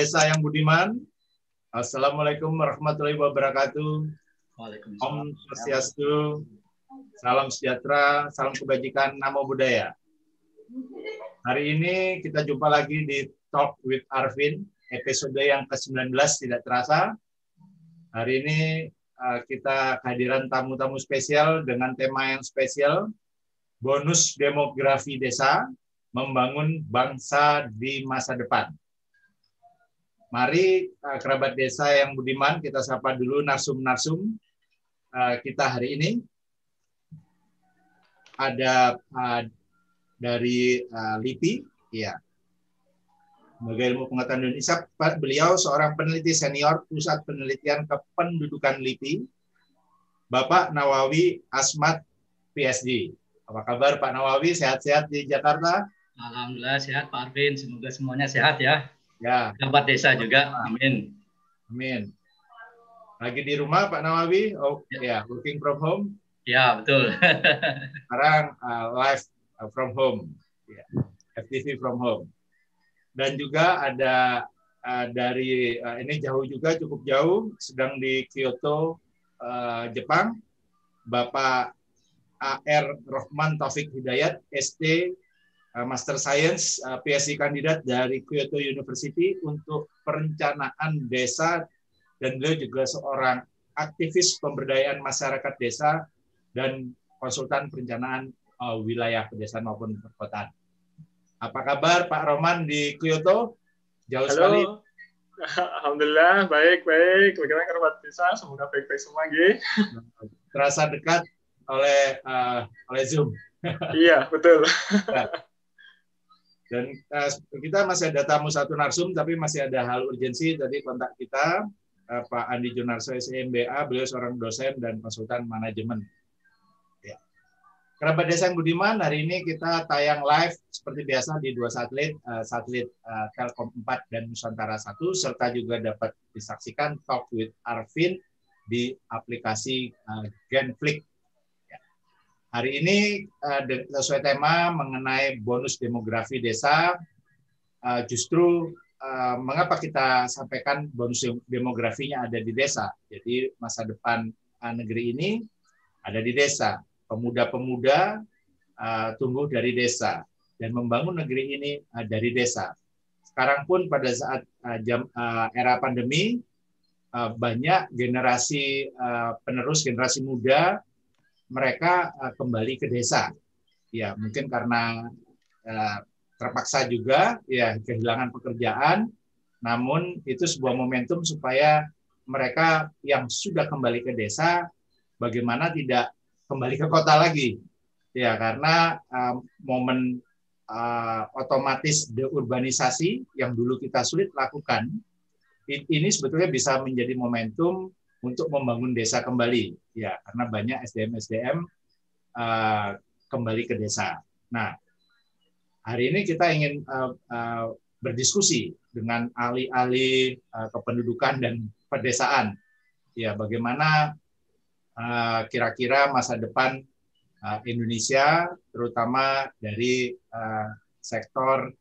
desa yang budiman. Assalamualaikum warahmatullahi wabarakatuh. Waalaikumsalam. Om Swastiastu. Salam sejahtera, salam kebajikan, namo buddhaya. Hari ini kita jumpa lagi di Talk with Arvin, episode yang ke-19 tidak terasa. Hari ini kita kehadiran tamu-tamu spesial dengan tema yang spesial, bonus demografi desa, membangun bangsa di masa depan. Mari kerabat desa yang budiman, kita sapa dulu narsum-narsum kita hari ini. Ada dari LIPI, ya, Lembaga Ilmu Pengetahuan dan Hisab. Beliau seorang peneliti senior Pusat Penelitian Kependudukan LIPI, Bapak Nawawi Asmat, PhD. Apa kabar Pak Nawawi? Sehat-sehat di Jakarta? Alhamdulillah sehat Pak Arvin. Semoga semuanya sehat ya. Ya. Kerabat desa juga. Amin. Amin. Lagi di rumah Pak Nawawi? Oh ya, working from home. Ya betul. Sekarang live from home, ya. FTV from home. Dan juga ada dari ini jauh juga, cukup jauh, sedang di Kyoto, Jepang. Bapak A.R. Rahman Taufik Hidayat, ST. Master Science, PhD kandidat dari Kyoto University untuk perencanaan desa, dan beliau juga seorang aktivis pemberdayaan masyarakat desa dan konsultan perencanaan wilayah pedesaan maupun perkotaan. Apa kabar Pak Roman di Kyoto? Jauh Halo. Sekali. Alhamdulillah baik-baik. Bagaimana kerabat desa? Semoga baik-baik semua, nggih. Terasa dekat oleh Zoom. Iya betul. Nah. Dan kita masih ada tamu satu narsum, tapi masih ada hal urgensi. Tadi kontak kita, Pak Andi Junarsyah, SMBA, beliau seorang dosen dan konsultan manajemen. Ya. Kerabat Desa yang Budiman, hari ini kita tayang live seperti biasa di dua satelit, Telkom 4 dan Nusantara 1, serta juga dapat disaksikan Talk with Arvin di aplikasi Genflix. Hari ini sesuai tema mengenai bonus demografi desa, justru mengapa kita sampaikan bonus demografinya ada di desa. Jadi masa depan negeri ini ada di desa. Pemuda-pemuda tumbuh dari desa dan membangun negeri ini dari desa. Sekarang pun pada saat era pandemi, banyak generasi penerus, generasi muda, mereka kembali ke desa, ya mungkin karena terpaksa juga, ya kehilangan pekerjaan. Namun itu sebuah momentum supaya mereka yang sudah kembali ke desa, bagaimana tidak kembali ke kota lagi, ya karena momen otomatis deurbanisasi yang dulu kita sulit lakukan, ini sebetulnya bisa menjadi momentum untuk membangun desa kembali, ya karena banyak SDM-SDM kembali ke desa. Nah, hari ini kita ingin berdiskusi dengan ahli-ahli kependudukan dan pedesaan, ya bagaimana kira-kira masa depan Indonesia, terutama dari sektor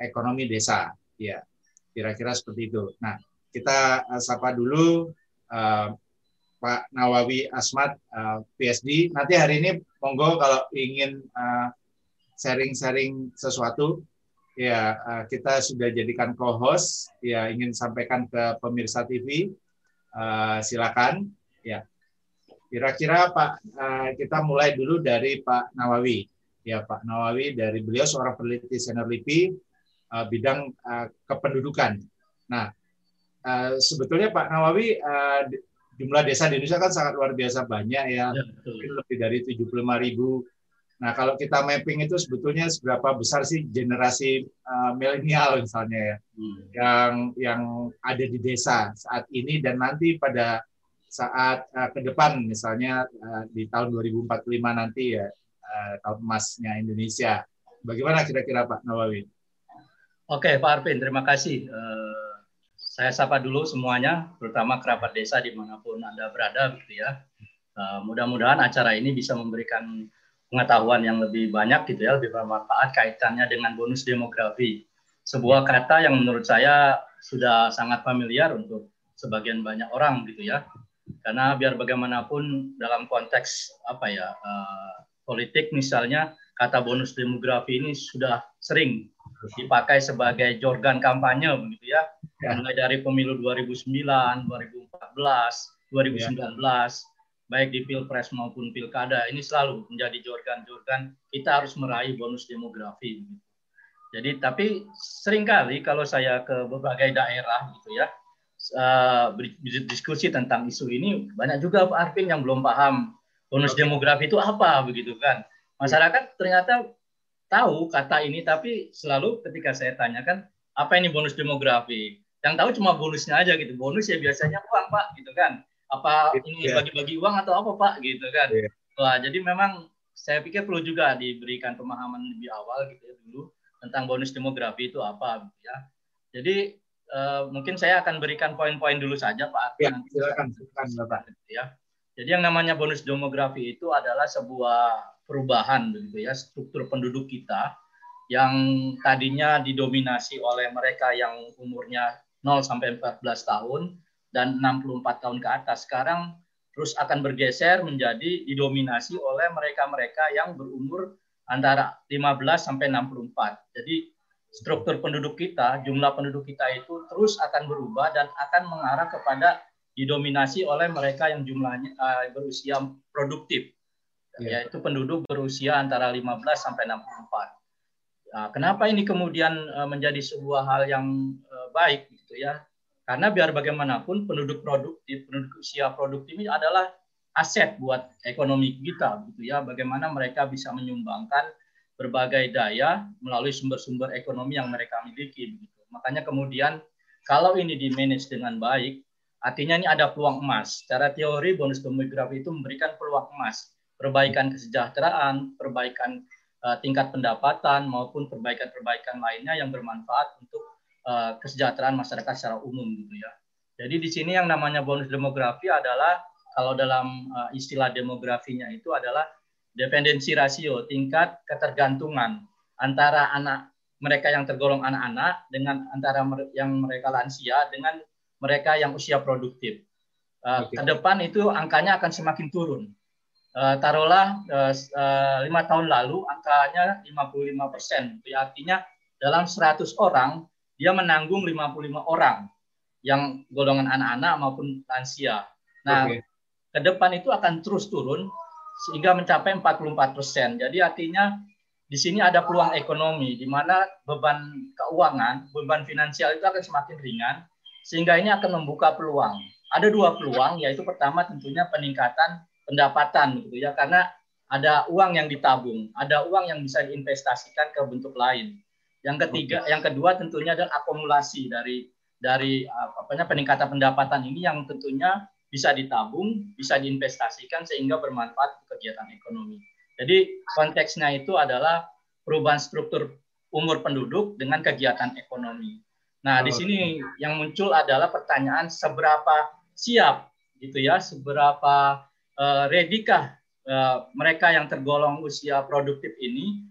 ekonomi desa, ya kira-kira seperti itu. Nah, kita sapa dulu. Pak Nawawi Asmat, PhD. Nanti hari ini monggo kalau ingin sharing-sharing sesuatu, ya kita sudah jadikan co-host. Ya ingin sampaikan ke pemirsa TV, silakan. Ya, kira-kira Pak, kita mulai dulu dari Pak Nawawi. Ya Pak Nawawi, dari beliau seorang peneliti senior LIPI bidang kependudukan. Nah. Sebetulnya Pak Nawawi, jumlah desa di Indonesia kan sangat luar biasa banyak ya, mungkin lebih dari 75.000. Nah kalau kita mapping itu sebetulnya seberapa besar sih generasi milenial misalnya ya, yang ada di desa saat ini dan nanti pada saat ke depan misalnya di tahun 2045 nanti ya, tahun emasnya Indonesia. Bagaimana kira-kira Pak Nawawi? Oke Pak Arvin, terima kasih. Saya sapa dulu semuanya, terutama kerabat desa dimanapun Anda berada, gitu ya. Mudah-mudahan acara ini bisa memberikan pengetahuan yang lebih banyak, gitu ya, lebih bermanfaat kaitannya dengan bonus demografi. Sebuah kata yang menurut saya sudah sangat familiar untuk sebagian banyak orang gitu ya. Karena biar bagaimanapun dalam konteks apa ya politik misalnya, kata bonus demografi ini sudah sering dipakai sebagai jorgan kampanye begitu ya. Mulai dari pemilu 2009, 2014, 2019 baik di Pilpres maupun Pilkada ini selalu menjadi jorgan-jorgan kita harus meraih bonus demografi. Jadi tapi seringkali kalau saya ke berbagai daerah gitu ya berdiskusi tentang isu ini, banyak juga Pak Arvin yang belum paham bonus demografi itu apa begitu kan. Masyarakat ternyata tahu kata ini, tapi selalu ketika saya tanyakan apa ini bonus demografi, yang tahu cuma bonusnya aja gitu. Bonus ya biasanya uang Pak gitu kan, apa ini bagi-bagi uang atau apa Pak gitu kan. Wah, jadi memang saya pikir perlu juga diberikan pemahaman lebih awal gitu ya dulu tentang bonus demografi itu apa gitu ya. Jadi mungkin saya akan berikan poin-poin dulu saja Pak. Ya, nanti silakan Bapak. Ya. Jadi yang namanya bonus demografi itu adalah sebuah perubahan begitu ya struktur penduduk kita yang tadinya didominasi oleh mereka yang umurnya 0 sampai 14 tahun dan 64 tahun ke atas, sekarang terus akan bergeser menjadi didominasi oleh mereka-mereka yang berumur antara 15 sampai 64. Jadi struktur penduduk kita, jumlah penduduk kita itu terus akan berubah dan akan mengarah kepada didominasi oleh mereka yang jumlahnya berusia produktif, yaitu penduduk berusia antara 15 sampai 64. Nah, kenapa ini kemudian menjadi sebuah hal yang baik gitu ya? Karena biar bagaimanapun penduduk produktif, penduduk usia produktif ini adalah aset buat ekonomi kita gitu ya. Bagaimana mereka bisa menyumbangkan berbagai daya melalui sumber-sumber ekonomi yang mereka miliki gitu. Makanya kemudian kalau ini di-manage dengan baik, artinya ini ada peluang emas. Secara teori bonus demografi itu memberikan peluang emas, perbaikan kesejahteraan, perbaikan tingkat pendapatan maupun perbaikan-perbaikan lainnya yang bermanfaat untuk kesejahteraan masyarakat secara umum gitu ya. Jadi di sini yang namanya bonus demografi adalah, kalau dalam istilah demografinya itu adalah dependensi rasio, tingkat ketergantungan antara anak mereka yang tergolong anak-anak dengan antara yang mereka lansia dengan mereka yang usia produktif. Ke depan itu angkanya akan semakin turun. Taruhlah 5 tahun lalu angkanya 55%, artinya dalam 100 orang dia menanggung 55 orang yang golongan anak-anak maupun lansia. Nah, ke depan itu akan terus turun sehingga mencapai 44%. Jadi artinya di sini ada peluang ekonomi di mana beban keuangan, beban finansial itu akan semakin ringan sehingga ini akan membuka peluang. Ada dua peluang, yaitu pertama tentunya peningkatan pendapatan gitu ya, karena ada uang yang ditabung, ada uang yang bisa diinvestasikan ke bentuk lain. Yang ketiga, yang kedua tentunya adalah akumulasi dari peningkatan pendapatan ini yang tentunya bisa ditabung, bisa diinvestasikan sehingga bermanfaat untuk kegiatan ekonomi. Jadi konteksnya itu adalah perubahan struktur umur penduduk dengan kegiatan ekonomi. Nah, di sini yang muncul adalah pertanyaan seberapa siap gitu ya, seberapa redikah mereka yang tergolong usia produktif ini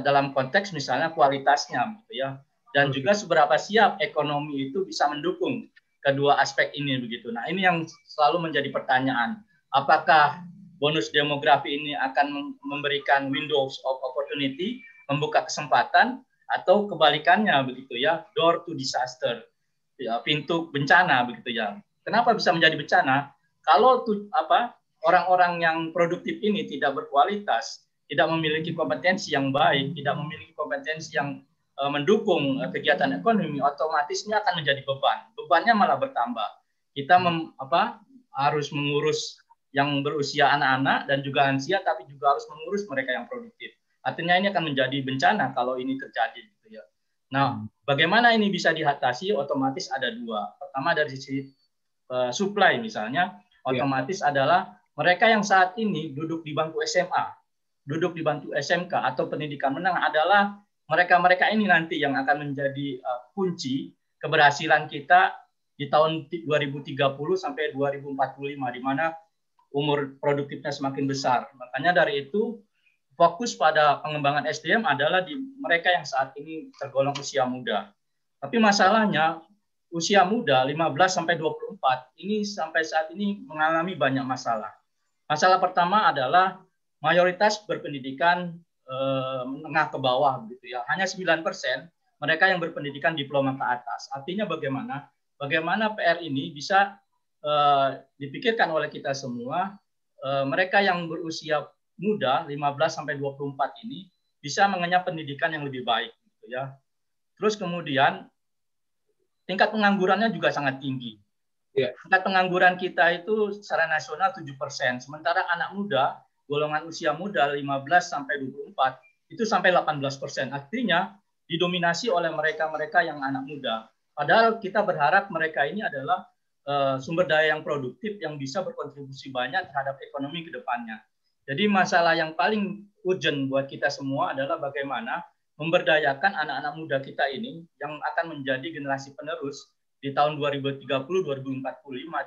dalam konteks misalnya kualitasnya gitu ya, dan juga seberapa siap ekonomi itu bisa mendukung kedua aspek ini begitu. Nah, ini yang selalu menjadi pertanyaan, apakah bonus demografi ini akan memberikan windows of opportunity, membuka kesempatan, atau kebalikannya begitu ya, door to disaster ya, pintu bencana begitu ya. Kenapa bisa menjadi bencana? Kalau orang-orang yang produktif ini tidak berkualitas, tidak memiliki kompetensi yang baik, tidak memiliki kompetensi yang mendukung kegiatan ekonomi, otomatisnya akan menjadi beban. Bebannya malah bertambah. Kita harus mengurus yang berusia anak-anak dan juga lansia, tapi juga harus mengurus mereka yang produktif. Artinya ini akan menjadi bencana kalau ini terjadi gitu ya. Nah, bagaimana ini bisa diatasi? Otomatis ada dua. Pertama dari sisi supply misalnya, otomatis adalah mereka yang saat ini duduk di bangku SMA, duduk di bangku SMK atau pendidikan menengah adalah mereka-mereka ini nanti yang akan menjadi kunci keberhasilan kita di tahun 2030 sampai 2045, di mana umur produktifnya semakin besar. Makanya dari itu fokus pada pengembangan SDM adalah di mereka yang saat ini tergolong usia muda. Tapi masalahnya usia muda 15-24 ini sampai saat ini mengalami banyak masalah. Masalah pertama adalah mayoritas berpendidikan menengah ke bawah begitu ya. Hanya 9% mereka yang berpendidikan diploma ke atas. Artinya bagaimana? Bagaimana PR ini bisa dipikirkan oleh kita semua, mereka yang berusia muda 15-24 ini bisa mengenyam pendidikan yang lebih baik gitu ya. Terus kemudian tingkat penganggurannya juga sangat tinggi. Yeah. Tingkat pengangguran kita itu secara nasional 7%, sementara anak muda golongan usia muda 15-24 itu sampai 18%. Artinya didominasi oleh mereka-mereka yang anak muda. Padahal kita berharap mereka ini adalah sumber daya yang produktif yang bisa berkontribusi banyak terhadap ekonomi ke depannya. Jadi masalah yang paling urgent buat kita semua adalah bagaimana memberdayakan anak-anak muda kita ini yang akan menjadi generasi penerus di tahun 2030-2045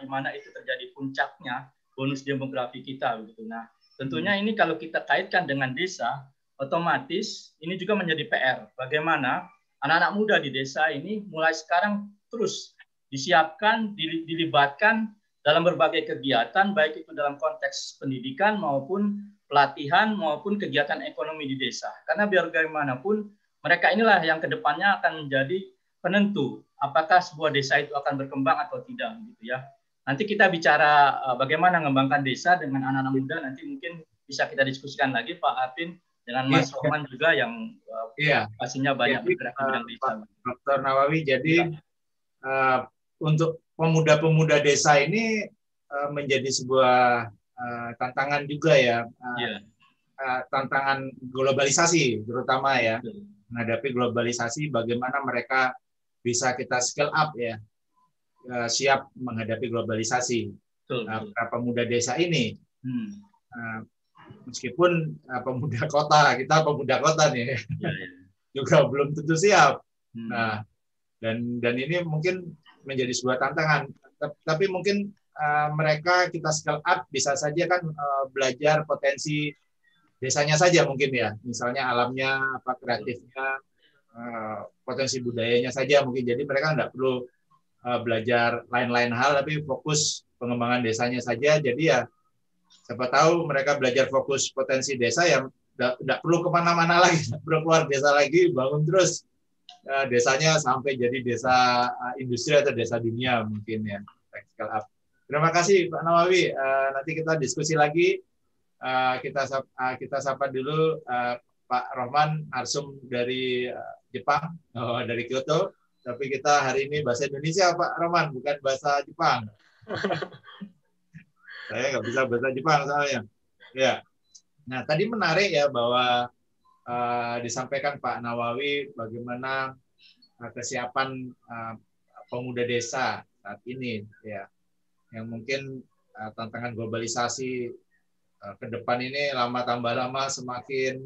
di mana itu terjadi puncaknya bonus demografi kita begitu. Nah, tentunya ini kalau kita kaitkan dengan desa, otomatis ini juga menjadi PR. Bagaimana anak-anak muda di desa ini mulai sekarang terus disiapkan, dilibatkan dalam berbagai kegiatan, baik itu dalam konteks pendidikan maupun pelatihan maupun kegiatan ekonomi di desa. Karena biar bagaimanapun mereka inilah yang kedepannya akan menjadi penentu apakah sebuah desa itu akan berkembang atau tidak, gitu ya. Nanti kita bicara bagaimana mengembangkan desa dengan anak-anak muda. Nanti mungkin bisa kita diskusikan lagi Pak Arvin dengan Mas Roman juga yang pastinya banyak bergerak di bidang desa. Dr. Nawawi, jadi untuk pemuda-pemuda desa ini menjadi sebuah tantangan juga ya, tantangan globalisasi terutama ya, menghadapi globalisasi bagaimana mereka bisa kita scale up ya, siap menghadapi globalisasi. Para pemuda desa ini, meskipun pemuda kota, kita pemuda kota nih juga belum tentu siap. Nah, dan ini mungkin menjadi sebuah tantangan, tapi mungkin mereka kita scale up bisa saja kan belajar potensi desanya saja mungkin ya, misalnya alamnya, apa kreatifnya, potensi budayanya saja mungkin. Jadi mereka nggak perlu belajar lain-lain hal, tapi fokus pengembangan desanya saja. Jadi ya siapa tahu mereka belajar fokus potensi desa ya, nggak perlu kemana-mana lagi, nggak perlu keluar desa lagi, bangun terus desanya sampai jadi desa industri atau desa dunia mungkin ya. Terima kasih Pak Nawawi. Nanti kita diskusi lagi. Kita sapa dulu Pak Rahman Arsum dari Jepang, dari Kyoto. Tapi kita hari ini bahasa Indonesia Pak Rahman, bukan bahasa Jepang. Saya nggak bisa bahasa Jepang soalnya. Ya. Nah tadi menarik ya bahwa disampaikan Pak Nawawi bagaimana kesiapan pemuda desa saat ini ya, yang mungkin tantangan globalisasi ke depan ini lama tambah lama semakin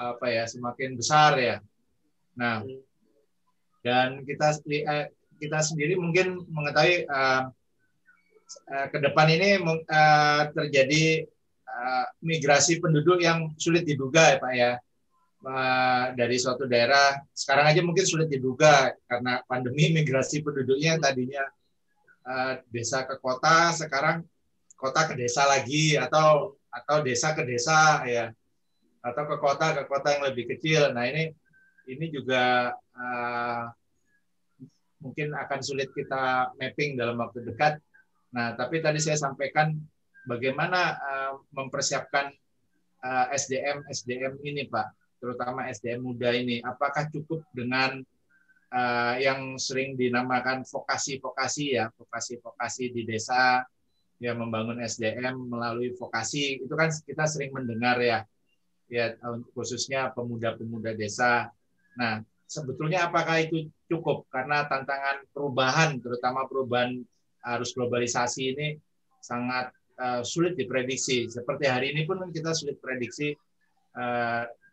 apa ya, semakin besar ya. Nah, dan kita sendiri mungkin mengetahui ke depan ini terjadi migrasi penduduk yang sulit diduga ya Pak ya, dari suatu daerah. Sekarang aja mungkin sulit diduga karena pandemi, migrasi penduduknya tadinya desa ke kota, sekarang kota ke desa lagi, atau desa ke desa ya, atau ke kota yang lebih kecil. Nah ini juga mungkin akan sulit kita mapping dalam waktu dekat. Nah tapi tadi saya sampaikan bagaimana mempersiapkan SDM ini Pak, terutama SDM muda ini. Apakah cukup dengan yang sering dinamakan vokasi-vokasi ya, vokasi-vokasi di desa, ya membangun SDM melalui vokasi, itu kan kita sering mendengar ya, khususnya pemuda-pemuda desa. Nah, sebetulnya apakah itu cukup? Karena tantangan perubahan, terutama perubahan arus globalisasi ini sangat sulit diprediksi. Seperti hari ini pun kita sulit prediksi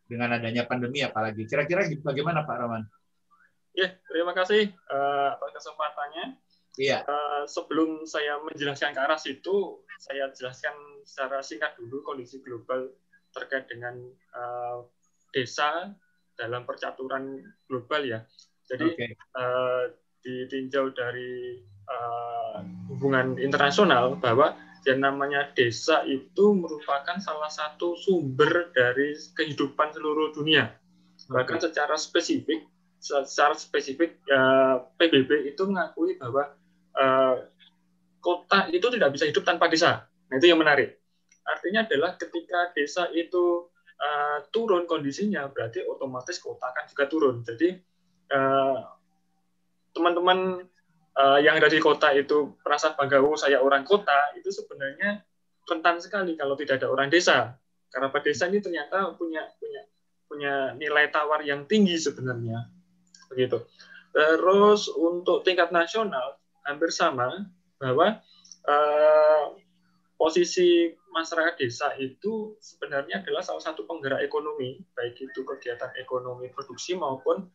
dengan adanya pandemi apalagi. Kira-kira bagaimana Pak Rahman? Ya, terima kasih atas kesempatannya. Iya. Sebelum saya menjelaskan ke arah situ, saya jelaskan secara singkat dulu kondisi global terkait dengan desa dalam percaturan global ya. Jadi ditinjau dari hubungan internasional bahwa yang namanya desa itu merupakan salah satu sumber dari kehidupan seluruh dunia. Bahkan secara spesifik PBB itu mengakui bahwa kota itu tidak bisa hidup tanpa desa. Nah, itu yang menarik. Artinya adalah ketika desa itu turun kondisinya, berarti otomatis kota akan juga turun. Jadi teman-teman yang dari kota itu merasa bangga, oh saya orang kota, itu sebenarnya rentan sekali kalau tidak ada orang desa. Karena desa ini ternyata punya nilai tawar yang tinggi sebenarnya. Begitu. Terus untuk tingkat nasional hampir sama, bahwa posisi masyarakat desa itu sebenarnya adalah salah satu penggerak ekonomi, baik itu kegiatan ekonomi produksi maupun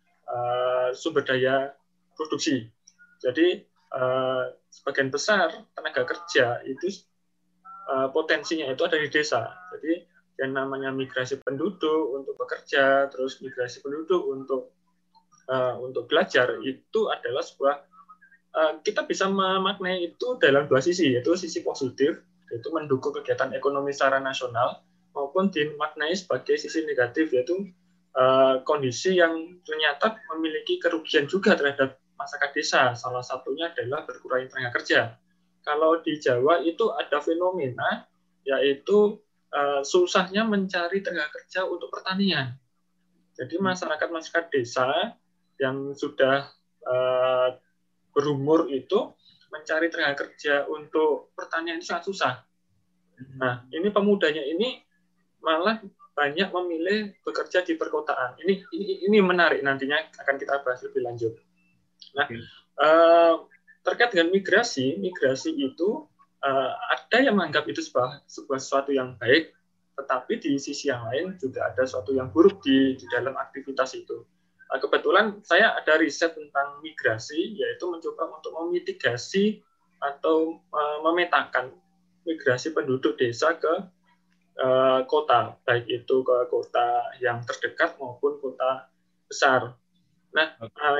sumber daya produksi. Jadi sebagian besar tenaga kerja itu potensinya itu ada di desa. Jadi yang namanya migrasi penduduk untuk bekerja, terus migrasi penduduk untuk belajar, itu adalah sebuah kita bisa memaknai itu dalam dua sisi, yaitu sisi positif, yaitu mendukung kegiatan ekonomi secara nasional, maupun dimaknai sebagai sisi negatif, yaitu kondisi yang ternyata memiliki kerugian juga terhadap masyarakat desa, salah satunya adalah berkurangnya tenaga kerja. Kalau di Jawa itu ada fenomena, yaitu susahnya mencari tenaga kerja untuk pertanian. Jadi masyarakat desa yang sudah berumur itu mencari tenaga kerja untuk pertanian itu sangat susah. Nah, ini pemudanya ini malah banyak memilih bekerja di perkotaan. Ini menarik, nantinya akan kita bahas lebih lanjut. Nah, terkait dengan migrasi itu ada yang menganggap itu sebuah sesuatu yang baik, tetapi di sisi yang lain juga ada sesuatu yang buruk di dalam aktivitas itu. Kebetulan saya ada riset tentang migrasi, yaitu mencoba untuk memitigasi atau memetakan migrasi penduduk desa ke kota, baik itu ke kota yang terdekat maupun kota besar. Nah,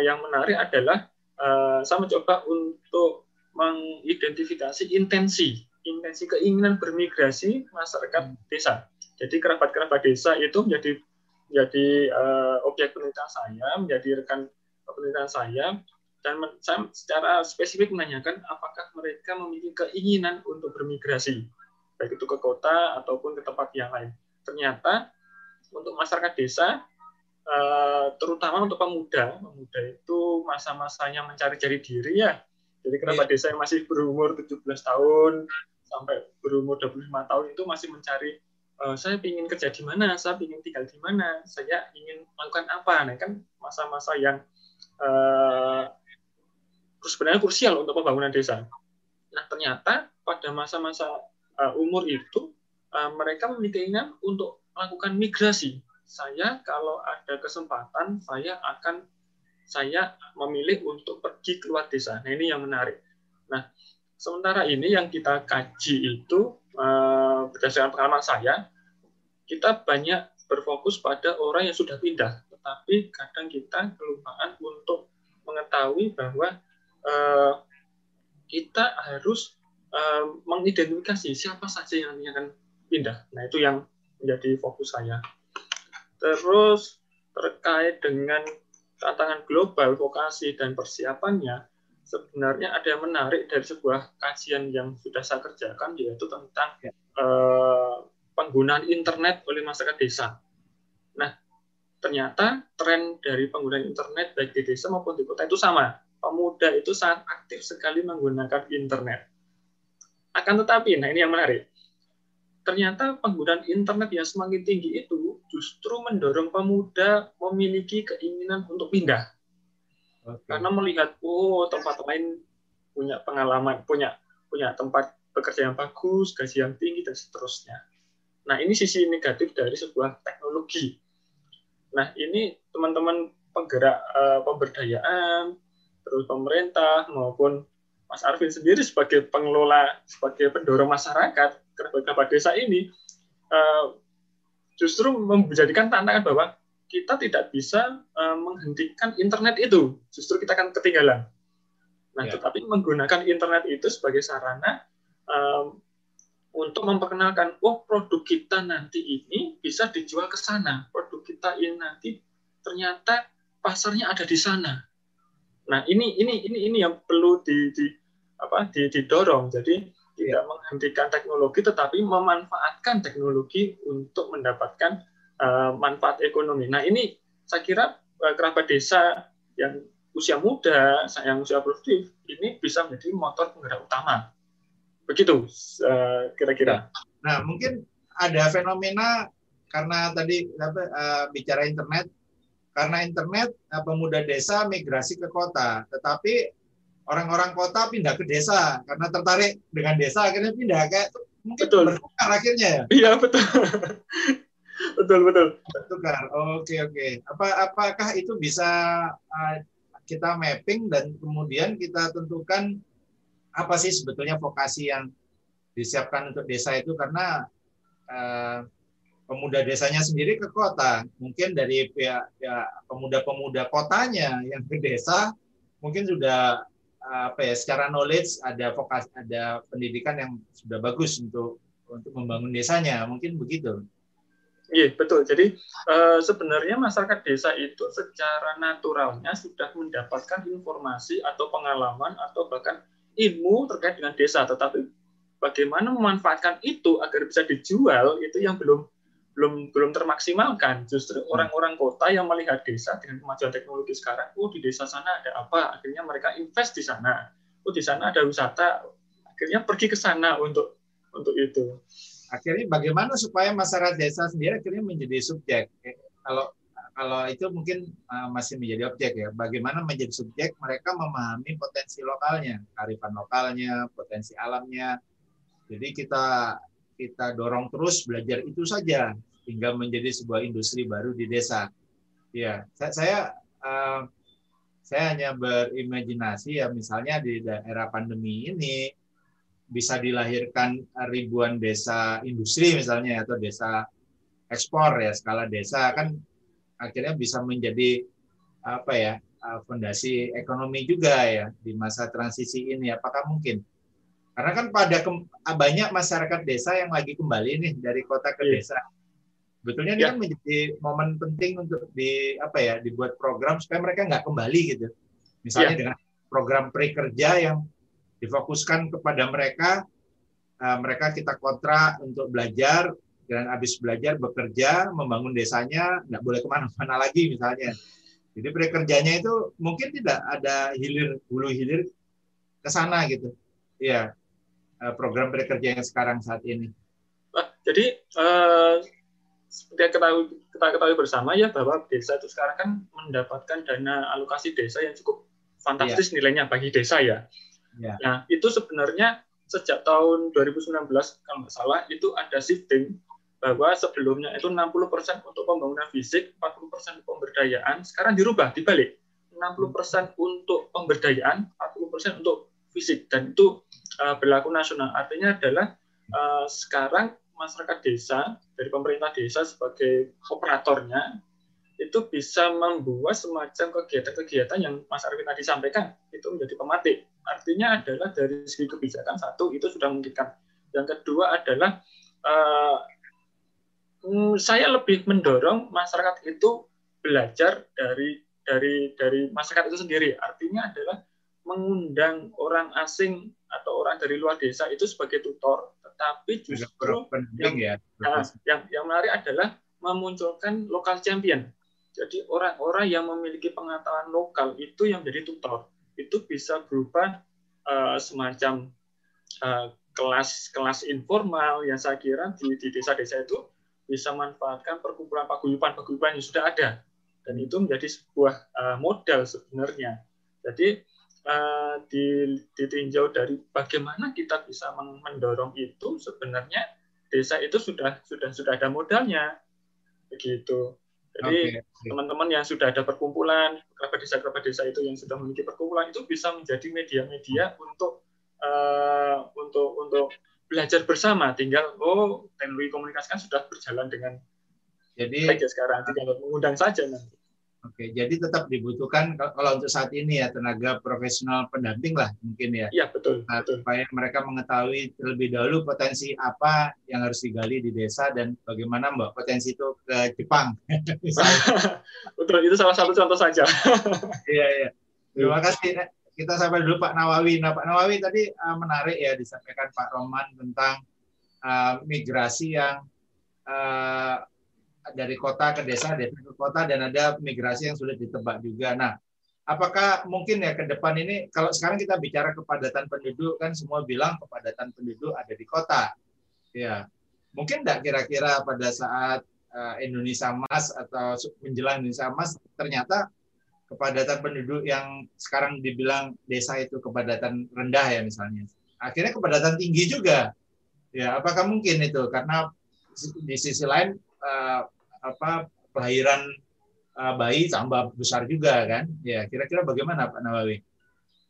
yang menarik adalah saya mencoba untuk mengidentifikasi intensi keinginan bermigrasi masyarakat desa. Jadi kerabat-kerabat desa itu menjadi objek penelitian saya, menjadi rekan penelitian saya, dan saya secara spesifik menanyakan apakah mereka memiliki keinginan untuk bermigrasi, baik itu ke kota ataupun ke tempat yang lain. Ternyata untuk masyarakat desa, terutama untuk pemuda itu masa-masanya mencari-cari diri ya. Jadi kerabat desa yang masih berumur 17 tahun sampai berumur 25 tahun itu masih mencari, saya ingin kerja di mana, saya ingin tinggal di mana, saya ingin melakukan apa. Nah, kan masa-masa yang sebenarnya krusial untuk pembangunan desa. Nah, ternyata pada masa-masa umur itu mereka memiliki keinginan untuk melakukan migrasi. Saya kalau ada kesempatan, saya memilih untuk pergi keluar desa. Nah, ini yang menarik. Nah, sementara ini yang kita kaji itu berdasarkan pengalaman saya, kita banyak berfokus pada orang yang sudah pindah, tetapi kadang kita kelupaan untuk mengetahui bahwa kita harus mengidentifikasi siapa saja yang akan pindah. Nah, itu yang menjadi fokus saya. Terus terkait dengan tantangan global, vokasi, dan persiapannya, sebenarnya ada yang menarik dari sebuah kajian yang sudah saya kerjakan, yaitu tentang penggunaan internet oleh masyarakat desa. Nah, ternyata tren dari penggunaan internet baik di desa maupun di kota itu sama. Pemuda itu sangat aktif sekali menggunakan internet. Akan tetapi, nah ini yang menarik, ternyata penggunaan internet yang semakin tinggi itu justru mendorong pemuda memiliki keinginan untuk pindah. Karena melihat, oh tempat lain punya pengalaman, punya tempat bekerja yang bagus, gaji yang tinggi, dan seterusnya. Nah, ini sisi negatif dari sebuah teknologi. Nah, ini teman-teman penggerak pemberdayaan, terus pemerintah, maupun Mas Arvin sendiri sebagai pengelola, sebagai pendorong masyarakat, kerabat desa ini justru menjadikan tantangan bahwa kita tidak bisa menghentikan internet itu, justru kita akan ketinggalan. Nah, tetapi menggunakan internet itu sebagai sarana untuk memperkenalkan, oh, produk kita nanti ini bisa dijual ke sana. Produk kita ini nanti ternyata pasarnya ada di sana. Nah, ini yang perlu didorong. Jadi tidak menghentikan teknologi, tetapi memanfaatkan teknologi untuk mendapatkan manfaat ekonomi. Nah, ini saya kira kerabat desa yang usia muda, yang usia produktif, ini bisa menjadi motor penggerak utama. Begitu kira-kira. Nah, mungkin ada fenomena karena tadi bicara internet, karena internet pemuda desa migrasi ke kota, tetapi orang-orang kota pindah ke desa karena tertarik dengan desa, akhirnya pindah ke mungkin bertukar akhirnya ya. Iya, betul. betul. Bertukar. Oke. Apakah itu bisa kita mapping dan kemudian kita tentukan apa sih sebetulnya vokasi yang disiapkan untuk desa itu, karena pemuda desanya sendiri ke kota, mungkin dari pihak pemuda-pemuda kotanya yang ke desa mungkin sudah secara knowledge ada vokasi, ada pendidikan yang sudah bagus untuk membangun desanya, mungkin begitu. Iya, betul. Jadi sebenarnya masyarakat desa itu secara naturalnya sudah mendapatkan informasi atau pengalaman atau bahkan ilmu terkait dengan desa, tetapi bagaimana memanfaatkan itu agar bisa dijual itu yang belum termaksimalkan. Justru orang-orang kota yang melihat desa dengan kemajuan teknologi sekarang, oh, di desa sana ada apa, akhirnya mereka invest di sana. Oh, di sana ada wisata, akhirnya pergi ke sana untuk itu. Akhirnya bagaimana supaya masyarakat desa sendiri akhirnya menjadi subjek? Kalau itu mungkin masih menjadi objek ya. Bagaimana menjadi subjek, mereka memahami potensi lokalnya, kearifan lokalnya, potensi alamnya. Jadi kita dorong terus belajar itu saja hingga menjadi sebuah industri baru di desa. Ya, saya hanya berimajinasi ya, misalnya di daerah pandemi ini bisa dilahirkan ribuan desa industri misalnya, atau desa ekspor ya, skala desa kan akhirnya bisa menjadi fondasi ekonomi juga ya di masa transisi ini. Apakah mungkin? Karena kan banyak masyarakat desa yang lagi kembali nih dari kota ke desa. Betulnya ini kan menjadi momen penting untuk dibuat program supaya mereka nggak kembali gitu. Misalnya dengan program prakerja yang difokuskan kepada mereka, mereka kita kontrak untuk belajar, dan habis belajar bekerja, membangun desanya, nggak boleh kemana-mana lagi misalnya. Jadi prakerjanya itu mungkin tidak ada hulu hilir ke sana gitu. Iya, program prakerja yang sekarang saat ini. Jadi seperti yang kita ketahui bersama ya, bahwa desa itu sekarang kan mendapatkan dana alokasi desa yang cukup fantastis nilainya bagi desa ya. Nah, itu sebenarnya sejak tahun 2019 kalau nggak salah itu ada shifting, bahwa sebelumnya itu 60% untuk pembangunan fisik, 40% pemberdayaan, sekarang dirubah, dibalik. 60% untuk pemberdayaan, 40% untuk fisik, dan itu berlaku nasional. Artinya adalah sekarang masyarakat desa, dari pemerintah desa sebagai operatornya, itu bisa membuat semacam kegiatan-kegiatan yang Mas Arvin tadi sampaikan, itu menjadi pematik. Artinya adalah dari segi kebijakan, satu, itu sudah memungkinkan. Yang kedua adalah saya lebih mendorong masyarakat itu belajar dari masyarakat itu sendiri. Artinya adalah mengundang orang asing atau orang dari luar desa itu sebagai tutor, tetapi justru yang menarik adalah memunculkan local champion. Jadi orang-orang yang memiliki pengetahuan lokal itu yang menjadi tutor. Itu bisa berupa semacam kelas-kelas informal yang saya kira di desa-desa itu bisa manfaatkan perkumpulan paguyuban yang sudah ada. Dan itu menjadi sebuah modal sebenarnya. Jadi ditinjau dari bagaimana kita bisa mendorong itu, sebenarnya desa itu sudah ada modalnya. Begitu. Jadi teman-teman yang sudah ada perkumpulan, kerabat desa itu yang sudah memiliki perkumpulan itu bisa menjadi media-media untuk belajar bersama. Tinggal teknologi komunikasi kan sudah berjalan dengan jadi sekarang, tinggal mengundang saja nanti. Oke, jadi tetap dibutuhkan kalau untuk saat ini ya tenaga profesional pendamping lah mungkin ya. Iya, betul, betul. Supaya mereka mengetahui terlebih dahulu potensi apa yang harus digali di desa dan bagaimana Mbak potensi itu ke Jepang. Betul, itu salah satu contoh saja. Iya, iya. Terima kasih. Kita sampai dulu Pak Nawawi. Nah, Pak Nawawi tadi menarik ya disampaikan Pak Roman tentang migrasi yang dari kota ke desa, desa ke kota, dan ada migrasi yang sulit ditebak juga. Nah, apakah mungkin ya ke depan ini, kalau sekarang kita bicara kepadatan penduduk, kan semua bilang kepadatan penduduk ada di kota. Ya, mungkin enggak kira-kira pada saat Indonesia Emas atau menjelang Indonesia Emas, ternyata kepadatan penduduk yang sekarang dibilang desa itu kepadatan rendah ya misalnya. Akhirnya kepadatan tinggi juga. Ya, apakah mungkin itu? Karena di sisi lain, kelahiran bayi tambah besar juga kan ya, kira-kira bagaimana Pak Nawawi?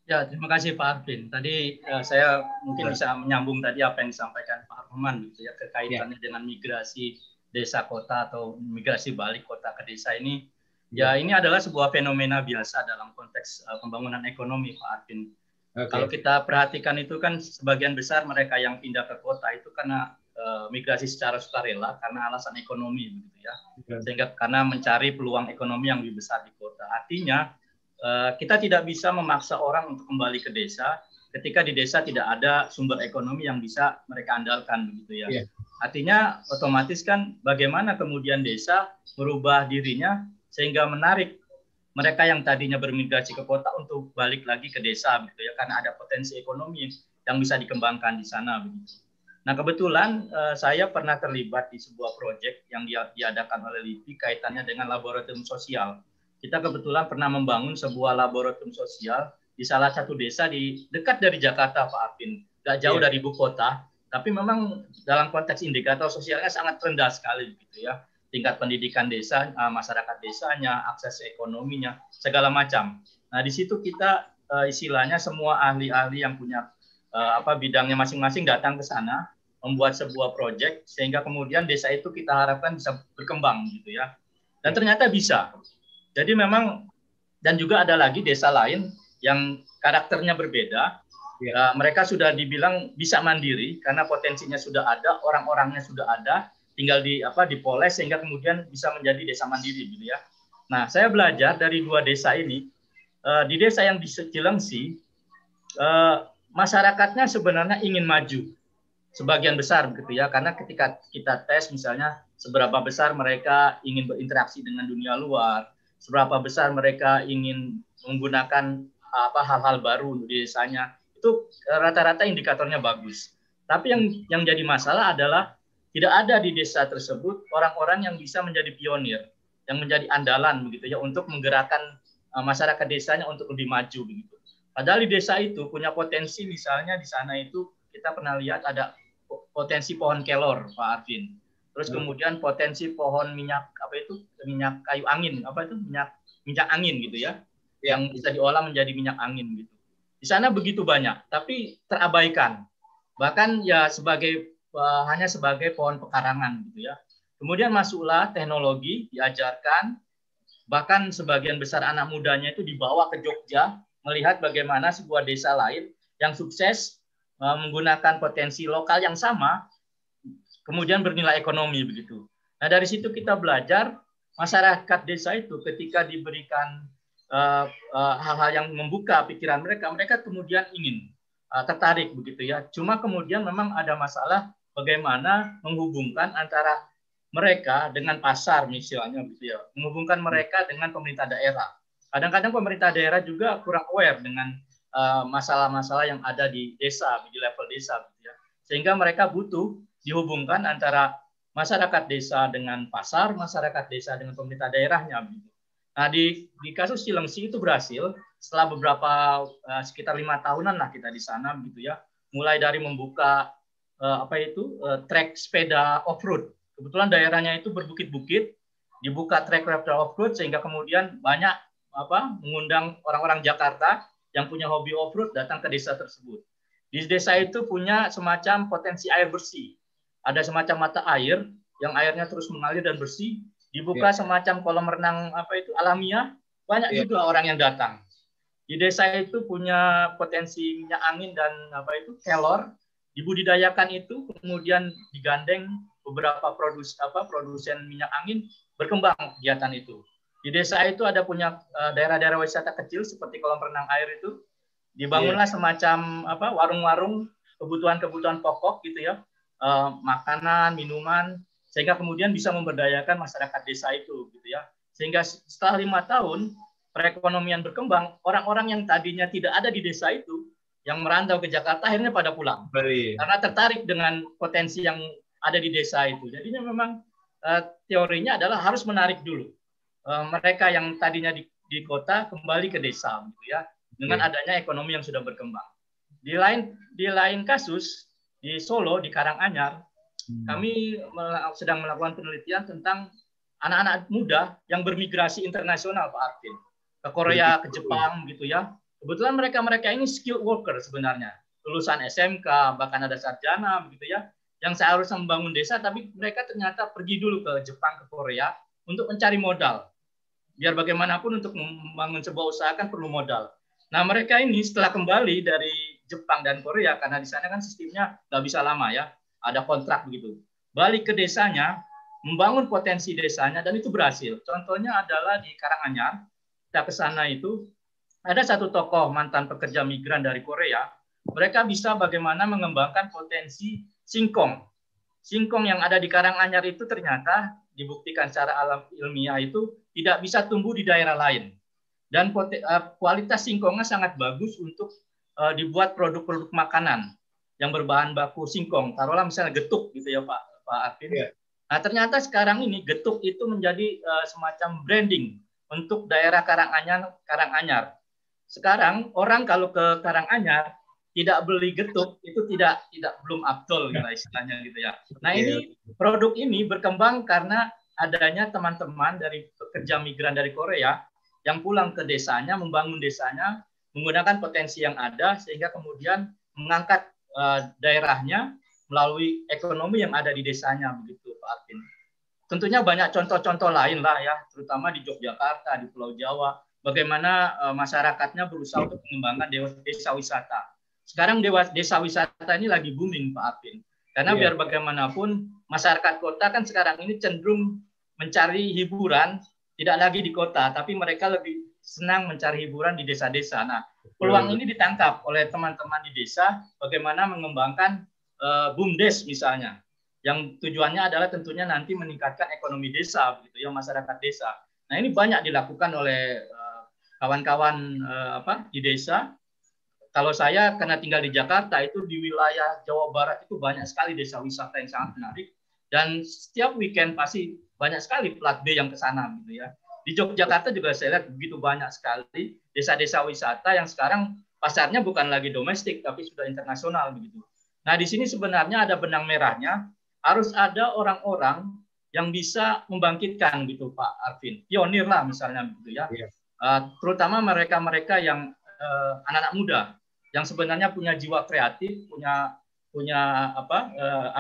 Ya, terima kasih Pak Arvin. Tadi saya mungkin bisa menyambung tadi apa yang disampaikan Pak Rahman gitu ya, kekaitannya dengan migrasi desa kota atau migrasi balik kota ke desa ini ya, ini adalah sebuah fenomena biasa dalam konteks pembangunan ekonomi Pak Arvin. Kalau kita perhatikan itu kan sebagian besar mereka yang pindah ke kota itu karena migrasi secara sukarela karena alasan ekonomi begitu ya, sehingga karena mencari peluang ekonomi yang lebih besar di kota. Artinya kita tidak bisa memaksa orang untuk kembali ke desa ketika di desa tidak ada sumber ekonomi yang bisa mereka andalkan begitu ya. Artinya otomatis kan bagaimana kemudian desa merubah dirinya sehingga menarik mereka yang tadinya bermigrasi ke kota untuk balik lagi ke desa begitu ya, karena ada potensi ekonomi yang bisa dikembangkan di sana begitu. Nah, kebetulan saya pernah terlibat di sebuah proyek yang diadakan oleh LIPI kaitannya dengan laboratorium sosial. Kita kebetulan pernah membangun sebuah laboratorium sosial di salah satu desa di dekat dari Jakarta, Pak Arvin. Gak jauh dari ibu kota, tapi memang dalam konteks indikator sosialnya sangat rendah sekali gitu ya. Tingkat pendidikan desa, masyarakat desanya, akses ekonominya, segala macam. Nah, di situ kita istilahnya semua ahli-ahli yang punya bidangnya masing-masing datang ke sana, membuat sebuah proyek sehingga kemudian desa itu kita harapkan bisa berkembang gitu ya. Dan ternyata bisa. Jadi memang, dan juga ada lagi desa lain yang karakternya berbeda. Mereka sudah dibilang bisa mandiri karena potensinya sudah ada, orang-orangnya sudah ada, tinggal dipoles sehingga kemudian bisa menjadi desa mandiri gitu ya. Nah, saya belajar dari dua desa ini. Di desa yang di Cileungsi, masyarakatnya sebenarnya ingin maju. Sebagian besar begitu ya, karena ketika kita tes misalnya seberapa besar mereka ingin berinteraksi dengan dunia luar, seberapa besar mereka ingin menggunakan hal-hal baru untuk desanya, itu rata-rata indikatornya bagus. Tapi yang jadi masalah adalah tidak ada di desa tersebut orang-orang yang bisa menjadi pionir, yang menjadi andalan begitu ya untuk menggerakkan masyarakat desanya untuk lebih maju begitu. Padahal di desa itu punya potensi, misalnya di sana itu kita pernah lihat ada potensi pohon kelor, Pak Arvin. Terus kemudian potensi pohon minyak angin gitu ya, yang bisa diolah menjadi minyak angin gitu. Di sana begitu banyak, tapi terabaikan. Bahkan ya hanya sebagai pohon pekarangan gitu ya. Kemudian masuklah teknologi diajarkan, bahkan sebagian besar anak mudanya itu dibawa ke Jogja melihat bagaimana sebuah desa lain yang sukses menggunakan potensi lokal yang sama, kemudian bernilai ekonomi begitu. Nah, dari situ kita belajar masyarakat desa itu ketika diberikan hal-hal yang membuka pikiran mereka, mereka kemudian ingin tertarik begitu ya. Cuma kemudian memang ada masalah bagaimana menghubungkan antara mereka dengan pasar misalnya begitu ya, menghubungkan mereka dengan pemerintah daerah. Kadang-kadang pemerintah daerah juga kurang aware dengan masalah-masalah yang ada di desa, di level desa gitu ya. Sehingga mereka butuh dihubungkan antara masyarakat desa dengan pasar, masyarakat desa dengan pemerintah daerahnya gitu. Nah, di kasus Cileungsi itu berhasil setelah beberapa sekitar 5 tahunan lah kita di sana gitu ya. Mulai dari membuka trek sepeda off-road. Kebetulan daerahnya itu berbukit-bukit, dibuka trek off-road sehingga kemudian banyak mengundang orang-orang Jakarta yang punya hobi off-road datang ke desa tersebut. Di desa itu punya semacam potensi air bersih. Ada semacam mata air yang airnya terus mengalir dan bersih. dibuka semacam kolam renang alamiah, banyak juga orang yang datang. Di desa itu punya potensi minyak angin dan kelor, dibudidayakan itu, kemudian digandeng beberapa produsen minyak angin, berkembang kegiatan itu. Di desa itu ada punya daerah-daerah wisata kecil seperti kolam renang air itu, dibangunlah semacam warung-warung kebutuhan-kebutuhan pokok gitu ya, makanan, minuman, sehingga kemudian bisa memberdayakan masyarakat desa itu gitu ya. Sehingga setelah 5 tahun perekonomian berkembang, orang-orang yang tadinya tidak ada di desa itu yang merantau ke Jakarta akhirnya pada pulang. Karena tertarik dengan potensi yang ada di desa itu. Jadinya memang teorinya adalah harus menarik dulu mereka yang tadinya di kota kembali ke desa gitu ya, dengan adanya ekonomi yang sudah berkembang. Di lain kasus di Solo, di Karanganyar, kami sedang melakukan penelitian tentang anak-anak muda yang bermigrasi internasional, Pak Arvin, ke Korea, ke Jepang gitu ya. Kebetulan mereka-mereka ini skilled worker sebenarnya, lulusan SMK, bahkan ada sarjana begitu ya, yang seharusnya membangun desa, tapi mereka ternyata pergi dulu ke Jepang, ke Korea untuk mencari modal. Biar bagaimanapun untuk membangun sebuah usaha kan perlu modal. Nah, mereka ini setelah kembali dari Jepang dan Korea, karena di sana kan sistemnya nggak bisa lama ya, ada kontrak begitu. Balik ke desanya, membangun potensi desanya, dan itu berhasil. Contohnya adalah di Karanganyar, kita ke sana itu, ada satu tokoh mantan pekerja migran dari Korea, mereka bisa bagaimana mengembangkan potensi singkong. Singkong yang ada di Karanganyar itu ternyata dibuktikan secara ilmiah itu tidak bisa tumbuh di daerah lain. Dan kualitas singkongnya sangat bagus untuk dibuat produk-produk makanan yang berbahan baku singkong. Taruhlah misalnya getuk gitu ya Pak Arvin. Yeah. Nah ternyata sekarang ini getuk itu menjadi semacam branding untuk daerah Karanganyar. Sekarang orang kalau ke Karanganyar tidak beli getuk itu belum afdol istilahnya gitu ya. Nah ini produk ini berkembang karena adanya teman-teman dari pekerja migran dari Korea yang pulang ke desanya, membangun desanya menggunakan potensi yang ada sehingga kemudian mengangkat daerahnya melalui ekonomi yang ada di desanya begitu Pak Arvin. Tentunya banyak contoh-contoh lain lah ya, terutama di Yogyakarta, di Pulau Jawa, bagaimana masyarakatnya berusaha untuk mengembangkan desa wisata. Sekarang desa wisata ini lagi booming, Pak Arvin. Karena biar bagaimanapun, masyarakat kota kan sekarang ini cenderung mencari hiburan, tidak lagi di kota, tapi mereka lebih senang mencari hiburan di desa-desa. Nah, peluang ini ditangkap oleh teman-teman di desa, bagaimana mengembangkan BUMDes misalnya, yang tujuannya adalah tentunya nanti meningkatkan ekonomi desa, begitu ya, masyarakat desa. Nah, ini banyak dilakukan oleh kawan-kawan di desa. Kalau saya karena tinggal di Jakarta, itu di wilayah Jawa Barat itu banyak sekali desa wisata yang sangat menarik. Dan setiap weekend pasti banyak sekali plat B yang ke sana gitu ya. Di Yogyakarta juga saya lihat begitu banyak sekali desa-desa wisata yang sekarang pasarnya bukan lagi domestik tapi sudah internasional begitu. Nah, di sini sebenarnya ada benang merahnya, harus ada orang-orang yang bisa membangkitkan gitu Pak Arvin. Pionir lah misalnya gitu ya. Terutama mereka-mereka yang anak-anak muda yang sebenarnya punya jiwa kreatif, punya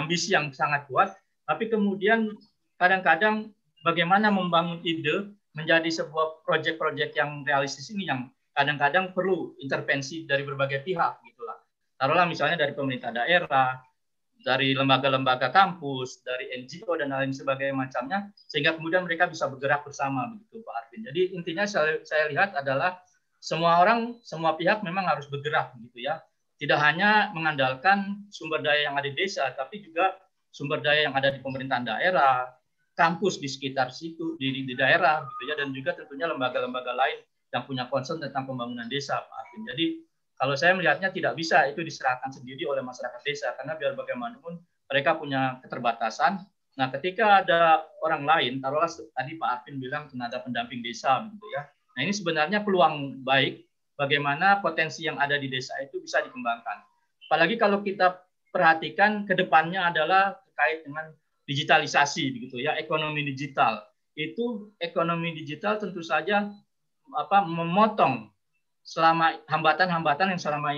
ambisi yang sangat kuat, tapi kemudian kadang-kadang bagaimana membangun ide menjadi sebuah proyek-proyek yang realistis ini yang kadang-kadang perlu intervensi dari berbagai pihak gitulah. Taruhlah misalnya dari pemerintah daerah, dari lembaga-lembaga kampus, dari NGO dan lain sebagainya macamnya, sehingga kemudian mereka bisa bergerak bersama begitu Pak Arvin. Jadi intinya saya lihat adalah semua orang, semua pihak memang harus bergerak gitu ya. Tidak hanya mengandalkan sumber daya yang ada di desa, tapi juga sumber daya yang ada di pemerintahan daerah, kampus di sekitar situ, di daerah, gitu ya, dan juga tentunya lembaga-lembaga lain yang punya concern tentang pembangunan desa, Pak Arvin. Jadi kalau saya melihatnya tidak bisa itu diserahkan sendiri oleh masyarakat desa, karena biar bagaimanapun mereka punya keterbatasan. Nah, ketika ada orang lain, taruhlah tadi Pak Arvin bilang tenaga pendamping desa, gitu ya. Nah, ini sebenarnya peluang baik. Bagaimana potensi yang ada di desa itu bisa dikembangkan. Apalagi kalau kita perhatikan ke depannya adalah terkait dengan digitalisasi begitu ya, ekonomi digital. Itu ekonomi digital tentu saja memotong selama hambatan-hambatan yang selama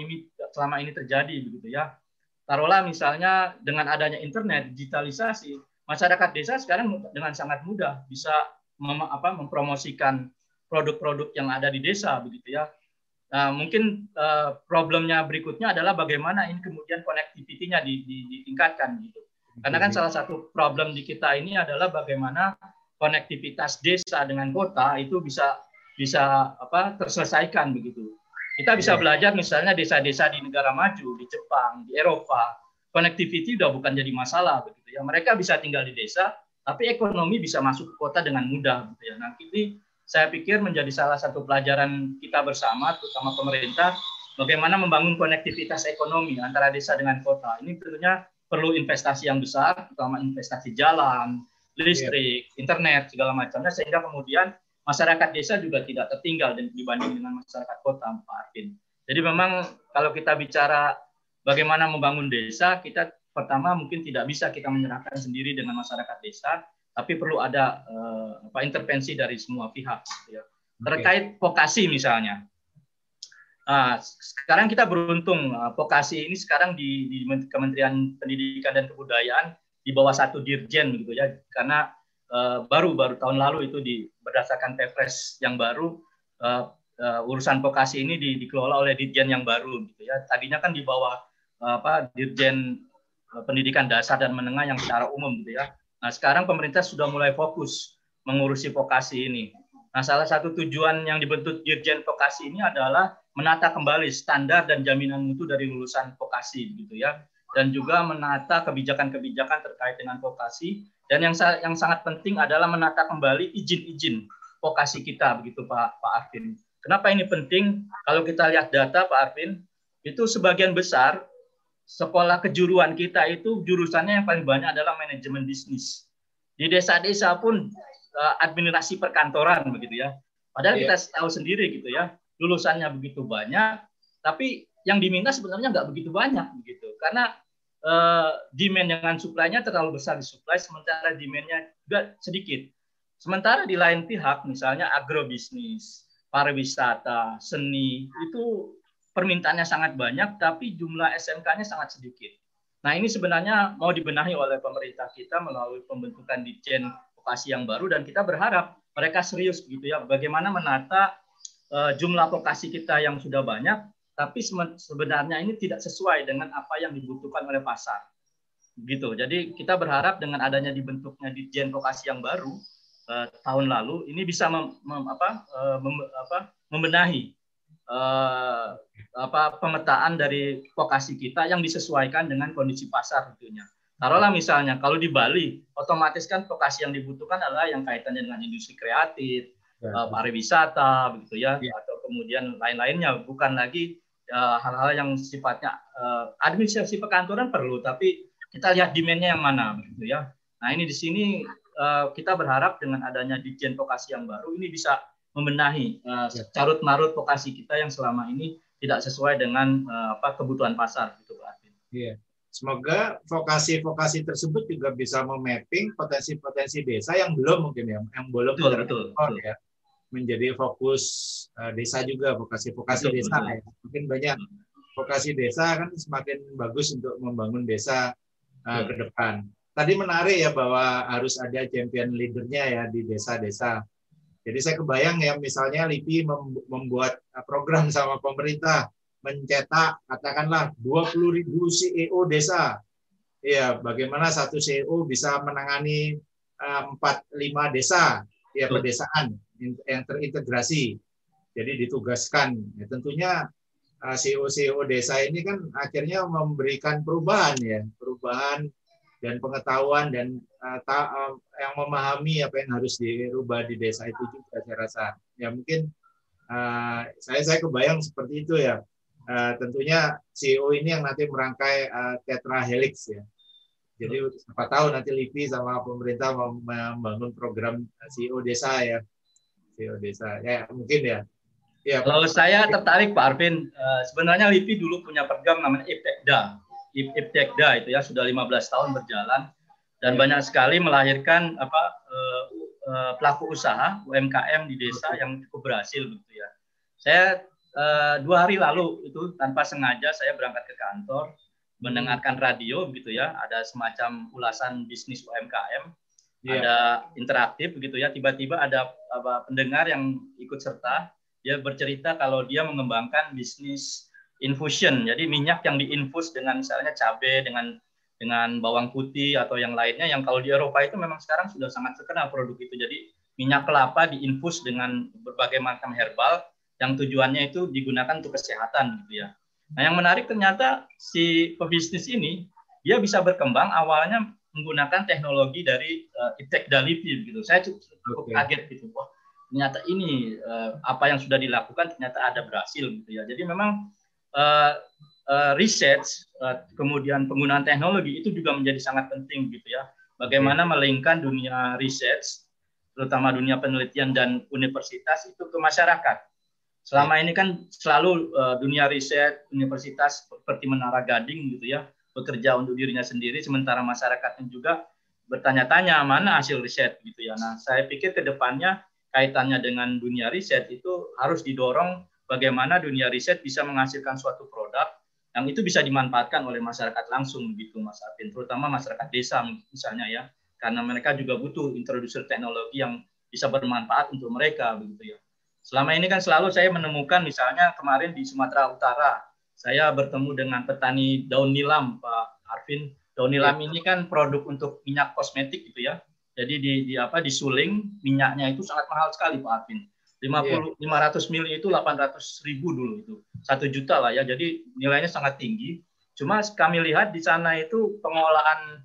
ini terjadi begitu ya. Taruhlah misalnya dengan adanya internet, digitalisasi, Masyarakat desa sekarang dengan sangat mudah bisa mempromosikan produk-produk yang ada di desa, begitu ya. Nah, mungkin problemnya berikutnya adalah bagaimana ini kemudian connectivity-nya ditingkatkan, gitu. Karena kan salah satu problem di kita ini adalah bagaimana konektivitas desa dengan kota itu bisa terselesaikan, begitu. Kita bisa belajar misalnya desa-desa di negara maju, di Jepang, di Eropa, connectivity udah bukan jadi masalah, begitu ya. Mereka bisa tinggal di desa, tapi ekonomi bisa masuk ke kota dengan mudah, gitu ya. Nah, ini saya pikir menjadi salah satu pelajaran kita bersama, terutama pemerintah, bagaimana membangun konektivitas ekonomi antara desa dengan kota. Ini tentunya perlu investasi yang besar, terutama investasi jalan, listrik, internet, segala macamnya, sehingga kemudian masyarakat desa juga tidak tertinggal dibanding dengan masyarakat kota, Pak Arvin. Jadi memang kalau kita bicara bagaimana membangun desa, kita pertama mungkin tidak bisa kita menyerahkan sendiri dengan masyarakat desa, tapi perlu ada intervensi dari semua pihak, gitu ya. Terkait vokasi misalnya. Sekarang kita beruntung, vokasi ini sekarang di Kementerian Pendidikan dan Kebudayaan di bawah satu Dirjen, gitu ya, karena baru tahun lalu itu berdasarkan Perpres yang baru, urusan vokasi ini dikelola oleh Dirjen yang baru, gitu ya. Tadinya kan di bawah Dirjen Pendidikan Dasar dan Menengah yang secara umum, gitu ya. Nah, sekarang pemerintah sudah mulai fokus mengurusi vokasi ini. Nah, salah satu tujuan yang dibentuk Dirjen Vokasi ini adalah menata kembali standar dan jaminan mutu dari lulusan vokasi, gitu ya. Dan juga menata kebijakan-kebijakan terkait dengan vokasi. Dan yang sangat penting adalah menata kembali izin-izin vokasi kita, begitu Pak Arvin. Kenapa ini penting? Kalau kita lihat data, Pak Arvin, itu sebagian besar sekolah kejuruan kita itu jurusannya yang paling banyak adalah manajemen bisnis. Di desa-desa pun administrasi perkantoran, begitu ya. Padahal kita tahu sendiri, gitu ya, lulusannya begitu banyak, tapi yang diminta sebenarnya nggak begitu banyak, begitu. Karena demand dengan supply-nya terlalu besar di supply, sementara demand-nya juga sedikit. Sementara di lain pihak, misalnya agrobisnis, pariwisata, seni, itu permintaannya sangat banyak, tapi jumlah SMK-nya sangat sedikit. Nah, ini sebenarnya mau dibenahi oleh pemerintah kita melalui pembentukan Ditjen Vokasi yang baru, dan kita berharap mereka serius, begitu ya, bagaimana menata jumlah vokasi kita yang sudah banyak, tapi sebenarnya ini tidak sesuai dengan apa yang dibutuhkan oleh pasar. Gitu. Jadi kita berharap dengan adanya dibentuknya Ditjen Vokasi yang baru tahun lalu, ini bisa membenahi pemetaan dari vokasi kita yang disesuaikan dengan kondisi pasar tentunya. Taruhlah misalnya kalau di Bali, otomatis kan vokasi yang dibutuhkan adalah yang kaitannya dengan industri kreatif, pariwisata, begitu ya, atau kemudian lain-lainnya, bukan lagi hal-hal yang sifatnya administrasi perkantoran perlu, tapi kita lihat demand-nya yang mana, begitu ya. Nah, ini di sini kita berharap dengan adanya Ditjen Vokasi yang baru ini bisa membenahi carut-marut vokasi kita yang selama ini tidak sesuai dengan kebutuhan pasar, gitu Pak Arvin. Iya. Semoga vokasi-vokasi tersebut juga bisa memapping potensi-potensi desa yang belum mungkin ya, yang belum betul. Ya, menjadi fokus desa juga, vokasi-vokasi desa. Ya. Mungkin banyak vokasi desa kan semakin bagus untuk membangun desa ke depan. Tadi menarik ya bahwa harus ada champion leadernya ya di desa-desa. Jadi saya kebayang ya misalnya LIPI membuat program sama pemerintah mencetak katakanlah 20.000 CEO desa. Ya, bagaimana satu CEO bisa menangani 4-5 desa, ya pedesaan yang terintegrasi. Jadi ditugaskan. Ya, tentunya CEO-CEO desa ini kan akhirnya memberikan perubahan dan pengetahuan dan yang memahami apa yang harus dirubah di desa itu juga saya rasa. Ya mungkin saya kebayang seperti itu ya. Tentunya CEO ini yang nanti merangkai tetrahelix ya. Jadi siapa tahu nanti LIPI sama pemerintah membangun program CEO desa ya. CEO desa ya mungkin ya. Ya kalau saya tertarik Pak Arvin, sebenarnya LIPI dulu punya program namanya IPTEKDA. IPTEKDA itu ya sudah 15 tahun berjalan dan banyak sekali melahirkan pelaku usaha UMKM di desa yang cukup berhasil, begitu ya. Saya 2 hari lalu itu tanpa sengaja saya berangkat ke kantor mendengarkan radio gitu ya, ada semacam ulasan bisnis UMKM, ada interaktif gitu ya, tiba-tiba ada pendengar yang ikut serta, dia bercerita kalau dia mengembangkan bisnis infusion, jadi minyak yang diinfus dengan misalnya cabai, dengan bawang putih atau yang lainnya, yang kalau di Eropa itu memang sekarang sudah sangat terkenal produk itu, jadi minyak kelapa diinfus dengan berbagai macam herbal, yang tujuannya itu digunakan untuk kesehatan gitu ya. Nah, yang menarik ternyata si pebisnis ini dia bisa berkembang awalnya menggunakan teknologi dari IPTEKDA LIPI gitu. Saya cukup kaget gitu. Wah, ternyata ini apa yang sudah dilakukan ternyata ada berhasil gitu ya. Jadi memang riset kemudian penggunaan teknologi itu juga menjadi sangat penting gitu ya. Bagaimana melingkan dunia riset terutama dunia penelitian dan universitas itu ke masyarakat. Selama ini kan selalu dunia riset, universitas seperti Menara Gading gitu ya, bekerja untuk dirinya sendiri, sementara masyarakatnya juga bertanya-tanya mana hasil riset gitu ya. Nah, saya pikir ke depannya kaitannya dengan dunia riset itu harus didorong bagaimana dunia riset bisa menghasilkan suatu produk yang itu bisa dimanfaatkan oleh masyarakat langsung gitu, Mas Arvin, terutama masyarakat desa misalnya ya, karena mereka juga butuh introduser teknologi yang bisa bermanfaat untuk mereka begitu ya. Selama ini kan selalu saya menemukan misalnya kemarin di Sumatera Utara, saya bertemu dengan petani daun nilam, Pak Arvin. Daun nilam ini kan produk untuk minyak kosmetik gitu ya. Jadi di disuling minyaknya itu sangat mahal sekali, Pak Arvin. 500 mili itu 800.000 dulu itu. 1 juta lah ya. Jadi nilainya sangat tinggi. Cuma kami lihat di sana itu pengolahan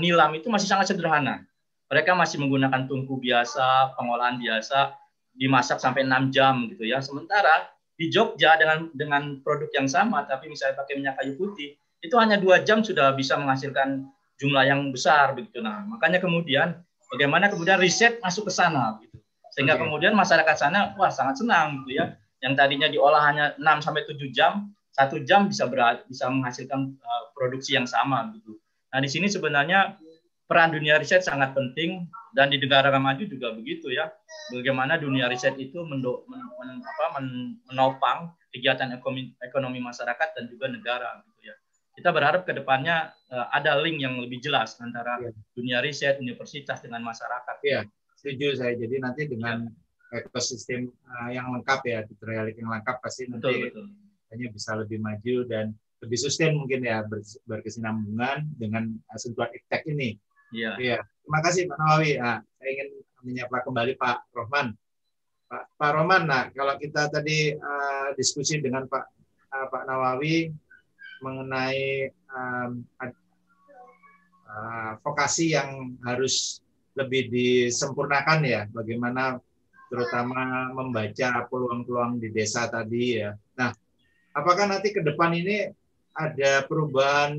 nilam itu masih sangat sederhana. Mereka masih menggunakan tungku biasa, pengolahan biasa, dimasak sampai 6 jam gitu ya. Sementara di Jogja dengan produk yang sama tapi misalnya pakai minyak kayu putih itu hanya 2 jam sudah bisa menghasilkan jumlah yang besar begitu. Nah, makanya kemudian bagaimana kemudian riset masuk ke sana gitu. Sehingga kemudian masyarakat sana wah sangat senang gitu ya. Yang tadinya diolah hanya 6 sampai 7 jam, 1 jam bisa menghasilkan produksi yang sama gitu. Nah, di sini sebenarnya peran dunia riset sangat penting dan di negara maju juga begitu ya. Bagaimana dunia riset itu menopang kegiatan ekonomi masyarakat dan juga negara gitu ya. Kita berharap ke depannya ada link yang lebih jelas antara dunia riset, universitas dengan masyarakat. Iya, setuju saya. Jadi nanti dengan ekosistem yang lengkap ya, tutorial yang lengkap pasti betul, nanti hanya bisa lebih maju dan lebih sustain mungkin ya berkesinambungan dengan sentuhan iptek ini. Iya. Terima kasih Pak Nawawi. Nah, saya ingin menyapa kembali Pak Rahman. Pak Rahman, nah kalau kita tadi diskusi dengan Pak Nawawi mengenai vokasi yang harus lebih disempurnakan ya, bagaimana terutama membaca peluang-peluang di desa tadi ya. Nah, apakah nanti ke depan ini ada perubahan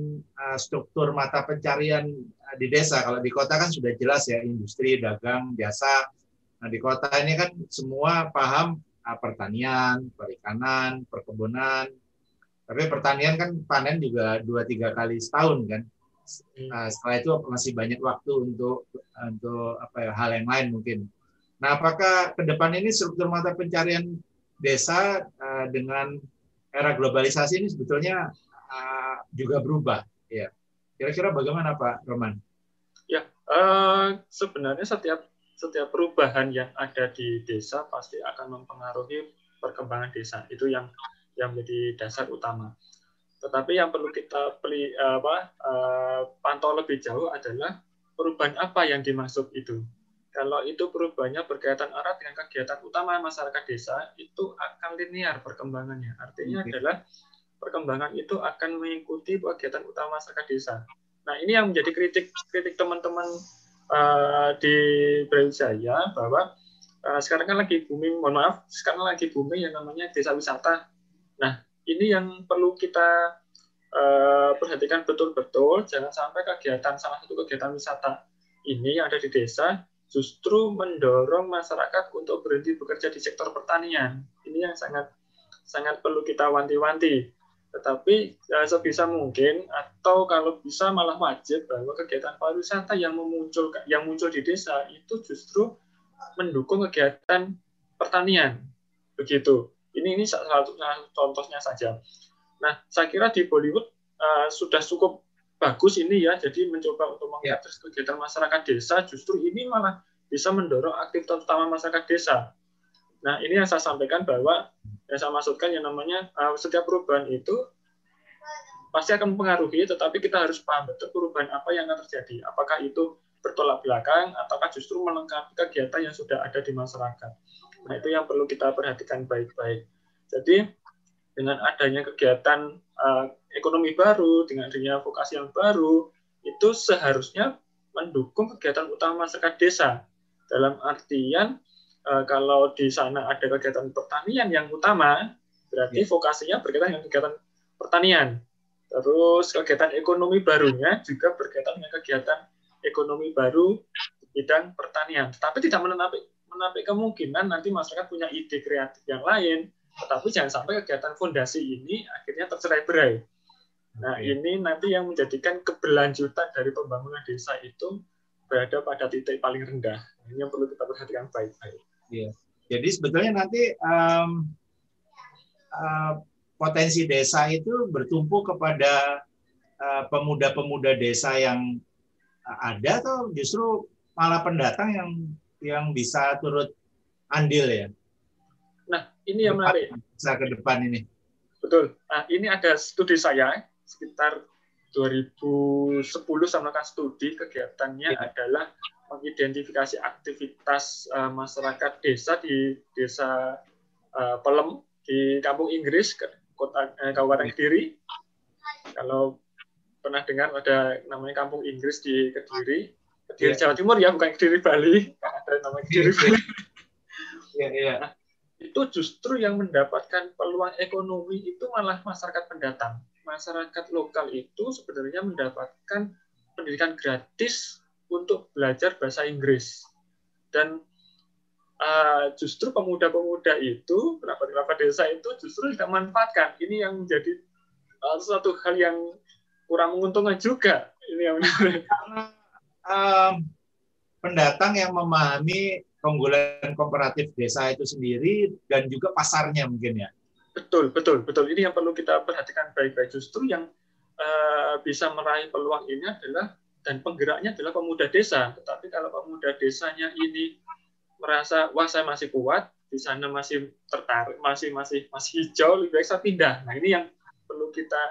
struktur mata pencarian di desa? Kalau di kota kan sudah jelas ya, industri, dagang, jasa. Nah, di kota ini kan semua paham pertanian, perikanan, perkebunan. Tapi pertanian kan panen juga 2-3 kali setahun kan. Setelah itu masih banyak waktu untuk hal yang lain mungkin. Nah, apakah ke depan ini struktur mata pencarian desa dengan era globalisasi ini sebetulnya juga berubah, ya. Kira-kira bagaimana Pak Rahman? Ya, sebenarnya setiap perubahan yang ada di desa pasti akan mempengaruhi perkembangan desa. Itu yang menjadi dasar utama. Tetapi yang perlu kita pantau lebih jauh adalah perubahan apa yang dimaksud itu. Kalau itu perubahannya berkaitan erat dengan kegiatan utama masyarakat desa, itu akan linear perkembangannya. Artinya adalah perkembangan itu akan mengikuti kegiatan utama masyarakat desa. Nah, ini yang menjadi kritik teman-teman di Brawijaya bahwa sekarang kan lagi booming, mohon maaf, sekarang lagi booming yang namanya desa wisata. Nah, ini yang perlu kita perhatikan betul-betul, jangan sampai salah satu kegiatan wisata ini yang ada di desa justru mendorong masyarakat untuk berhenti bekerja di sektor pertanian. Ini yang sangat perlu kita wanti-wanti. Tetapi sebisa mungkin atau kalau bisa malah wajib bahwa kegiatan pariwisata yang muncul di desa itu justru mendukung kegiatan pertanian. Begitu. Ini salah satu contohnya saja. Nah, saya kira di Bollywood sudah cukup bagus ini ya, jadi mencoba untuk mengatur kegiatan masyarakat desa, justru ini malah bisa mendorong aktivitas utama masyarakat desa. Nah, ini yang saya sampaikan bahwa yang saya maksudkan yang namanya setiap perubahan itu pasti akan mempengaruhi, tetapi kita harus paham betul perubahan apa yang akan terjadi. Apakah itu bertolak belakang, ataukah justru melengkapi kegiatan yang sudah ada di masyarakat. Nah, itu yang perlu kita perhatikan baik-baik. Jadi, dengan adanya kegiatan ekonomi baru, dengan adanya vokasi yang baru, itu seharusnya mendukung kegiatan utama masyarakat desa. Dalam artian, kalau di sana ada kegiatan pertanian yang utama, berarti vokasinya berkaitan dengan kegiatan pertanian. Terus kegiatan ekonomi barunya juga berkaitan dengan kegiatan ekonomi baru di bidang pertanian. Tapi tidak menampik kemungkinan nanti masyarakat punya ide kreatif yang lain, tetapi jangan sampai kegiatan fondasi ini akhirnya tercerai-berai. Nah, ini nanti yang menjadikan keberlanjutan dari pembangunan desa itu berada pada titik paling rendah. Ini yang perlu kita perhatikan baik-baik. Ya. Jadi sebetulnya nanti potensi desa itu bertumpu kepada pemuda-pemuda desa yang ada, atau justru malah pendatang yang bisa turut andil ya. Nah, ini yang menarik. Ke depan ini. Betul. Nah, ini ada studi saya sekitar 2010 saya melakukan studi, kegiatannya adalah mengidentifikasi aktivitas masyarakat desa di desa Pelem di Kampung Inggris, Kabupaten Kediri. Kalau pernah dengar ada namanya Kampung Inggris di Kediri, Jawa Timur ya, bukan Kediri Bali. Ada namanya Kediri Bali. Nah, itu justru yang mendapatkan peluang ekonomi itu malah masyarakat pendatang. Masyarakat lokal itu sebenarnya mendapatkan pendidikan gratis untuk belajar bahasa Inggris. Dan justru pemuda-pemuda itu, kerabat-kerabat desa itu justru tidak memanfaatkan. Ini yang menjadi suatu hal yang kurang menguntungkan juga. Ini yang menarik. Pendatang yang memahami keunggulan kooperatif desa itu sendiri dan juga pasarnya mungkin ya. Betul. Ini yang perlu kita perhatikan baik-baik. Justru yang bisa meraih peluang ini adalah, dan penggeraknya adalah pemuda desa. Tetapi kalau pemuda desanya ini merasa, wah saya masih kuat, di sana masih tertarik, masih hijau, lebih baik saya pindah. Nah, ini yang perlu kita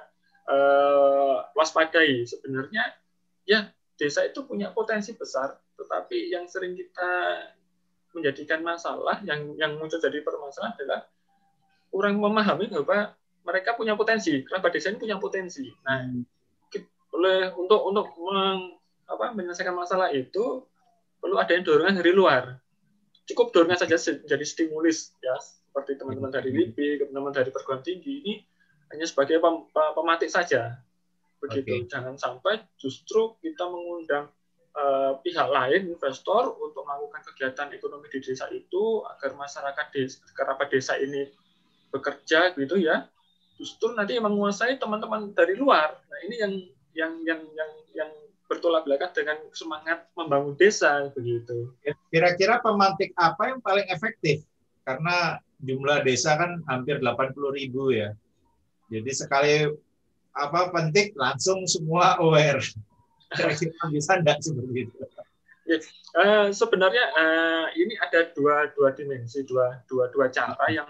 waspadai. Sebenarnya ya desa itu punya potensi besar, tetapi yang sering kita menjadikan masalah, yang muncul jadi permasalahan adalah kurang memahami bahwa mereka punya potensi, kerabat desa ini punya potensi. Nah, untuk menyelesaikan masalah itu perlu adanya dorongan dari luar. Cukup dorongan saja jadi stimulus ya, seperti teman-teman dari LIPI, teman-teman dari perguruan tinggi ini hanya sebagai pematik saja. Begitu, jangan sampai justru kita mengundang pihak lain, investor, untuk melakukan kegiatan ekonomi di desa itu agar masyarakat desa, kerabat desa ini bekerja gitu ya, justru nanti menguasai teman-teman dari luar. Nah, ini yang bertolak belakang dengan semangat membangun desa begitu. Kira-kira pemantik apa yang paling efektif? Karena jumlah desa kan hampir 80.000 ya. Jadi sekali penting langsung semua aware. Kira-kira bisa enggak seperti itu? Sebenarnya ini ada dua dimensi, dua cara yang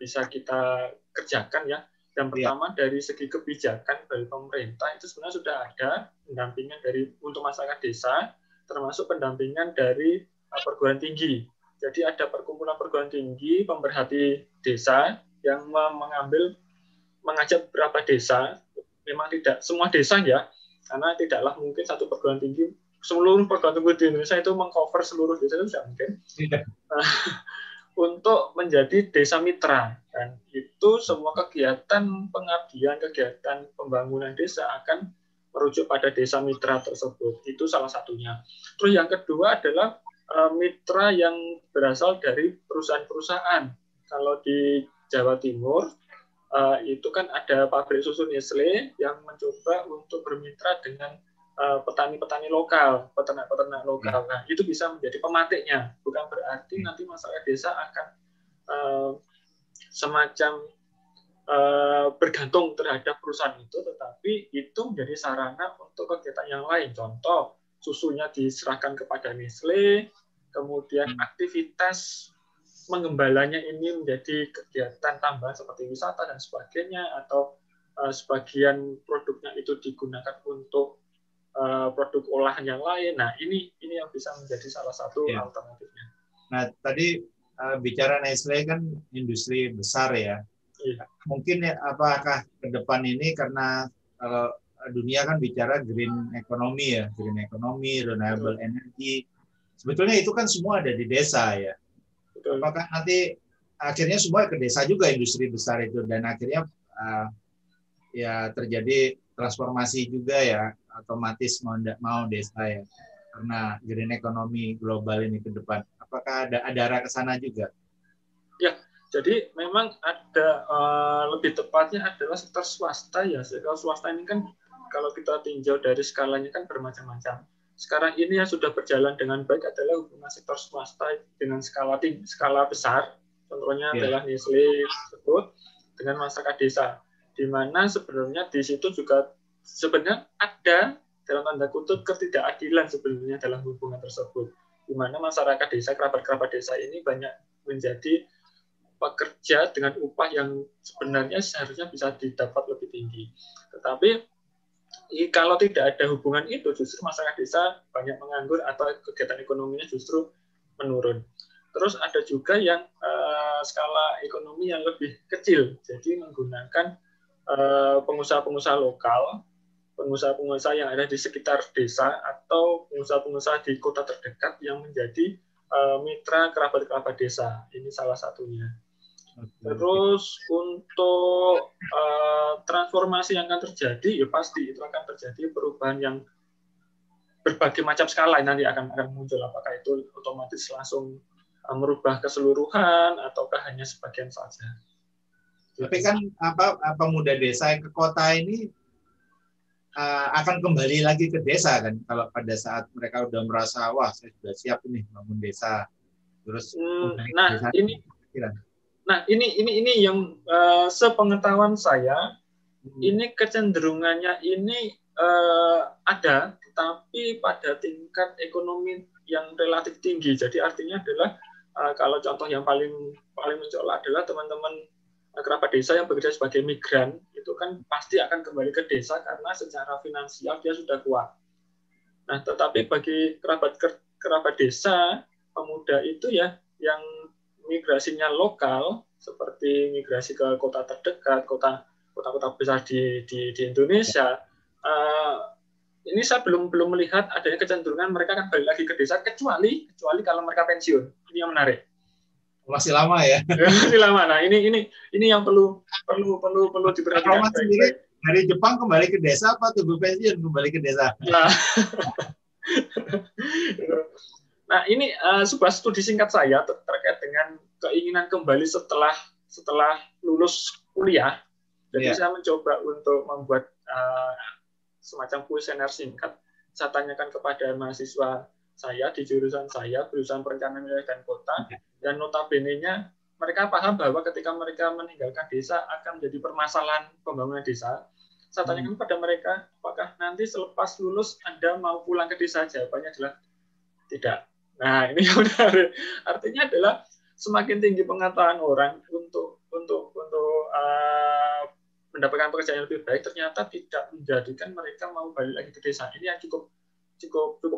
bisa kita kerjakan ya. Yang pertama dari segi kebijakan dari pemerintah itu sebenarnya sudah ada pendampingan dari untuk masyarakat desa, termasuk pendampingan dari perguruan tinggi. Jadi ada perkumpulan perguruan tinggi pemerhati desa yang mengajak beberapa desa, memang tidak semua desa ya. Karena tidaklah mungkin satu perguruan tinggi, seluruh perguruan tinggi di Indonesia itu mengcover seluruh desa, itu tidak mungkin. Untuk menjadi desa mitra. Dan itu semua kegiatan pengabdian, kegiatan pembangunan desa akan merujuk pada desa mitra tersebut. Itu salah satunya. Terus yang kedua adalah mitra yang berasal dari perusahaan-perusahaan. Kalau di Jawa Timur, itu kan ada pabrik susu Nestle yang mencoba untuk bermitra dengan petani-petani lokal, peternak-peternak lokal. Nah, itu bisa menjadi pematiknya. Bukan berarti nanti masyarakat desa akan semacam bergantung terhadap perusahaan itu, tetapi itu menjadi sarana untuk kegiatan yang lain. Contoh, susunya diserahkan kepada Nestle, kemudian aktivitas mengembalanya ini menjadi kegiatan tambahan seperti wisata dan sebagainya, atau sebagian produknya itu digunakan untuk produk olahan yang lain. Nah, ini yang bisa menjadi salah satu alternatifnya. Nah, tadi bicara Nestle kan industri besar ya. Mungkin apakah ke depan ini karena dunia kan bicara green economy ya, green economy, renewable energy. Sebetulnya itu kan semua ada di desa ya. Apakah nanti akhirnya semua ke desa juga industri besar itu, dan akhirnya ya terjadi transformasi juga ya, otomatis mau desa ya karena green economy global ini ke depan. Apakah ada arah ke sana juga? Ya. Jadi memang ada, lebih tepatnya adalah sektor swasta ya. Sektor swasta ini kan kalau kita tinjau dari skalanya kan bermacam-macam. Sekarang ini yang sudah berjalan dengan baik adalah hubungan sektor swasta dengan skala besar. Contohnya adalah Nestle tersebut dengan masyarakat desa. Di mana sebenarnya di situ juga sebenarnya ada dalam tanda kutip ketidakadilan sebenarnya dalam hubungan tersebut. Di mana masyarakat desa, kerabat-kerabat desa ini banyak menjadi pekerja dengan upah yang sebenarnya seharusnya bisa didapat lebih tinggi. Tetapi kalau tidak ada hubungan itu, justru masyarakat desa banyak menganggur atau kegiatan ekonominya justru menurun. Terus ada juga yang skala ekonomi yang lebih kecil, jadi menggunakan pengusaha-pengusaha lokal, pengusaha-pengusaha yang ada di sekitar desa, atau pengusaha-pengusaha di kota terdekat yang menjadi mitra kerabat-kerabat desa. Ini salah satunya. Terus untuk transformasi yang akan terjadi, ya pasti itu akan terjadi perubahan yang berbagai macam skala nanti akan muncul. Apakah itu otomatis langsung merubah keseluruhan ataukah hanya sebagian saja? Tapi kan pemuda desa yang ke kota ini akan kembali lagi ke desa kan, kalau pada saat mereka udah merasa wah saya sudah siap nih bangun desa. Terus desa ini yang sepengetahuan saya ini kecenderungannya ini ada, tetapi pada tingkat ekonomi yang relatif tinggi. Jadi artinya adalah kalau contoh yang paling mencolok adalah teman-teman kerabat desa yang bekerja sebagai migran, itu kan pasti akan kembali ke desa karena secara finansial dia sudah kuat. Nah, tetapi bagi kerabat desa, pemuda itu ya yang migrasinya lokal, seperti migrasi ke kota terdekat, kota-kota besar di Indonesia, ini saya belum melihat adanya kecenderungan mereka akan balik lagi ke desa, kecuali kalau mereka pensiun. Ini yang menarik. Masih lama ya. Nah, ini yang perlu diperhatikan. Rahmat sendiri dari Jepang kembali ke desa apa tubuh pensiun kembali ke desa? Nah, ini sebuah studi singkat saya terkait dengan keinginan kembali setelah lulus kuliah. Jadi saya mencoba untuk membuat semacam kuesioner singkat. Saya tanyakan kepada mahasiswa saya di jurusan perencanaan wilayah dan kota, dan notabene-nya mereka paham bahwa ketika mereka meninggalkan desa akan menjadi permasalahan pembangunan desa. Saya tanyakan kepada mereka, apakah nanti selepas lulus Anda mau pulang ke desa? Jawabannya adalah tidak. Nah, ini yang menarik. Artinya adalah semakin tinggi pengetahuan orang untuk mendapatkan pekerjaan yang lebih baik, ternyata tidak menjadikan mereka mau balik lagi ke desa. Ini yang cukup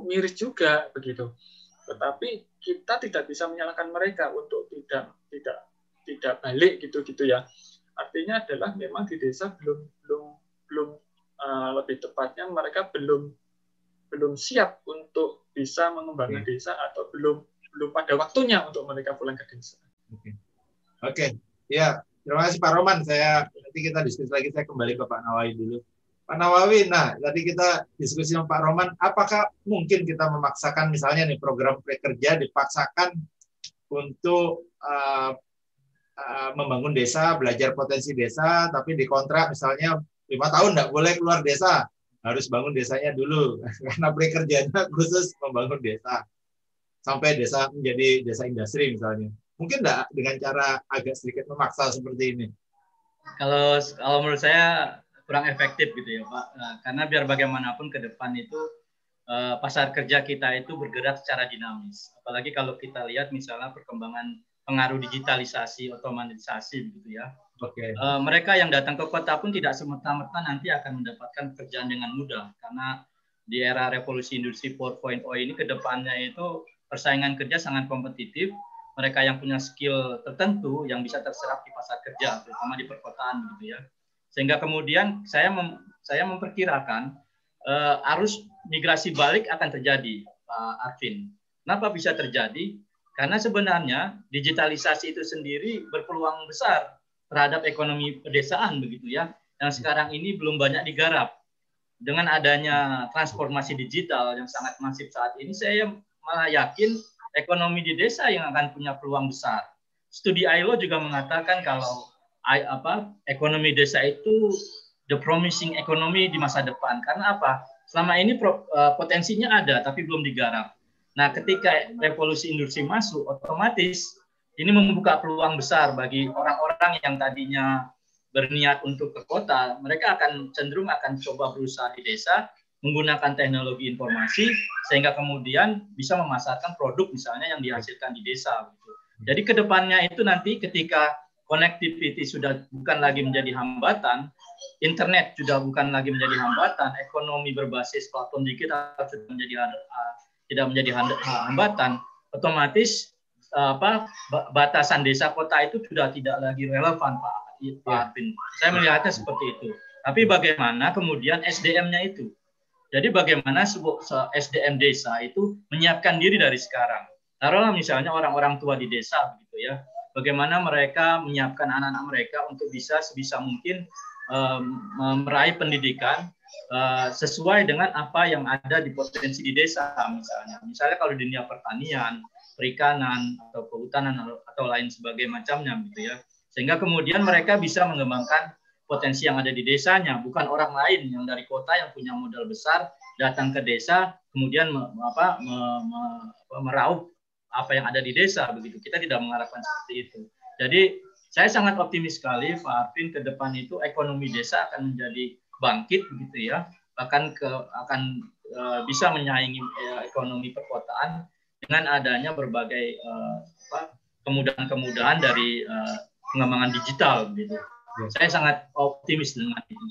miris juga begitu. Tetapi kita tidak bisa menyalahkan mereka untuk tidak balik gitu ya. Artinya adalah memang di desa belum lebih tepatnya mereka belum siap untuk bisa mengembangkan desa, atau belum pada waktunya untuk mereka pulang ke desa. Oke. Ya, terima kasih Pak Roman. Nanti kita diskusi lagi, saya kembali ke Pak Nawawi dulu. Pak Nawawi, nah tadi kita diskusi sama Pak Roman, apakah mungkin kita memaksakan misalnya nih program prakerja dipaksakan untuk membangun desa, belajar potensi desa, tapi dikontrak misalnya 5 tahun nggak boleh keluar desa, harus bangun desanya dulu karena prakerjanya khusus membangun desa sampai desa menjadi desa industri misalnya. Mungkin nggak dengan cara agak sedikit memaksa seperti ini? Kalau menurut saya kurang efektif gitu ya Pak, karena biar bagaimanapun ke depan itu pasar kerja kita itu bergerak secara dinamis. Apalagi kalau kita lihat misalnya perkembangan pengaruh digitalisasi, otomatisasi gitu ya. Okay. Mereka yang datang ke kota pun tidak semerta-merta nanti akan mendapatkan pekerjaan dengan mudah, karena di era revolusi industri 4.0 ini ke depannya itu persaingan kerja sangat kompetitif. Mereka yang punya skill tertentu yang bisa terserap di pasar kerja, terutama di perkotaan gitu ya. Sehingga kemudian saya memperkirakan arus migrasi balik akan terjadi, Pak Arvin. Kenapa bisa terjadi? Karena sebenarnya digitalisasi itu sendiri berpeluang besar terhadap ekonomi pedesaan begitu ya, yang sekarang ini belum banyak digarap. Dengan adanya transformasi digital yang sangat masif saat ini, saya malah yakin ekonomi di desa yang akan punya peluang besar. Studi ILO juga mengatakan kalau ekonomi desa itu the promising economy di masa depan. Karena apa? Selama ini potensinya ada tapi belum digarap. Nah, ketika revolusi industri masuk, otomatis ini membuka peluang besar bagi orang-orang yang tadinya berniat untuk ke kota. Mereka akan cenderung akan coba berusaha di desa, menggunakan teknologi informasi sehingga kemudian bisa memasarkan produk misalnya yang dihasilkan di desa. Jadi ke depannya itu nanti ketika connectivity sudah bukan lagi menjadi hambatan, internet sudah bukan lagi menjadi hambatan, ekonomi berbasis platform digital sudah tidak menjadi hambatan, otomatis batasan desa kota itu sudah tidak lagi relevan, Pak Arvin. Saya melihatnya seperti itu. Tapi bagaimana kemudian SDM-nya itu? Jadi bagaimana SDM desa itu menyiapkan diri dari sekarang. Taruhlah misalnya orang-orang tua di desa begitu ya. Bagaimana mereka menyiapkan anak-anak mereka untuk bisa sebisa mungkin meraih pendidikan sesuai dengan apa yang ada di potensi di desa misalnya. Misalnya kalau di dunia pertanian, perikanan atau kehutanan atau lain sebagainya macamnya gitu ya. Sehingga kemudian mereka bisa mengembangkan potensi yang ada di desanya, bukan orang lain yang dari kota yang punya modal besar datang ke desa kemudian meraup apa yang ada di desa begitu. Kita tidak mengharapkan seperti itu. Jadi saya sangat optimis sekali Pak Arvin, ke depan itu ekonomi desa akan menjadi bangkit begitu ya, bahkan bisa menyaingi ekonomi perkotaan dengan adanya berbagai kemudahan-kemudahan dari pengembangan digital begitu. Saya sangat optimis dengan itu.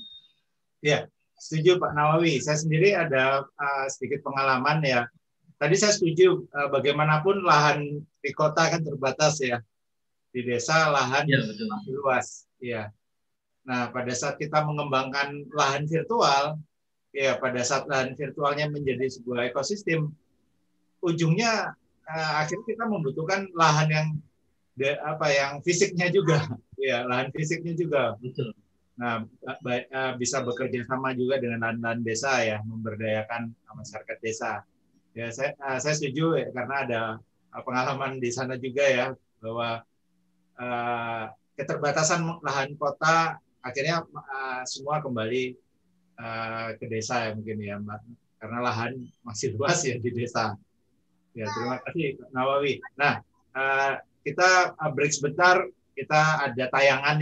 Ya, setuju Pak Nawawi. Saya sendiri ada sedikit pengalaman ya. Tadi saya setuju, bagaimanapun lahan di kota kan terbatas ya. Di desa lahan lebih luas. Ya. Nah, pada saat kita mengembangkan lahan virtual, ya pada saat lahan virtualnya menjadi sebuah ekosistem, ujungnya akhirnya kita membutuhkan lahan yang fisiknya juga. Ya, lahan fisiknya juga. Betul. Nah, bisa bekerja sama juga dengan lahan-lahan desa ya, memberdayakan masyarakat desa. Ya, saya setuju ya, karena ada pengalaman di sana juga ya, bahwa keterbatasan lahan kota akhirnya semua kembali ke desa ya mungkin ya, karena lahan masih luas ya di desa. Ya, terima kasih Nawawi. Nah, kita break sebentar. Kita ada tayangan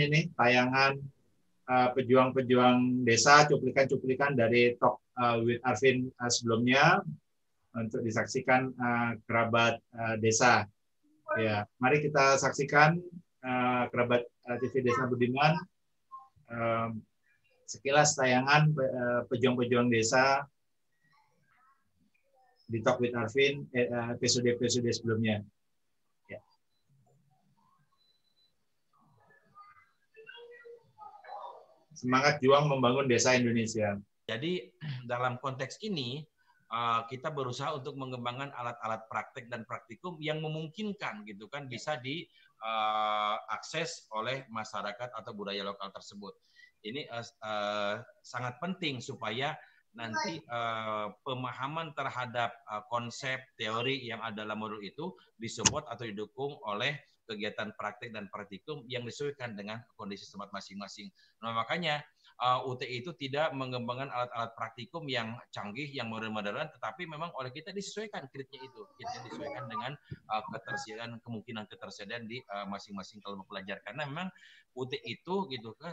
pejuang-pejuang desa, cuplikan-cuplikan dari Talk with Arvin sebelumnya untuk disaksikan kerabat desa. Ya, mari kita saksikan kerabat TV Desa Budiman sekilas tayangan pejuang-pejuang desa di Talk with Arvin episode-episode sebelumnya. Semangat juang membangun desa Indonesia. Jadi dalam konteks ini kita berusaha untuk mengembangkan alat-alat praktek dan praktikum yang memungkinkan gitu kan bisa diakses oleh masyarakat atau budaya lokal tersebut. Ini sangat penting supaya nanti pemahaman terhadap konsep teori yang ada dalam modul itu disupport atau didukung oleh kegiatan praktik dan praktikum yang disesuaikan dengan kondisi tempat masing-masing. Nah, makanya UTI itu tidak mengembangkan alat-alat praktikum yang canggih, yang modern-modern, tetapi memang oleh kita disesuaikan kritnya itu. Kita disesuaikan dengan ketersediaan, kemungkinan ketersediaan di masing-masing kelompok pelajar. Karena memang UTI itu gitu kan,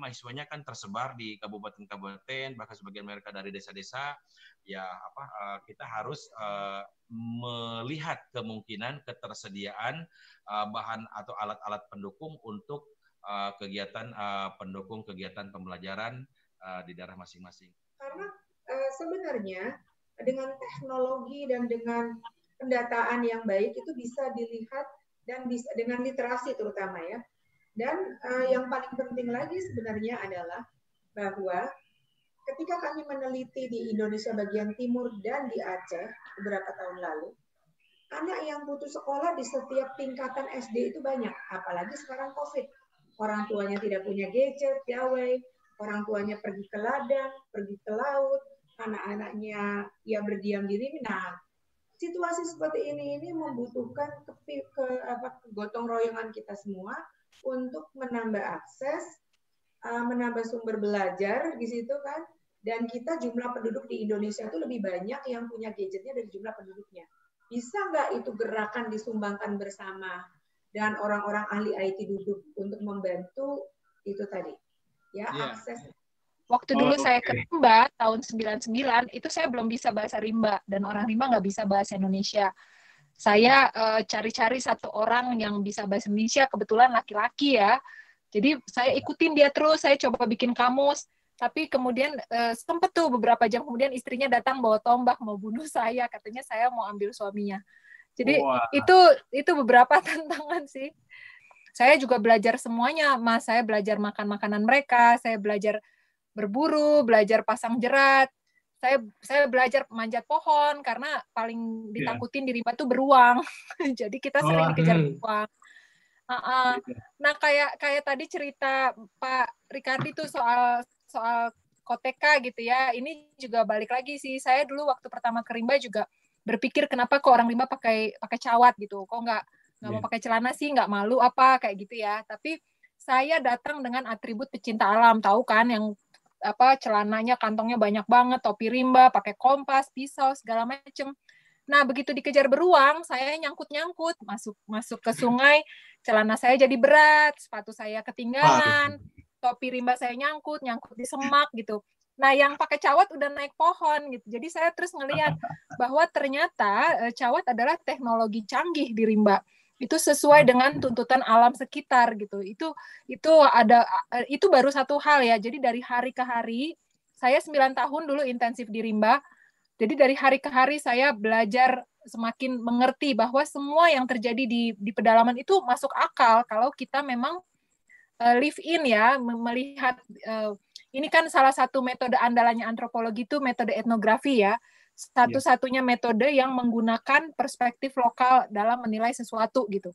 mahasiswanya kan tersebar di kabupaten-kabupaten, bahkan sebagian mereka dari desa-desa. Ya kita harus melihat kemungkinan ketersediaan bahan atau alat-alat pendukung untuk kegiatan pendukung kegiatan pembelajaran di daerah masing-masing. Karena sebenarnya dengan teknologi dan dengan pendataan yang baik itu bisa dilihat dan bisa dengan literasi terutama ya. Dan yang paling penting lagi sebenarnya adalah bahwa ketika kami meneliti di Indonesia bagian timur dan di Aceh beberapa tahun lalu, anak yang putus sekolah di setiap tingkatan SD itu banyak, apalagi sekarang COVID. Orang tuanya tidak punya gadget, piawai, orang tuanya pergi ke ladang, pergi ke laut, anak-anaknya ya berdiam diri. Nah, situasi seperti ini membutuhkan kegotong royongan kita semua untuk menambah akses, menambah sumber belajar di situ kan. Dan kita jumlah penduduk di Indonesia itu lebih banyak yang punya gadgetnya dari jumlah penduduknya. Bisa nggak itu gerakan disumbangkan bersama? Dan orang-orang ahli IT duduk untuk membantu itu tadi. Ya, yeah. Akses. Waktu dulu saya ke Rimba, tahun 99, itu saya belum bisa bahasa Rimba. Dan orang Rimba nggak bisa bahasa Indonesia. Saya cari-cari satu orang yang bisa bahasa Indonesia, kebetulan laki-laki ya. Jadi saya ikutin dia terus, saya coba bikin kamus. Tapi kemudian sempet tuh beberapa jam kemudian istrinya datang bawa tombak, mau bunuh saya. Katanya saya mau ambil suaminya. Jadi itu beberapa tantangan sih. Saya juga belajar semuanya, Mas. Saya belajar makan makanan mereka, saya belajar berburu, belajar pasang jerat. Saya belajar manjat pohon karena paling ditakutin di Rimba tuh beruang. Jadi kita sering dikejar beruang. Nah kayak tadi cerita Pak Rikardi tuh soal koteka gitu ya. Ini juga balik lagi sih. Saya dulu waktu pertama ke Rimba juga berpikir kenapa kok orang Rimba pakai cawat gitu, kok nggak mau pakai celana sih, nggak malu apa kayak gitu ya. Tapi saya datang dengan atribut pecinta alam, tahu kan yang celananya kantongnya banyak banget, topi Rimba, pakai kompas, pisau segala macem. Nah begitu dikejar beruang, saya nyangkut masuk ke sungai, celana saya jadi berat, sepatu saya ketinggalan, topi Rimba saya nyangkut di semak gitu. Nah, yang pakai cawat udah naik pohon gitu. Jadi saya terus ngelihat bahwa ternyata cawat adalah teknologi canggih di Rimba. Itu sesuai dengan tuntutan alam sekitar gitu. Itu baru satu hal ya. Jadi dari hari ke hari, saya 9 tahun dulu intensif di Rimba. Jadi dari hari ke hari saya belajar semakin mengerti bahwa semua yang terjadi di pedalaman itu masuk akal kalau kita memang live in ya, melihat ini kan salah satu metode andalannya antropologi itu metode etnografi ya. Satu-satunya metode yang menggunakan perspektif lokal dalam menilai sesuatu gitu.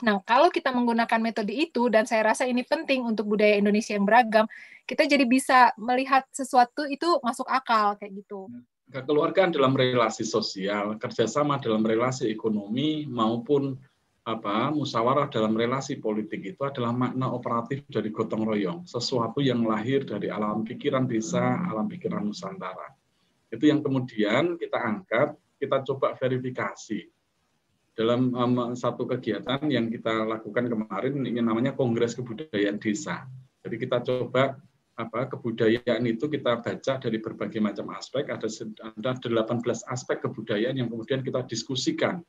Nah, kalau kita menggunakan metode itu, dan saya rasa ini penting untuk budaya Indonesia yang beragam, kita jadi bisa melihat sesuatu itu masuk akal kayak gitu. Kekeluargaan dalam relasi sosial, kerjasama dalam relasi ekonomi, maupun musyawarah dalam relasi politik itu adalah makna operatif dari gotong royong, sesuatu yang lahir dari alam pikiran desa, alam pikiran Nusantara. Itu yang kemudian kita angkat, kita coba verifikasi dalam satu kegiatan yang kita lakukan kemarin, ini namanya Kongres Kebudayaan Desa. Jadi kita coba kebudayaan itu kita baca dari berbagai macam aspek, ada 18 aspek kebudayaan yang kemudian kita diskusikan.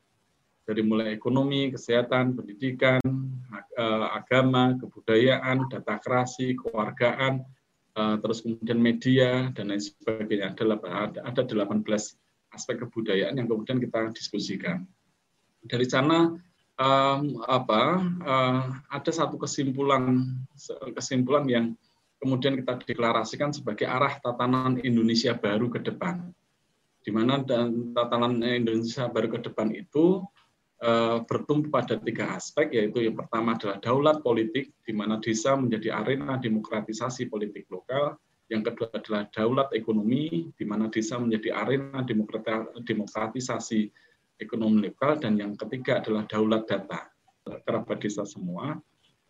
Dari mulai ekonomi, kesehatan, pendidikan, agama, kebudayaan, datakrasi, kewargaan, terus kemudian media, dan lain sebagainya. Ada 18 aspek kebudayaan yang kemudian kita diskusikan. Dari sana ada satu kesimpulan yang kemudian kita deklarasikan sebagai arah tatanan Indonesia baru ke depan. Di mana tatanan Indonesia baru ke depan itu bertumpu pada 3 aspek, yaitu yang pertama adalah daulat politik, di mana desa menjadi arena demokratisasi politik lokal. Yang kedua adalah daulat ekonomi, di mana desa menjadi arena demokratisasi ekonomi lokal. Dan yang ketiga adalah daulat data, kerabat desa semua,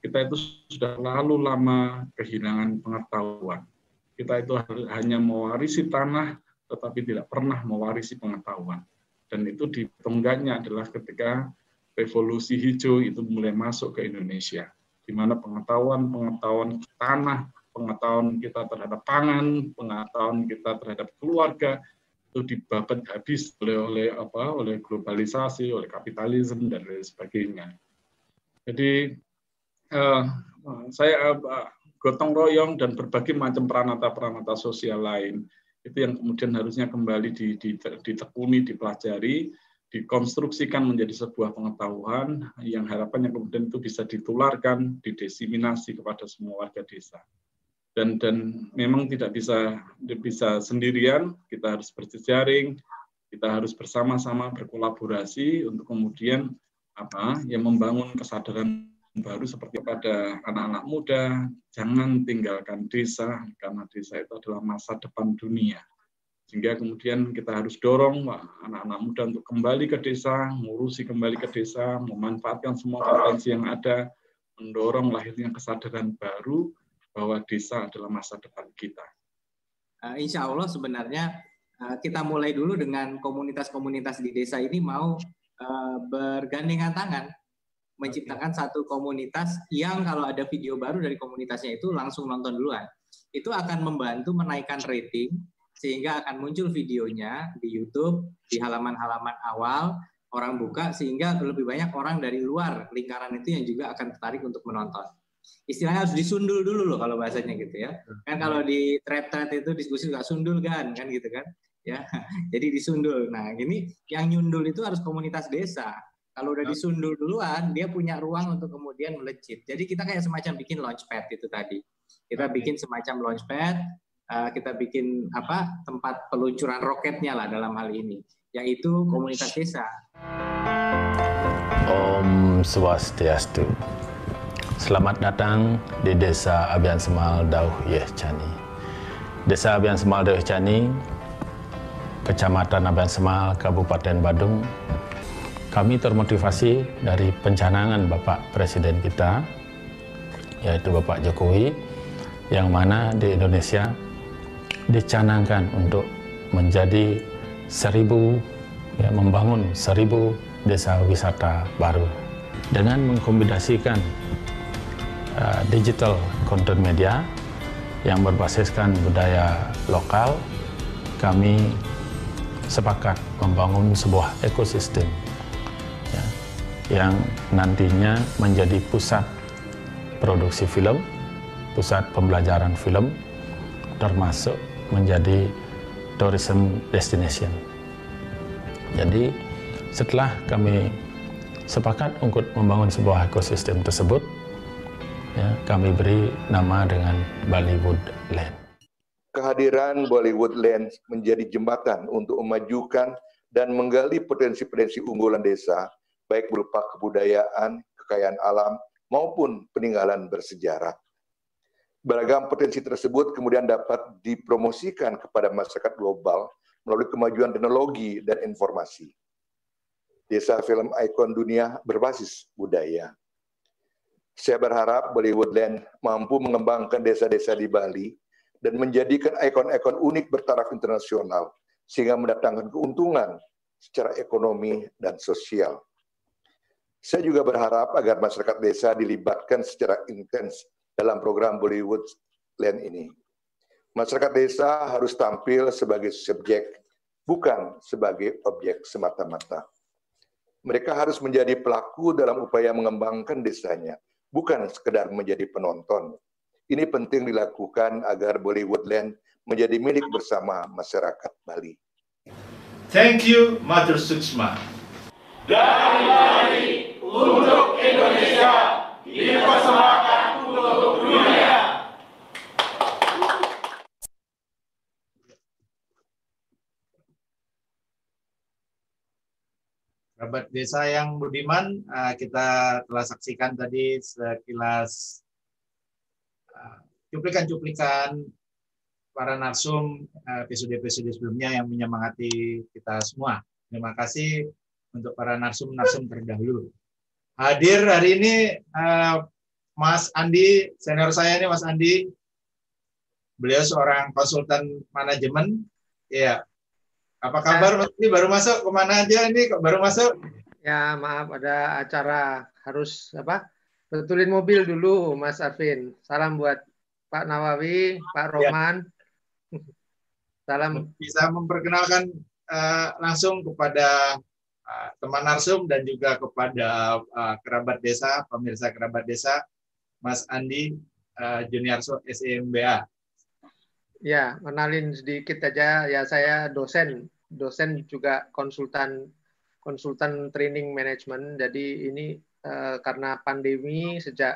kita itu sudah lalu lama kehilangan pengetahuan. Kita itu hanya mewarisi tanah, tetapi tidak pernah mewarisi pengetahuan. Dan itu ditonggaknya adalah ketika revolusi hijau itu mulai masuk ke Indonesia, di mana pengetahuan tanah, pengetahuan kita terhadap pangan, pengetahuan kita terhadap keluarga, itu dibabat habis oleh globalisasi, oleh kapitalisme, dan lain sebagainya. Jadi gotong royong dan berbagai macam peranata-peranata sosial lain itu yang kemudian harusnya kembali ditekuni, dipelajari, dikonstruksikan menjadi sebuah pengetahuan yang harapannya kemudian itu bisa ditularkan, didesiminasi kepada semua warga desa. Dan memang tidak bisa sendirian, kita harus berjejaring, kita harus bersama-sama berkolaborasi untuk kemudian membangun kesadaran baru seperti pada anak-anak muda. Jangan tinggalkan desa, karena desa itu adalah masa depan dunia. Sehingga kemudian kita harus dorong anak-anak muda untuk kembali ke desa, mengurusi kembali ke desa, memanfaatkan semua potensi yang ada, mendorong lahirnya kesadaran baru bahwa desa adalah masa depan kita. Insya Allah sebenarnya kita mulai dulu dengan komunitas-komunitas di desa ini mau bergandengan tangan, menciptakan satu komunitas yang kalau ada video baru dari komunitasnya itu langsung nonton duluan. Itu akan membantu menaikkan rating, sehingga akan muncul videonya di YouTube, di halaman-halaman awal, orang buka, sehingga lebih banyak orang dari luar lingkaran itu yang juga akan tertarik untuk menonton. Istilahnya harus disundul dulu loh kalau bahasanya gitu ya. Kan kalau di thread-thread itu diskusi nggak sundul kan gitu kan. Ya. Jadi disundul. Nah, ini yang nyundul itu harus komunitas desa. Kalau udah disundul duluan, dia punya ruang untuk kemudian melejit. Jadi kita kayak semacam bikin launchpad itu tadi. Kita bikin semacam launchpad, kita bikin tempat peluncuran roketnya lah dalam hal ini, yaitu komunitas desa. Om Swastiastu. Selamat datang di Desa Abian Semal Dauh Yeh Chani. Desa Abian Semal Dauh Yeh Chani, Kecamatan Abian Semal, Kabupaten Badung. Kami termotivasi dari pencanangan Bapak Presiden kita, yaitu Bapak Jokowi, yang mana di Indonesia dicanangkan untuk menjadi 1000, ya, membangun 1000 desa wisata baru dengan mengkombinasikan digital content media yang berbasiskan budaya lokal. Kami sepakat membangun sebuah ekosistem, ya, yang nantinya menjadi pusat produksi film, pusat pembelajaran film, termasuk menjadi tourism destination. Jadi setelah kami sepakat untuk membangun sebuah ekosistem tersebut, ya, kami beri nama dengan Bollywood Land. Kehadiran Bollywood Land menjadi jembatan untuk memajukan dan menggali potensi-potensi unggulan desa, baik berupa kebudayaan, kekayaan alam, maupun peninggalan bersejarah. Beragam potensi tersebut kemudian dapat dipromosikan kepada masyarakat global melalui kemajuan teknologi dan informasi. Desa film ikon dunia berbasis budaya. Saya berharap Bollywood Land mampu mengembangkan desa-desa di Bali dan menjadikan ikon-ikon unik bertaraf internasional sehingga mendatangkan keuntungan secara ekonomi dan sosial. Saya juga berharap agar masyarakat desa dilibatkan secara intens dalam program Bollywood Land ini. Masyarakat desa harus tampil sebagai subjek, bukan sebagai objek semata-mata. Mereka harus menjadi pelaku dalam upaya mengembangkan desanya, bukan sekedar menjadi penonton. Ini penting dilakukan agar Bollywood Land menjadi milik bersama masyarakat Bali. Thank you, Mother Suksma. Dari Bali untuk Indonesia, dipersembahkan untuk dunia. Kerabat desa yang budiman, kita telah saksikan tadi sekilas cuplikan-cuplikan para narsum episode-episode sebelumnya yang menyemangati kita semua. Terima kasih untuk para narsum-narsum terdahulu. Hadir hari ini Mas Andi, senior saya ini Mas Andi. Beliau seorang konsultan manajemen. Iya. Apa kabar Mas Andi? Baru masuk kemana aja ini? Kok baru masuk? Ya maaf, ada acara harus betulin mobil dulu Mas Arvin. Salam buat Pak Nawawi, Pak Roman. Ya. Salam. Bisa memperkenalkan langsung kepada teman narsum dan juga kepada kerabat desa, pemirsa kerabat desa, Mas Andi Junarsyah SMBA. Ya, kenalin sedikit aja ya, saya dosen juga konsultan training manajemen. Jadi ini karena pandemi sejak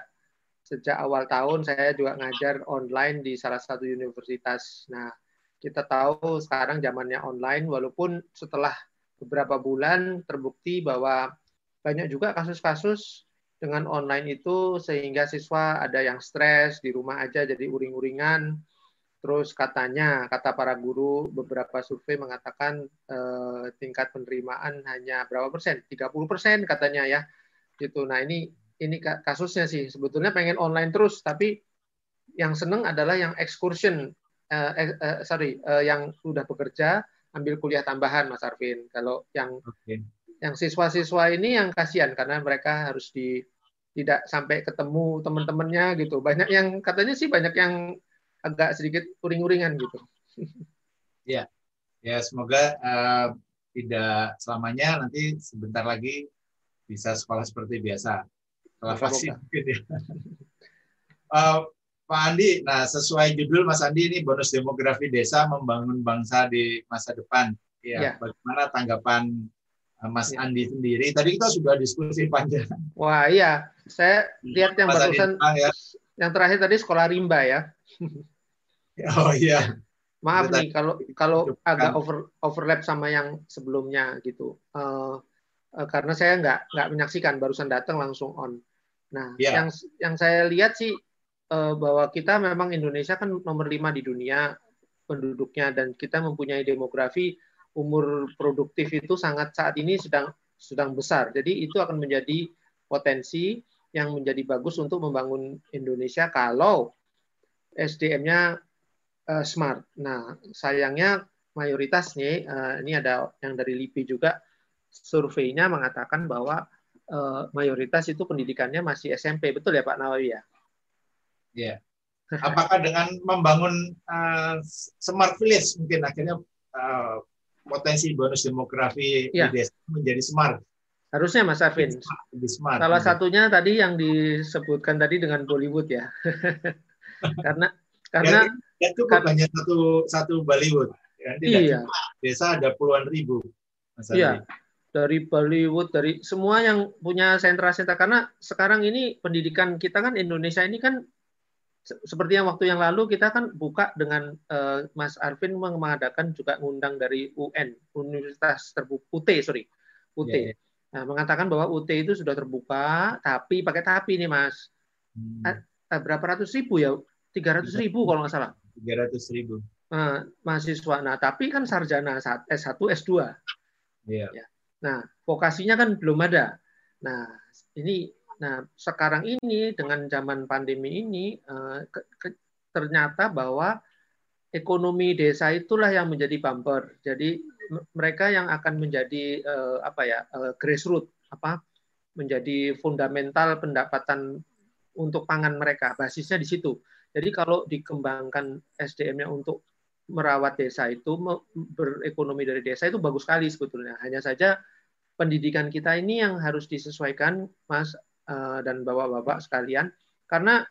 awal tahun saya juga ngajar online di salah satu universitas. Nah, kita tahu sekarang zamannya online, walaupun setelah beberapa bulan terbukti bahwa banyak juga kasus-kasus dengan online itu sehingga siswa ada yang stres di rumah aja, jadi uring-uringan. Terus kata para guru, beberapa survei mengatakan tingkat penerimaan hanya berapa persen? 30% katanya ya. Gitu. Nah, ini kasusnya sih. Sebetulnya pengen online terus, tapi yang seneng adalah yang yang sudah bekerja ambil kuliah tambahan, Mas Arvin. Kalau yang siswa-siswa ini yang kasihan karena mereka harus tidak sampai ketemu teman-temannya gitu. Banyak yang katanya sih banyak yang agak sedikit uring-uringan gitu. Ya, ya semoga tidak selamanya. Nanti sebentar lagi bisa sekolah seperti biasa. Setelah vaksin. Pak Andi, nah sesuai judul Mas Andi ini bonus demografi desa membangun bangsa di masa depan. Ya, bagaimana tanggapan Mas Andi sendiri? Tadi kita sudah diskusi panjang. Wah iya, saya lihat yang barusan yang terakhir tadi sekolah Rimba ya. Oh iya. Maaf nih kalau agak overlap sama yang sebelumnya gitu. Karena saya nggak menyaksikan, barusan datang langsung on. Nah yang saya lihat sih bahwa kita memang Indonesia kan nomor 5 di dunia penduduknya, dan kita mempunyai demografi umur produktif itu saat ini sedang besar. Jadi itu akan menjadi potensi yang menjadi bagus untuk membangun Indonesia kalau SDM-nya smart. Nah, sayangnya mayoritasnya ini ada yang dari LIPI juga, surveinya mengatakan bahwa mayoritas itu pendidikannya masih SMP. Betul ya Pak Nawawi ya? Ya, apakah dengan membangun smart village mungkin akhirnya potensi bonus demografi di desa menjadi smart? Harusnya Mas Arvin. Smart. Salah satunya tadi yang disebutkan tadi dengan Bollywood ya, karena itu bukannya satu Bollywood. Ya, desa ada puluhan ribu. Mas Arvin. Iya. Dari Bollywood, dari semua yang punya sentra-sentra. Karena sekarang ini pendidikan kita kan Indonesia ini kan seperti yang waktu yang lalu kita kan buka dengan Mas Arvin mengadakan juga ngundang dari UN, Universitas Terbuka, UT. Yeah. Nah, mengatakan bahwa UT itu sudah terbuka, tapi pakai tapi nih Mas. Berapa ratus ribu ya? 300.000 kalau nggak salah. 300.000. Mahasiswa. Nah, tapi kan sarjana S1, S2. Iya. Yeah. Nah, vokasinya kan belum ada. Nah, sekarang ini dengan zaman pandemi ini ternyata bahwa ekonomi desa itulah yang menjadi bumper. Jadi mereka yang akan menjadi grassroots, menjadi fundamental pendapatan untuk pangan mereka. Basisnya di situ. Jadi kalau dikembangkan SDM-nya untuk merawat desa itu, berekonomi dari desa itu bagus sekali sebetulnya. Hanya saja pendidikan kita ini yang harus disesuaikan, Mas dan bapak-bapak sekalian, karena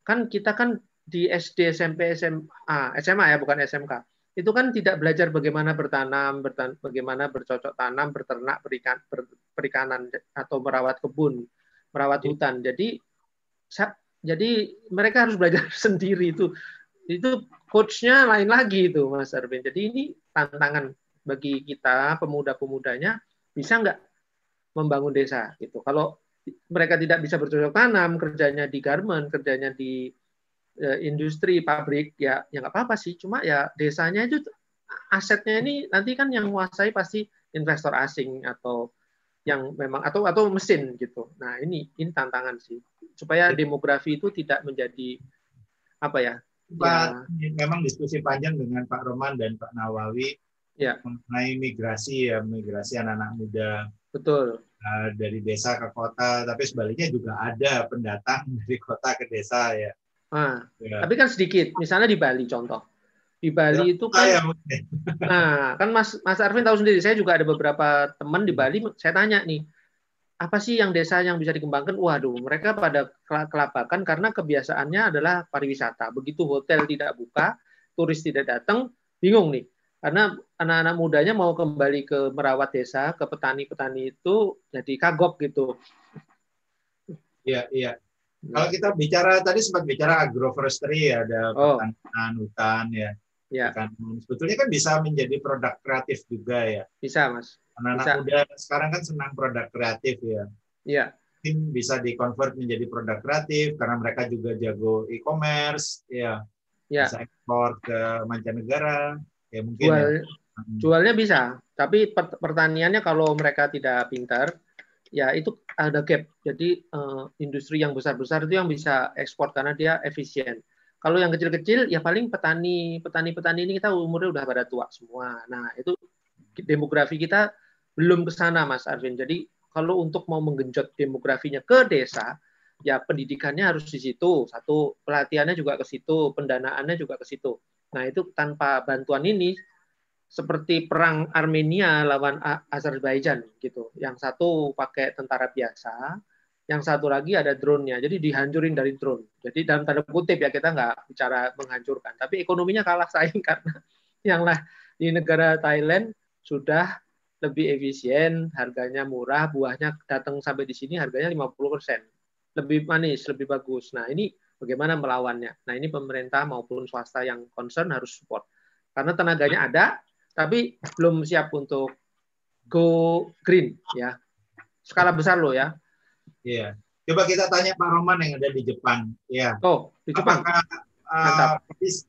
kan kita kan di SD, SMP, SMA ya, bukan SMK, itu kan tidak belajar bagaimana bertanam, bagaimana bercocok tanam, berternak, perikanan atau merawat kebun, merawat hutan. Jadi mereka harus belajar sendiri itu. Coachnya lain lagi itu, Mas Arvin. Jadi ini tantangan bagi kita pemuda-pemudanya, bisa nggak membangun desa gitu. Kalau mereka tidak bisa bercocok tanam, kerjanya di garment, kerjanya di industri, pabrik, ya nggak apa-apa sih. Cuma ya desanya itu asetnya ini nanti kan yang menguasai pasti investor asing atau yang memang atau mesin gitu. Nah, ini tantangan sih supaya demografi itu tidak menjadi apa ya? Pak, ya. Memang diskusi panjang dengan Pak Rahman dan Pak Nawawi ya. Mengenai migrasi anak-anak muda. Betul. Dari desa ke kota, tapi sebaliknya juga ada pendatang dari kota ke desa ya. Ah, ya. Tapi kan sedikit. Misalnya di Bali contoh. Di Bali ya, itu kan, ya, nah kan Mas Arvin tahu sendiri, saya juga ada beberapa teman di Bali, saya tanya nih, apa sih yang desa yang bisa dikembangkan? Waduh, mereka pada kelabakan karena kebiasaannya adalah pariwisata. Begitu hotel tidak buka, turis tidak datang, bingung nih. Karena anak-anak mudanya mau kembali ke merawat desa, ke petani-petani itu jadi kagok gitu. Iya, iya. Kalau kita bicara, tadi sempat bicara agroforestry, ya, ada pertanian, hutan, ya. Ya. Sebetulnya kan bisa menjadi produk kreatif juga ya. Bisa, Mas. Anak-anak muda sekarang kan senang produk kreatif ya. Iya. Mungkin bisa di-convert menjadi produk kreatif karena mereka juga jago e-commerce ya. Ya. Bisa ekspor ke mancanegara. Ya mungkin jualnya bisa, tapi pertaniannya kalau mereka tidak pintar ya itu ada gap. Jadi industri yang besar-besar itu yang bisa ekspor karena dia efisien. Kalau yang kecil-kecil, ya paling petani ini kita umurnya udah pada tua semua. Nah, itu demografi kita belum ke sana, Mas Arvin. Jadi, kalau untuk mau menggenjot demografinya ke desa, ya pendidikannya harus di situ. Satu, pelatihannya juga ke situ, pendanaannya juga ke situ. Nah, itu tanpa bantuan ini, seperti perang Armenia lawan Azerbaijan, gitu. Yang satu pakai tentara biasa, yang satu lagi ada drone-nya, jadi dihancurin dari drone. Jadi dalam tanda kutip ya, kita nggak bicara menghancurkan, tapi ekonominya kalah saing karena di negara Thailand sudah lebih efisien, harganya murah, buahnya datang sampai di sini harganya 50%. Lebih manis, lebih bagus. Nah ini bagaimana melawannya? Nah ini pemerintah maupun swasta yang concern harus support. Karena tenaganya ada, tapi belum siap untuk go green ya. Skala besar loh ya. Iya, coba kita tanya Pak Rahman yang ada di Jepang. Ya. Oh, di Jepang. Apakah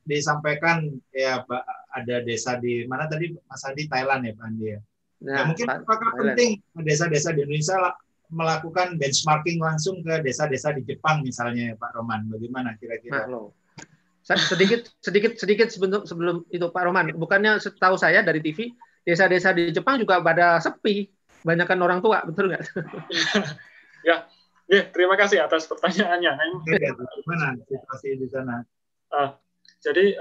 disampaikan ya ada desa di mana tadi Mas Andi, Thailand ya Pak Andi ya. Nah, mungkin apakah Thailand. Penting desa-desa di Indonesia melakukan benchmarking langsung ke desa-desa di Jepang misalnya Pak Rahman? Bagaimana kira-kira? Nah, sedikit sebelum itu Pak Rahman. Bukannya setahu saya dari TV desa-desa di Jepang juga pada sepi, banyakkan orang tua, betul nggak? Ya, terima kasih atas pertanyaannya. Gimana situasi di sana? Jadi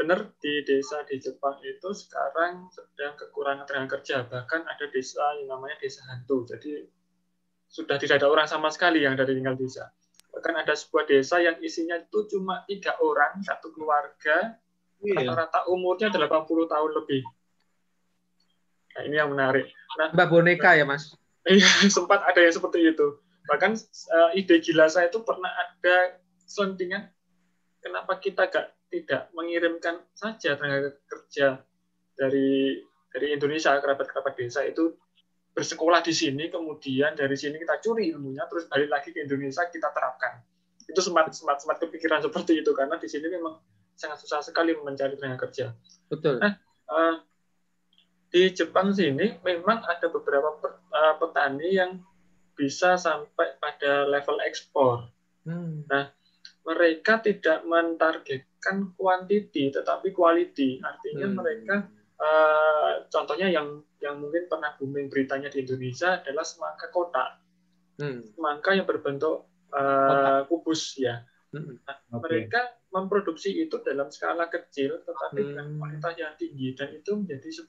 benar di desa di Jepang itu sekarang sedang kekurangan tenaga kerja, bahkan ada desa yang namanya desa hantu. Jadi sudah tidak ada orang sama sekali yang dari tinggal desa. Bahkan ada sebuah desa yang isinya itu cuma 3 orang, satu keluarga, rata-rata umurnya 80 tahun lebih. Nah, ini yang menarik. Nah, Mbak boneka ya, Mas? Iya, sempat ada yang seperti itu. Bahkan ide gila saya itu pernah ada selentingan, kenapa kita tidak mengirimkan saja tenaga kerja dari Indonesia, kerabat-kerabat desa itu bersekolah di sini, kemudian dari sini kita curi ilmunya, terus balik lagi ke Indonesia kita terapkan. Itu sempat kepikiran seperti itu, karena di sini memang sangat susah sekali mencari tenaga kerja. Betul. Nah, di Jepang sini memang ada beberapa petani yang bisa sampai pada level ekspor. Nah, mereka tidak mentargetkan quantity tetapi quality. Artinya mereka, contohnya yang mungkin pernah booming beritanya di Indonesia adalah semangka kotak, semangka yang berbentuk kubus ya. Nah, mereka memproduksi itu dalam skala kecil tetapi dengan kualitas yang tinggi, dan itu menjadi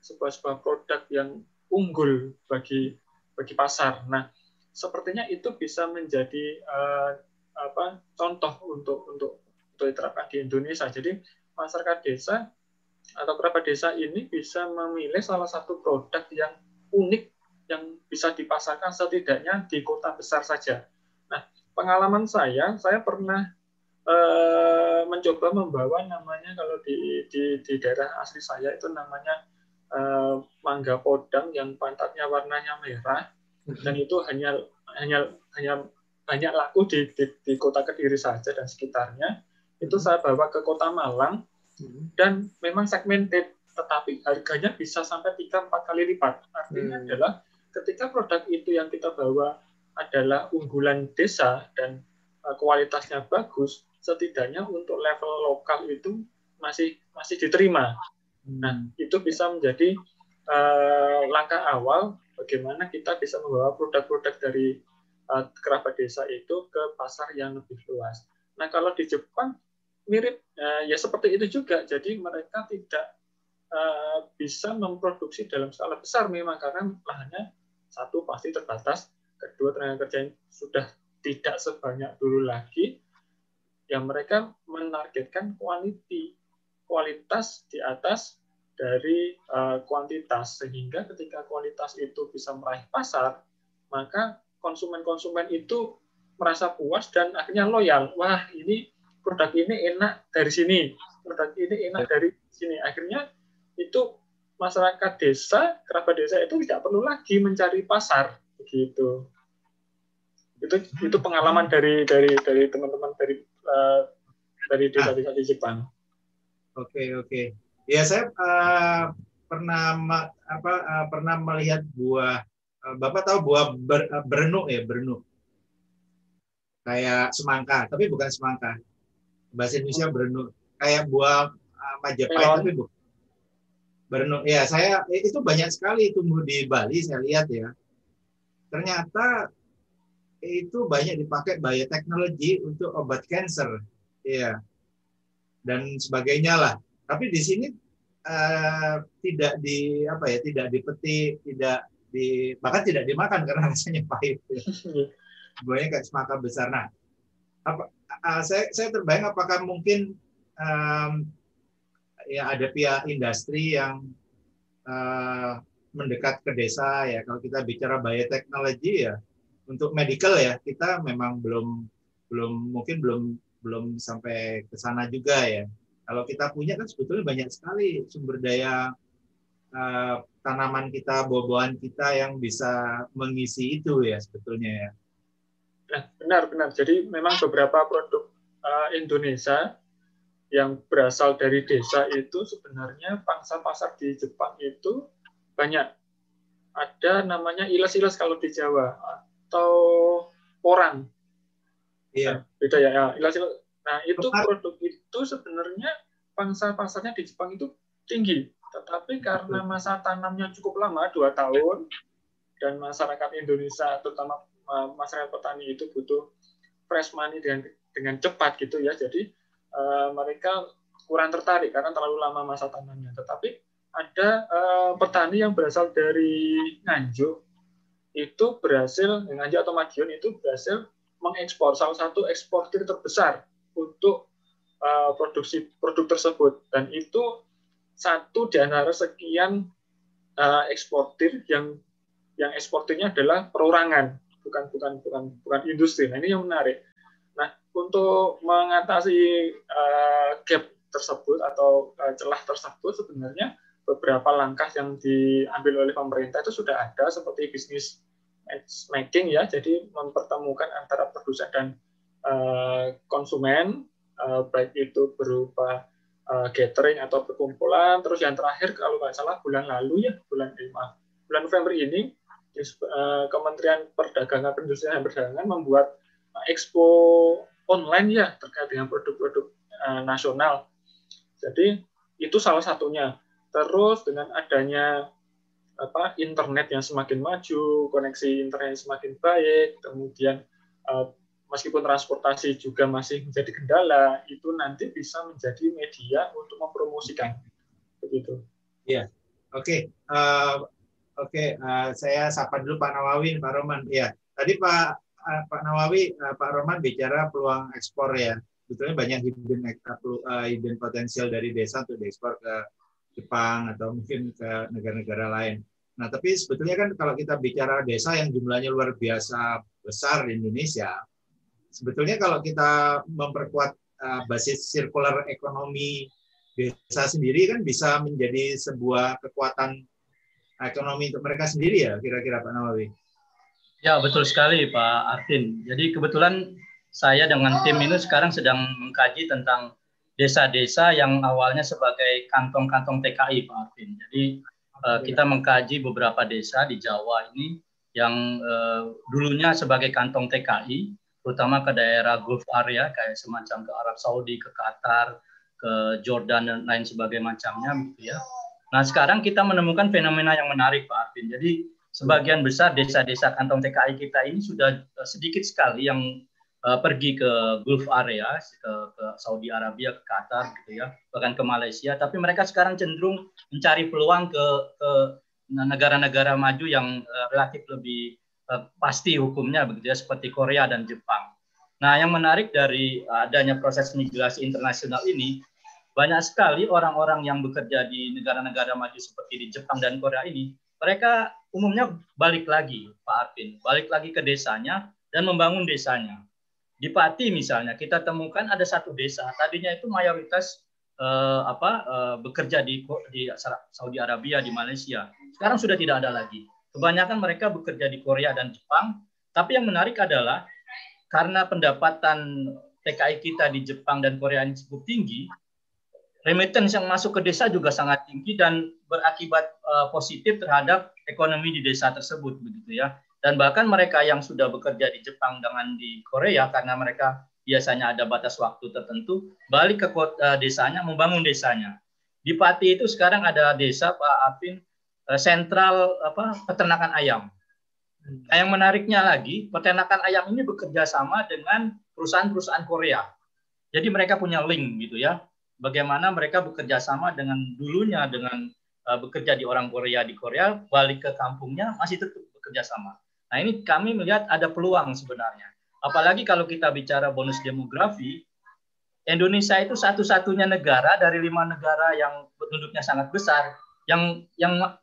sebuah produk yang unggul bagi pasar. Nah, sepertinya itu bisa menjadi contoh untuk diterapkan di Indonesia. Jadi masyarakat desa atau kerabat desa ini bisa memilih salah satu produk yang unik yang bisa dipasarkan setidaknya di kota besar saja. Nah, pengalaman saya pernah mencoba membawa namanya, kalau di daerah asli saya itu namanya mangga podang yang pantatnya warnanya merah, dan itu hanya banyak laku di kota Kediri saja dan sekitarnya. Itu saya bawa ke kota Malang, dan memang segmented, tetapi harganya bisa sampai 3-4 kali lipat. Artinya adalah ketika produk itu yang kita bawa adalah unggulan desa dan kualitasnya bagus, setidaknya untuk level lokal itu masih diterima. Nah, itu bisa menjadi langkah awal bagaimana kita bisa membawa produk-produk dari kerabat desa itu ke pasar yang lebih luas. Nah, kalau di Jepang mirip ya seperti itu juga. Jadi mereka tidak bisa memproduksi dalam skala besar memang karena lahannya satu pasti terbatas, kedua tenaga kerjanya sudah tidak sebanyak dulu lagi. Yang mereka menargetkan kualitas di atas dari kuantitas, sehingga ketika kualitas itu bisa meraih pasar, maka konsumen-konsumen itu merasa puas dan akhirnya loyal. Wah, ini produk ini enak dari sini, produk ini enak dari sini. Akhirnya itu masyarakat desa, kerabat desa itu tidak perlu lagi mencari pasar, begitu. Itu pengalaman dari teman-teman dari desa-desa di Jepang. Oke. Ya, saya pernah melihat buah, Bapak tahu buah berenuk ya, berenuk. Kayak semangka, tapi bukan semangka. Bahasa Indonesia berenuk. Kayak buah Majapahit, tapi bukan. Berenuk. Ya, saya itu banyak sekali tumbuh di Bali, saya lihat ya. Ternyata itu banyak dipakai bioteknologi untuk obat kanker, ya, dan sebagainya lah. Tapi di sini tidak dipetik, bahkan tidak dimakan karena rasanya pahit. Buahnya kayak semangka besar. Nah, saya terbayang apakah mungkin ya ada pihak industri yang mendekat ke desa ya. Kalau kita bicara bioteknologi ya. Untuk medical ya kita memang belum sampai ke sana juga ya. Kalau kita punya kan sebetulnya banyak sekali sumber daya tanaman kita, buah-buahan kita yang bisa mengisi itu ya sebetulnya ya. Nah, benar. Jadi memang beberapa produk Indonesia yang berasal dari desa itu sebenarnya pangsa pasar di Jepang itu banyak. Ada namanya ilas-ilas kalau di Jawa. Atau porang, iya. Beda ya. Nah itu produk itu sebenarnya pangsa pasarnya di Jepang itu tinggi, tetapi karena masa tanamnya cukup lama 2 tahun dan masyarakat Indonesia terutama masyarakat petani itu butuh fresh money dengan cepat gitu ya, jadi mereka kurang tertarik karena terlalu lama masa tanamnya. Tetapi ada petani yang berasal dari Nganjuk. Itu berhasil, Nganjuk atau Madiun itu berhasil mengekspor, salah satu eksportir terbesar untuk produksi produk tersebut. Dan itu satu di antara sekian eksportir yang eksportirnya adalah perorangan, bukan industri. Nah, ini yang menarik. Nah, untuk mengatasi gap tersebut atau celah tersebut sebenarnya beberapa langkah yang diambil oleh pemerintah itu sudah ada, seperti bisnis matchmaking ya, jadi mempertemukan antara produsen dan konsumen, baik itu berupa gathering atau perkumpulan. Terus yang terakhir kalau nggak salah bulan November ini Kementerian Perdagangan Perindustrian dan Perdagangan membuat expo online ya terkait dengan produk-produk nasional. Jadi itu salah satunya. Terus dengan adanya internet yang semakin maju, koneksi internet yang semakin baik, kemudian meskipun transportasi juga masih menjadi kendala, itu nanti bisa menjadi media untuk mempromosikan, begitu. Ya, oke. Saya sapa dulu Pak Nawawi, Pak Roman. Ya, tadi Pak Nawawi, Pak Roman bicara peluang ekspor ya. Sebetulnya banyak hidden potensial dari desa untuk diekspor ke Jepang atau mungkin ke negara-negara lain. Nah, tapi sebetulnya kan kalau kita bicara desa yang jumlahnya luar biasa besar di Indonesia, sebetulnya kalau kita memperkuat basis circular ekonomi desa sendiri kan bisa menjadi sebuah kekuatan ekonomi untuk mereka sendiri ya, kira-kira Pak Nawawi. Ya, betul sekali Pak Arvin. Jadi kebetulan saya dengan tim ini sekarang sedang mengkaji tentang desa-desa yang awalnya sebagai kantong-kantong TKI, Pak Arvin. Jadi kita mengkaji beberapa desa di Jawa ini yang dulunya sebagai kantong TKI, terutama ke daerah Gulf area, kayak semacam ke Arab Saudi, ke Qatar, ke Jordan, dan lain sebagainya macamnya, gitu ya. Nah, sekarang kita menemukan fenomena yang menarik, Pak Arvin. Jadi, sebagian besar desa-desa kantong TKI kita ini sudah sedikit sekali yang pergi ke Gulf area, ke Saudi Arabia, ke Qatar, gitu ya, bahkan ke Malaysia. Tapi mereka sekarang cenderung mencari peluang ke negara-negara maju yang relatif lebih pasti hukumnya, begitu ya, seperti Korea dan Jepang. Nah, yang menarik dari adanya proses migrasi internasional ini, banyak sekali orang-orang yang bekerja di negara-negara maju seperti di Jepang dan Korea ini, mereka umumnya balik lagi, Pak Arvin, balik lagi ke desanya dan membangun desanya. Di Pati misalnya kita temukan ada satu desa tadinya itu mayoritas bekerja di Saudi Arabia, di Malaysia. Sekarang sudah tidak ada lagi. Kebanyakan mereka bekerja di Korea dan Jepang. Tapi yang menarik adalah karena pendapatan TKI kita di Jepang dan Korea ini cukup tinggi, remittance yang masuk ke desa juga sangat tinggi dan berakibat positif terhadap ekonomi di desa tersebut, begitu ya. Dan bahkan mereka yang sudah bekerja di Jepang dengan di Korea, karena mereka biasanya ada batas waktu tertentu, balik ke kota desanya, membangun desanya. Di Pati itu sekarang ada desa, Pak Arvin, sentral peternakan ayam. Nah, yang menariknya lagi, peternakan ayam ini bekerja sama dengan perusahaan-perusahaan Korea. Jadi mereka punya link, gitu ya. Bagaimana mereka bekerja sama dengan dulunya, dengan bekerja di orang Korea di Korea, balik ke kampungnya, masih tetap bekerja sama. Nah, ini kami melihat ada peluang sebenarnya. Apalagi kalau kita bicara bonus demografi, Indonesia itu satu-satunya negara dari 5 negara yang penduduknya sangat besar, yang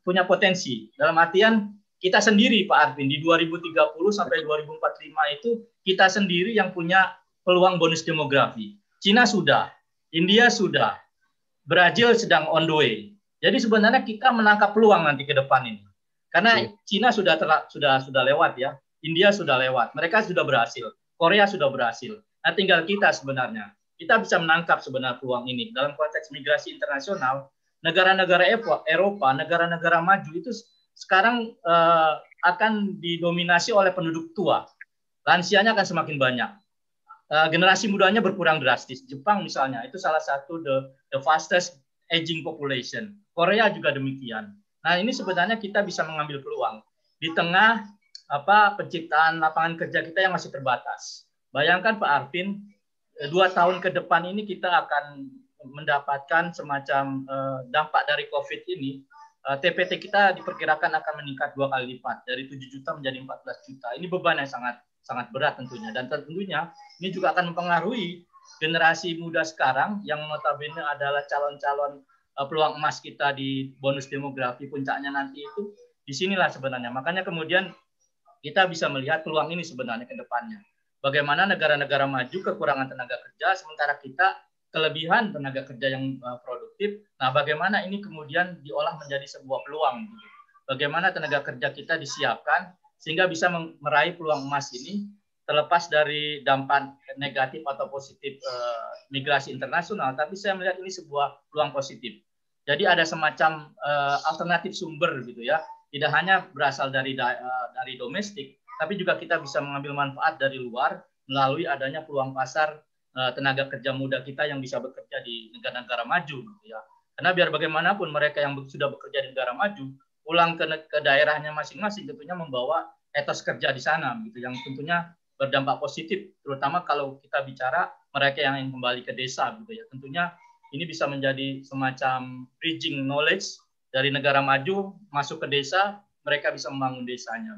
punya potensi. Dalam artian, kita sendiri, Pak Arvin, di 2030 sampai 2045 itu, kita sendiri yang punya peluang bonus demografi. Cina sudah, India sudah, Brazil sedang on the way. Jadi sebenarnya kita menangkap peluang nanti ke depan ini. Karena Cina sudah lewat ya, India sudah lewat, mereka sudah berhasil, Korea sudah berhasil. Nah, tinggal kita sebenarnya, kita bisa menangkap sebenarnya peluang ini dalam konteks migrasi internasional. Negara-negara Eropa, negara-negara maju itu sekarang akan didominasi oleh penduduk tua, lansianya akan semakin banyak, generasi mudanya berkurang drastis. Jepang misalnya itu salah satu the fastest aging population, Korea juga demikian. Nah, ini sebenarnya kita bisa mengambil peluang di tengah penciptaan lapangan kerja kita yang masih terbatas. Bayangkan Pak Arvin, 2 tahun ke depan ini kita akan mendapatkan semacam dampak dari COVID ini. TPT kita diperkirakan akan meningkat 2 kali lipat, dari 7 juta menjadi 14 juta. Ini beban yang sangat sangat berat tentunya. Dan tentunya ini juga akan mempengaruhi generasi muda sekarang yang notabene adalah calon-calon peluang emas kita di bonus demografi puncaknya nanti itu di sinilah sebenarnya. Makanya kemudian kita bisa melihat peluang ini sebenarnya ke depannya. Bagaimana negara-negara maju kekurangan tenaga kerja, sementara kita kelebihan tenaga kerja yang produktif. Nah, bagaimana ini kemudian diolah menjadi sebuah peluang. Bagaimana tenaga kerja kita disiapkan sehingga bisa meraih peluang emas ini, terlepas dari dampak negatif atau positif migrasi internasional. Tapi saya melihat ini sebuah peluang positif. Jadi ada semacam alternatif sumber, gitu ya. Tidak hanya berasal dari domestik, tapi juga kita bisa mengambil manfaat dari luar melalui adanya peluang pasar tenaga kerja muda kita yang bisa bekerja di negara-negara maju, gitu ya. Karena biar bagaimanapun mereka yang sudah bekerja di negara maju pulang ke daerahnya masing-masing tentunya membawa etos kerja di sana, gitu, yang tentunya berdampak positif, terutama kalau kita bicara mereka yang ingin kembali ke desa, gitu ya. Tentunya ini bisa menjadi semacam bridging knowledge dari negara maju masuk ke desa, mereka bisa membangun desanya.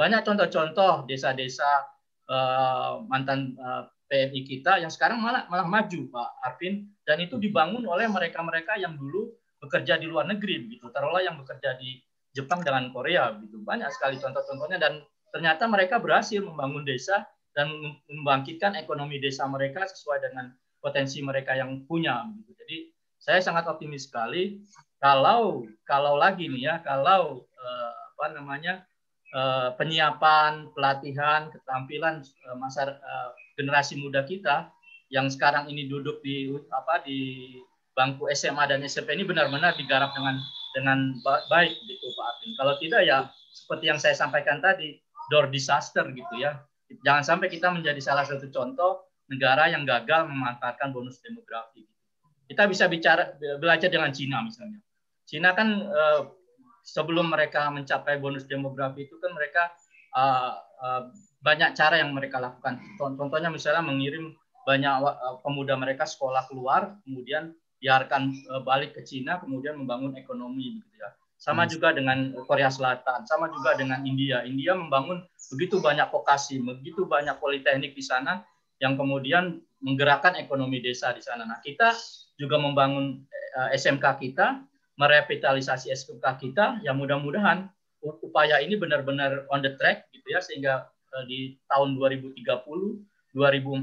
Banyak contoh-contoh desa-desa mantan PMI kita yang sekarang malah maju, Pak Arvin, dan itu dibangun oleh mereka-mereka yang dulu bekerja di luar negeri, begitu. Taruhlah yang bekerja di Jepang dengan Korea, begitu. Banyak sekali contoh-contohnya dan ternyata mereka berhasil membangun desa dan membangkitkan ekonomi desa mereka sesuai dengan potensi mereka yang punya. Jadi saya sangat optimis sekali kalau lagi nih ya, kalau penyiapan, pelatihan, keterampilan generasi muda kita yang sekarang ini duduk di bangku SMA dan SMP ini benar-benar digarap dengan dengan baik gitu Pak Arvin. Kalau tidak ya seperti yang saya sampaikan tadi, door disaster gitu ya. Jangan sampai kita menjadi salah satu contoh negara yang gagal memanfaatkan bonus demografi. Kita bisa belajar dengan Cina misalnya. Cina kan sebelum mereka mencapai bonus demografi itu kan mereka banyak cara yang mereka lakukan. Contohnya misalnya mengirim banyak pemuda mereka sekolah keluar, kemudian biarkan balik ke Cina, kemudian membangun ekonomi gitu ya. Sama juga dengan Korea Selatan, sama juga dengan India. India membangun begitu banyak vokasi, begitu banyak politeknik di sana yang kemudian menggerakkan ekonomi desa di sana. Nah, kita juga membangun SMK kita, merevitalisasi SMK kita, ya mudah-mudahan upaya ini benar-benar on the track gitu ya, sehingga di tahun 2030, 2045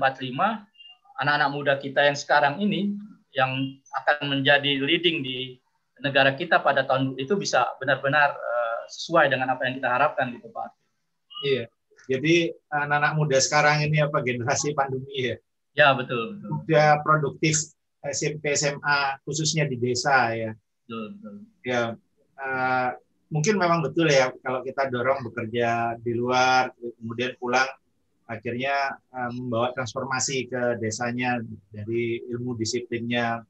anak-anak muda kita yang sekarang ini yang akan menjadi leading di negara kita pada tahun itu bisa benar-benar sesuai dengan apa yang kita harapkan gitu Pak. Iya. Jadi anak-anak muda sekarang ini apa generasi pandemi ya? Ya betul. Sudah produktif SMP SMA khususnya di desa ya. Betul. Betul. Ya mungkin memang betul ya kalau kita dorong bekerja di luar kemudian pulang akhirnya membawa transformasi ke desanya dari ilmu disiplinnya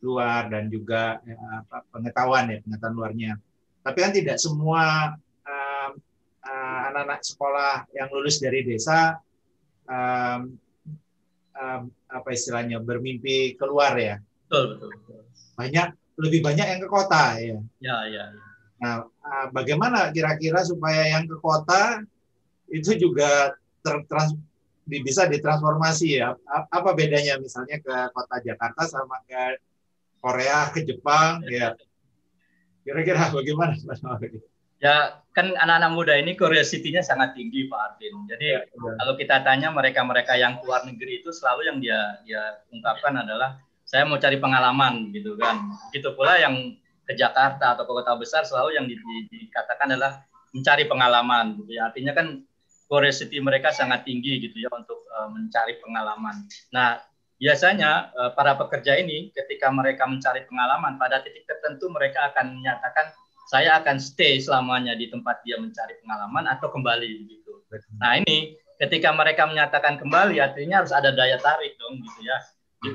luar dan juga pengetahuan luarnya. Tapi kan tidak semua anak-anak sekolah yang lulus dari desa bermimpi keluar ya. Betul, betul, betul. Lebih banyak yang ke kota ya. Ya, ya. Nah, bagaimana kira-kira supaya yang ke kota itu juga bisa ditransformasi ya? Apa bedanya misalnya ke kota Jakarta sama ke Korea, ke Jepang ya? Kira-kira bagaimana? Ya kan anak-anak muda ini curiosity-nya sangat tinggi Pak Arvin. Jadi ya, ya. Kalau kita tanya mereka-mereka yang keluar negeri itu selalu yang dia ungkapkan adalah saya mau cari pengalaman gitu kan. Begitu pula yang ke Jakarta atau ke kota besar selalu yang dikatakan adalah mencari pengalaman gitu ya. Artinya kan curiosity mereka sangat tinggi gitu ya untuk mencari pengalaman. Nah, biasanya para pekerja ini ketika mereka mencari pengalaman pada titik tertentu mereka akan menyatakan saya akan stay selamanya di tempat dia mencari pengalaman atau kembali gitu. Nah, ini ketika mereka menyatakan kembali artinya harus ada daya tarik dong gitu ya.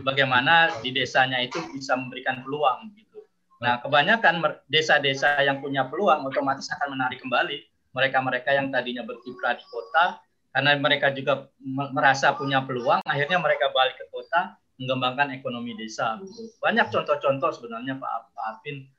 Bagaimana di desanya itu bisa memberikan peluang gitu. Nah, kebanyakan desa-desa yang punya peluang otomatis akan menarik kembali mereka-mereka yang tadinya berkiprah di kota, karena mereka juga merasa punya peluang, akhirnya mereka balik ke kota, mengembangkan ekonomi desa. Banyak contoh-contoh sebenarnya Pak Arvin,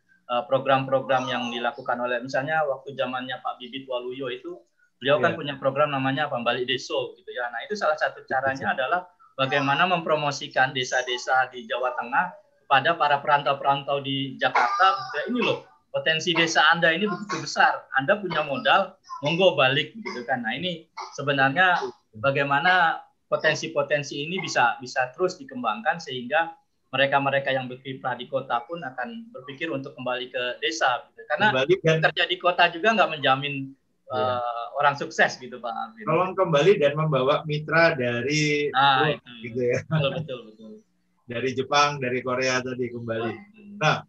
program-program yang dilakukan oleh, misalnya waktu zamannya Pak Bibit Waluyo itu, beliau kan punya program namanya Pembalik Deso, gitu ya. Nah itu salah satu caranya adalah bagaimana mempromosikan desa-desa di Jawa Tengah kepada para perantau-perantau di Jakarta, gitu ya. Ini loh, potensi desa Anda ini begitu besar. Anda punya modal, monggo balik gitu kan. Nah, ini sebenarnya bagaimana potensi-potensi ini bisa terus dikembangkan sehingga mereka-mereka yang berkiprah di kota pun akan berpikir untuk kembali ke desa gitu. Karena kerja di kota juga nggak menjamin orang sukses gitu Pak Arvin. Tolong kembali dan membawa mitra dari gitu ya. Betul, betul, betul. Dari Jepang, dari Korea tadi kembali. Nah,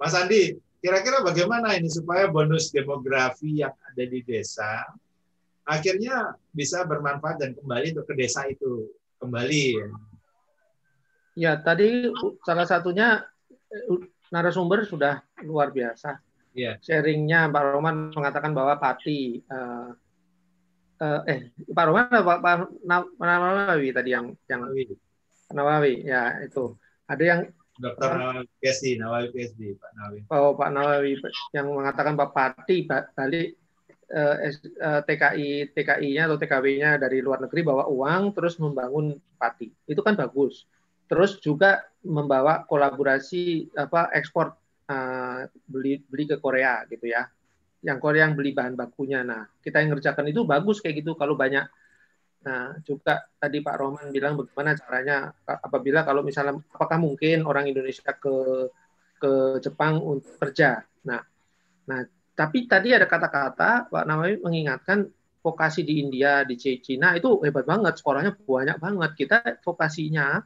Mas Andi, kira-kira bagaimana ini supaya bonus demografi yang ada di desa akhirnya bisa bermanfaat dan kembali untuk ke desa itu kembali? Ya, tadi salah satunya narasumber sudah luar biasa. Yeah. Sharingnya Pak Roman mengatakan bahwa Pati, Pak Roman atau Pak Nawawi tadi yang Nawawi ya itu ada yang Dr. Nawawi PSD, Pak Nawawi. Oh, Pak Nawawi yang mengatakan Pak Pati balik TKI-nya atau TKW-nya dari luar negeri bawa uang terus membangun Pati. Itu kan bagus. Terus juga membawa kolaborasi ekspor beli ke Korea gitu ya. Yang Korea yang beli bahan bakunya. Nah, kita yang ngerjakan itu bagus kayak gitu kalau banyak. Nah, juga tadi Pak Roman bilang bagaimana caranya apakah mungkin orang Indonesia ke Jepang untuk kerja. Nah, tapi tadi ada kata-kata Pak Nawawi mengingatkan vokasi di India, di Cina itu hebat banget, sekolahnya banyak banget. Kita vokasinya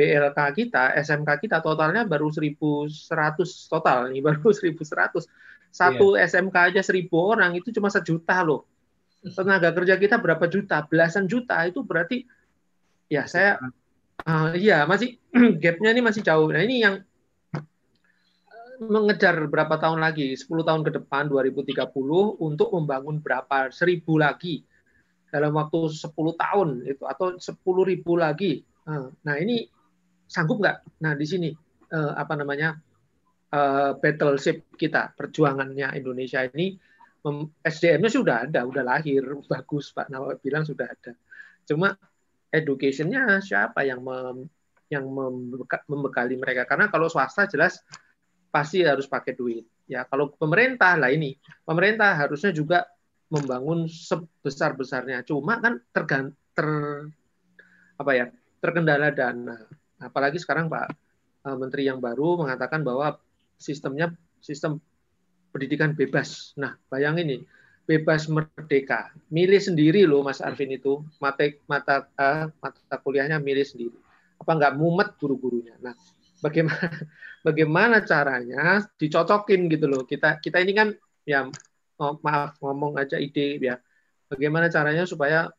BLK kita, SMK kita totalnya baru 1.100 total nih, baru 1.100. Satu SMK aja 1.000 orang itu cuma 1 juta loh. Tenaga kerja kita berapa juta? Belasan juta. Itu berarti ya saya iya masih gapnya ini masih jauh. Nah, ini yang mengejar berapa tahun lagi? 10 tahun ke depan 2030 untuk membangun berapa 1.000 lagi dalam waktu 10 tahun itu atau 10.000 lagi. Nah, ini sanggup nggak? Nah, di sini apa namanya battleship kita, perjuangannya Indonesia ini, SDM-nya sudah ada, udah lahir, bagus Pak Nawawi bilang sudah ada. Cuma education-nya siapa yang membekali mereka? Karena kalau swasta jelas pasti harus pakai duit. Ya, kalau pemerintah lah ini, pemerintah harusnya juga membangun sebesar-besarnya. Cuma kan terkendala dana. Apalagi sekarang Pak Menteri yang baru mengatakan bahwa sistemnya sistem pendidikan bebas. Nah, bayangin nih, bebas merdeka. Milih sendiri loh Mas Arvin itu, mata kuliahnya milih sendiri. Apa nggak mumet guru-gurunya? Nah, bagaimana caranya dicocokin gitu loh. Kita ini kan ya maaf ngomong aja ide ya. Bagaimana caranya supaya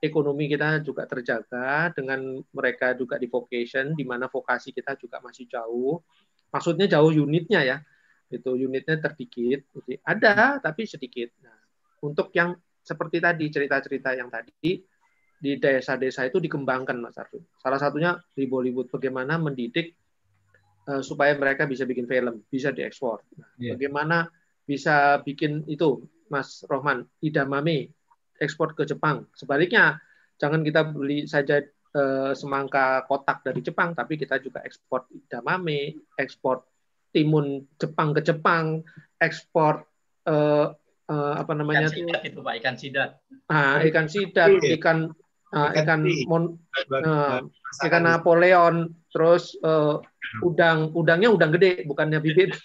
ekonomi kita juga terjaga dengan mereka juga di vocation, di mana vokasi kita juga masih jauh. Maksudnya jauh unitnya ya, itu unitnya terdikit. Jadi ada tapi sedikit. Nah, untuk yang seperti tadi cerita-cerita yang tadi di desa-desa itu dikembangkan Mas Arvin. Salah satunya di Bollywood, bagaimana mendidik supaya mereka bisa bikin film, bisa diekspor. Nah, bagaimana bisa bikin itu Mas Rohman, idamame, ekspor ke Jepang. Sebaliknya, jangan kita beli saja semangka kotak dari Jepang, tapi kita juga ekspor edamame, ekspor timun Jepang ke Jepang, ekspor apa namanya ikan sidat itu Pak, ikan sidat. Ah, ikan sidat, ikan Napoleon, terus udangnya gede, bukannya bibit.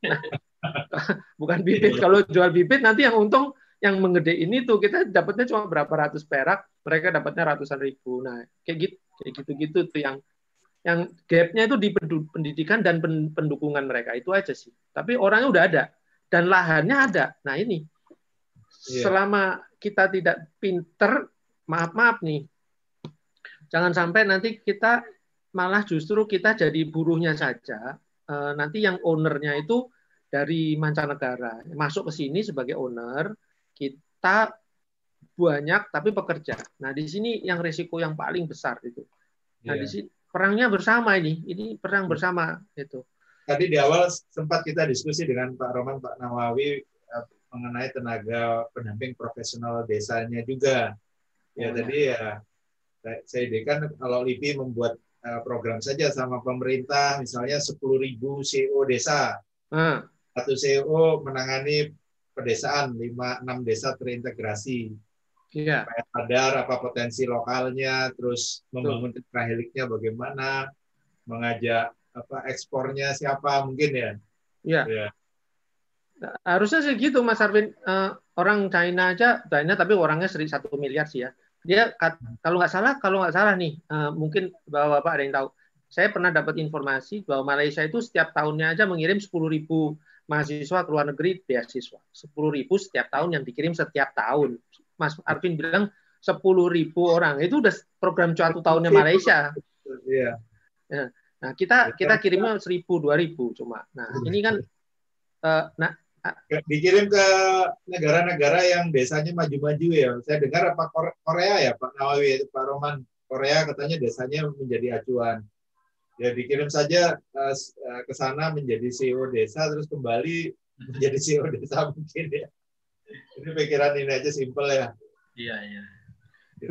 Nah, bukan bibit. Kalau jual bibit nanti yang untung yang menggede ini tuh kita dapatnya cuma berapa ratus perak, mereka dapatnya ratusan ribu. Nah, kayak gitu tuh yang gapnya itu di pendidikan dan pendukungan mereka itu aja sih. Tapi orangnya udah ada dan lahannya ada. Nah, ini selama kita tidak pinter, maaf nih, jangan sampai nanti kita malah justru kita jadi buruhnya saja. Nanti yang ownernya itu dari mancanegara masuk ke sini sebagai owner. Kita banyak tapi pekerja. Nah, di sini yang risiko yang paling besar itu. Nah, di sini perangnya bersama ini perang bersama itu. Tadi di awal sempat kita diskusi dengan Pak Roman, Pak Nawawi mengenai tenaga pendamping profesional desanya juga. Ya, tadi ya saya idekan kalau LIPI membuat program saja sama pemerintah, misalnya 10.000 CEO desa. Satu CEO menangani pedesaan 5-6 desa terintegrasi, supaya sadar apa potensi lokalnya, terus membangun citra heliknya bagaimana, mengajak apa ekspornya siapa mungkin ya. Harusnya segitu Mas Arvin. Orang China tapi orangnya 1 miliar sih ya. Dia kalau nggak salah nih, mungkin Bapak ada yang tahu. Saya pernah dapat informasi bahwa Malaysia itu setiap tahunnya aja mengirim 10.000 mahasiswa ke luar negeri beasiswa. 10.000 setiap tahun yang dikirim setiap tahun. Mas Arvin bilang 10.000 orang. Itu udah program suatu tahunnya Malaysia. Iya. Nah, kita kirimnya 1.000, 2.000 cuma. Nah, ini kan dikirim ke negara-negara yang desanya maju-maju ya. Saya dengar apa Korea ya, Pak Nawawi, Pak Roman. Korea katanya desanya menjadi acuan. Ya, dikirim saja ke sana menjadi CEO desa, terus kembali menjadi CEO desa mungkin ya. Ini pikiran ini aja simpel ya. Iya.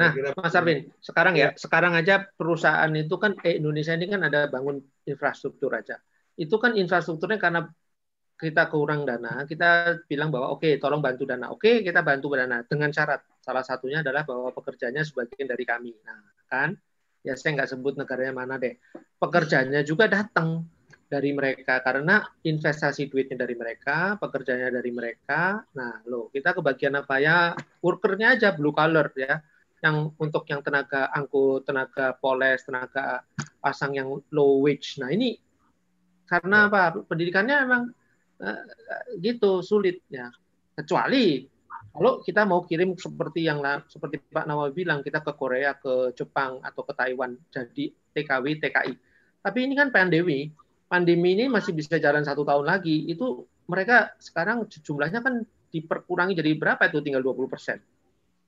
Nah, Mas Arvin, sekarang aja perusahaan itu kan Indonesia ini kan ada bangun infrastruktur aja. Itu kan infrastrukturnya karena kita kurang dana, kita bilang bahwa oke, tolong bantu dana. Oke, kita bantu dana dengan syarat. Salah satunya adalah bahwa pekerjanya sebagian dari kami. Nah, kan ya saya nggak sebut negaranya mana deh. Pekerjanya juga datang dari mereka karena investasi duitnya dari mereka, pekerjanya dari mereka. Nah, loh, kita kebagian apa ya? Workernya aja blue collar ya. Yang untuk yang tenaga angkut, tenaga poles, tenaga pasang yang low wage. Nah ini karena apa? Pendidikannya emang gitu sulit ya. Kecuali kalau kita mau kirim seperti yang seperti Pak Nawawi bilang, kita ke Korea, ke Jepang atau ke Taiwan jadi TKW, TKI. Tapi ini kan pandemi. Pandemi ini masih bisa jalan 1 tahun lagi. Itu mereka sekarang jumlahnya kan diperkurangi jadi berapa itu tinggal 20%.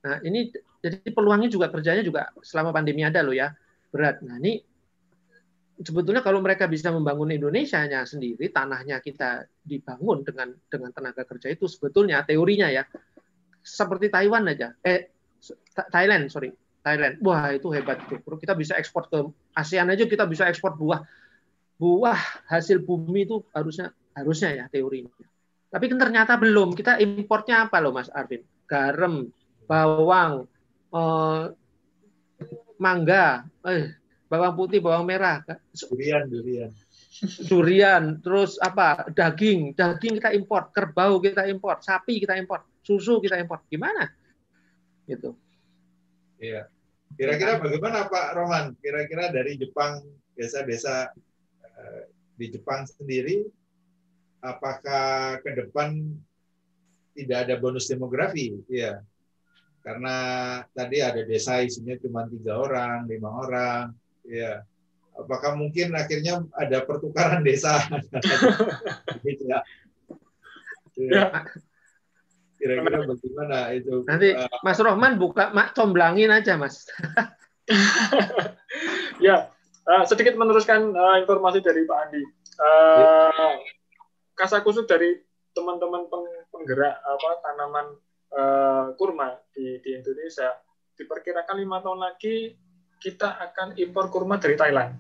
Nah, ini jadi peluangnya juga kerjanya juga selama pandemi ada loh ya. Berat. Nah, ini sebetulnya kalau mereka bisa membangun Indonesianya sendiri, tanahnya kita dibangun dengan tenaga kerja itu sebetulnya teorinya ya. Seperti Taiwan aja, Thailand. Wah itu hebat itu. Kita bisa ekspor ke ASEAN aja, kita bisa ekspor buah hasil bumi itu harusnya ya teorinya. Tapi ternyata belum. Kita importnya apa loh Mas Arvin? Garam, bawang, mangga, bawang putih, bawang merah, durian. Durian, terus apa? Daging kita import, kerbau kita import, sapi kita import, susu kita import. Gimana? Gitu. Iya. Kira-kira bagaimana Pak Roman? Kira-kira dari Jepang, desa-desa di Jepang sendiri, apakah ke depan tidak ada bonus demografi? Iya. Karena tadi ada desa isinya cuma 3 orang, 5 orang. Iya. Apakah mungkin akhirnya ada pertukaran desa? Gitu ya. Kira-kira bagaimana itu? Nanti Mas Rohman buka comblangin aja, Mas. Ya, sedikit meneruskan informasi dari Pak Andi. Kasakusuk dari teman-teman penggerak tanaman kurma di Indonesia, diperkirakan 5 tahun lagi kita akan impor kurma dari Thailand.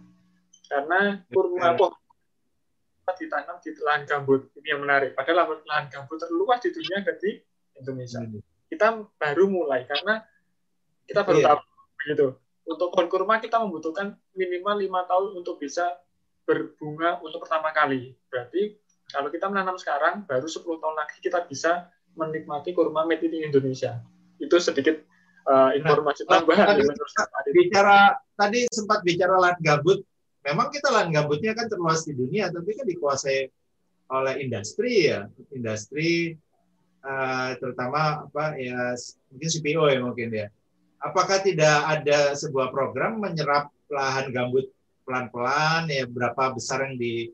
Karena kurma ditanam di lahan gambut. Ini yang menarik. Padahal lahan gambut terluas di dunia dari Indonesia. Kita baru mulai karena kita baru tahu begitu. Untuk pohon kurma kita membutuhkan minimal 5 tahun untuk bisa berbunga untuk pertama kali. Berarti kalau kita menanam sekarang baru 10 tahun lagi kita bisa menikmati kurma made in Indonesia. Itu sedikit informasi tambahan. Bicara tadi sempat bicara lahan gambut. Memang kita lahan gambutnya kan terluas di dunia, tapi kan dikuasai oleh industri ya, terutama apa ya, mungkin CPO ya mungkin ya. Apakah tidak ada sebuah program menyerap lahan gambut pelan-pelan ya, berapa besar yang di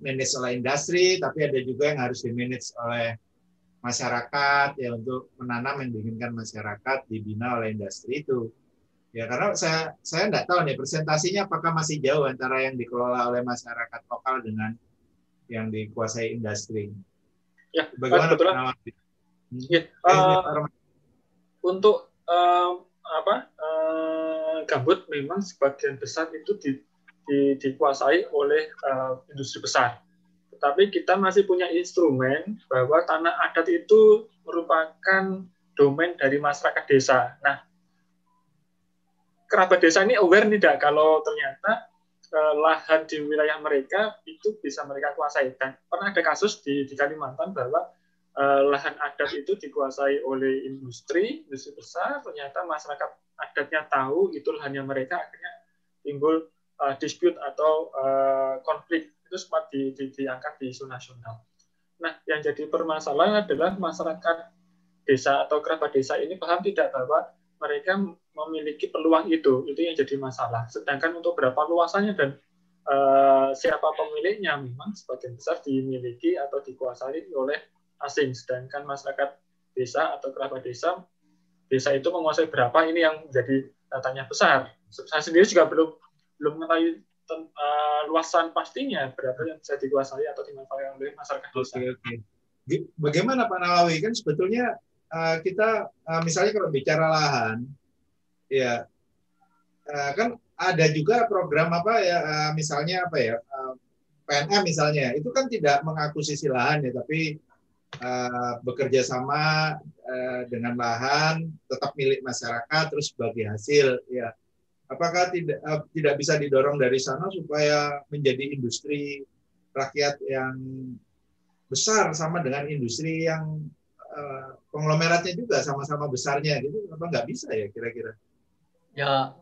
manage oleh industri, tapi ada juga yang harus di manage oleh masyarakat ya, untuk menanam yang diinginkan masyarakat dibina oleh industri itu. Ya, karena saya nggak tahu nih presentasinya apakah masih jauh antara yang dikelola oleh masyarakat lokal dengan yang dikuasai industri. Ya, bagaimana penerapan? Ya, untuk gambut memang sebagian besar itu dikuasai oleh industri besar. Tetapi kita masih punya instrumen bahwa tanah adat itu merupakan domain dari masyarakat desa. Nah, kerabat desa ini aware tidak kalau ternyata lahan di wilayah mereka itu bisa mereka kuasai. Dan pernah ada kasus di Kalimantan bahwa lahan adat itu dikuasai oleh industri besar, ternyata masyarakat adatnya tahu itu lahannya mereka, akhirnya timbul dispute atau konflik. Itu sempat diangkat di isu nasional. Nah, yang jadi permasalahan adalah masyarakat desa atau kerabat desa ini paham tidak bahwa mereka memiliki peluang itu yang jadi masalah. Sedangkan untuk berapa luasannya dan siapa pemiliknya memang sebagian besar dimiliki atau dikuasai oleh asing. Sedangkan masyarakat desa atau kerabat desa itu menguasai berapa, ini yang menjadi tanya besar. Saya sendiri juga belum mengetahui luasan pastinya berapa yang bisa dikuasai atau dimanfaatkan oleh masyarakat desa. Okay. Bagaimana Pak Nawawi? Kan sebetulnya kita misalnya kalau bicara lahan, ya kan ada juga program apa ya, misalnya apa ya, PNM misalnya, itu kan tidak mengakuisisi lahan ya, tapi bekerja sama dengan lahan tetap milik masyarakat terus bagi hasil ya. Apakah tidak bisa didorong dari sana supaya menjadi industri rakyat yang besar sama dengan industri yang konglomeratnya juga sama-sama besarnya gitu, apa nggak bisa ya kira-kira? Ya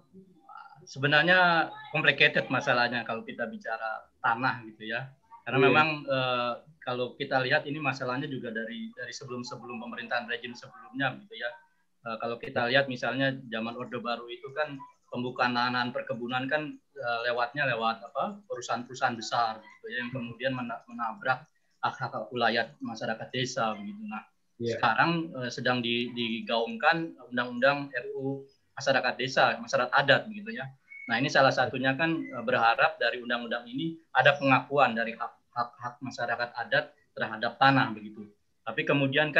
sebenarnya complicated masalahnya kalau kita bicara tanah gitu ya. Karena memang kalau kita lihat ini masalahnya juga dari sebelum pemerintahan rejim sebelumnya gitu ya. Kalau kita lihat misalnya zaman Orde Baru itu kan pembukaan lahan perkebunan kan lewat apa perusahaan-perusahaan besar gitu ya, yang kemudian menabrak hak wilayah masyarakat desa gitu. Nah, sekarang sedang digaungkan undang-undang RUU Masyarakat Desa, Masyarakat Adat gitu ya. Nah, ini salah satunya kan berharap dari undang-undang ini ada pengakuan dari hak masyarakat adat terhadap tanah begitu. Tapi kemudian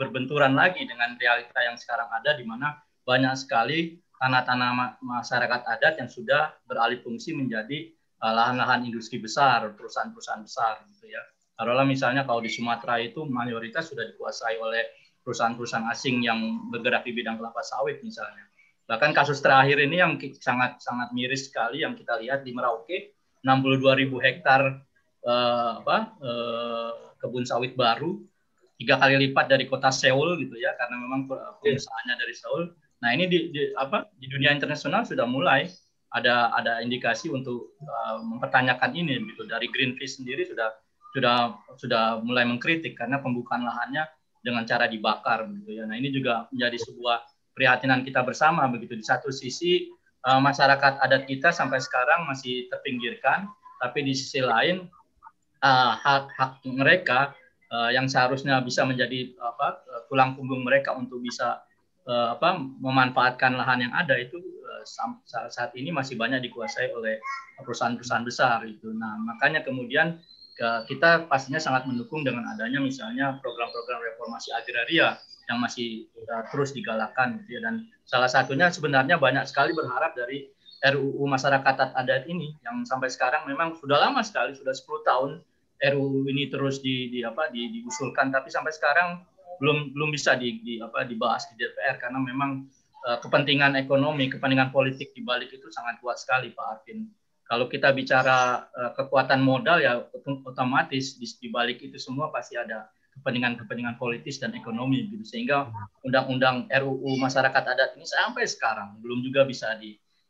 berbenturan lagi dengan realita yang sekarang ada, di mana banyak sekali tanah-tanah masyarakat adat yang sudah beralih fungsi menjadi lahan-lahan industri besar, perusahaan-perusahaan besar gitu ya. Taruhlah misalnya kalau di Sumatera itu mayoritas sudah dikuasai oleh perusahaan-perusahaan asing yang bergerak di bidang kelapa sawit misalnya. Bahkan kasus terakhir ini yang sangat miris sekali yang kita lihat di Merauke, 62.000 hektar kebun sawit baru 3 kali lipat dari kota Seoul gitu ya, karena memang perusahaannya dari Seoul. Nah, ini di dunia internasional sudah mulai ada indikasi untuk mempertanyakan ini gitu. Dari Greenpeace sendiri sudah mulai mengkritik karena pembukaan lahannya dengan cara dibakar gitu ya. Nah, ini juga menjadi sebuah prihatinan kita bersama begitu. Di satu sisi masyarakat adat kita sampai sekarang masih terpinggirkan, tapi di sisi lain hak mereka yang seharusnya bisa menjadi tulang punggung mereka untuk bisa memanfaatkan lahan yang ada itu saat ini masih banyak dikuasai oleh perusahaan-perusahaan besar itu. Nah, makanya kemudian kita pastinya sangat mendukung dengan adanya misalnya program-program reformasi agraria yang masih terus digalakan gitu ya. Dan salah satunya sebenarnya banyak sekali berharap dari RUU Masyarakat Adat ini yang sampai sekarang memang sudah lama sekali, sudah 10 tahun RUU ini terus diusulkan, tapi sampai sekarang belum bisa dibahas di DPR karena memang kepentingan ekonomi, kepentingan politik di balik itu sangat kuat sekali, Pak Arvin. Kalau kita bicara kekuatan modal ya otomatis di balik itu semua pasti ada kepentingan politis dan ekonomi gitu, sehingga undang-undang RUU Masyarakat Adat ini sampai sekarang belum juga bisa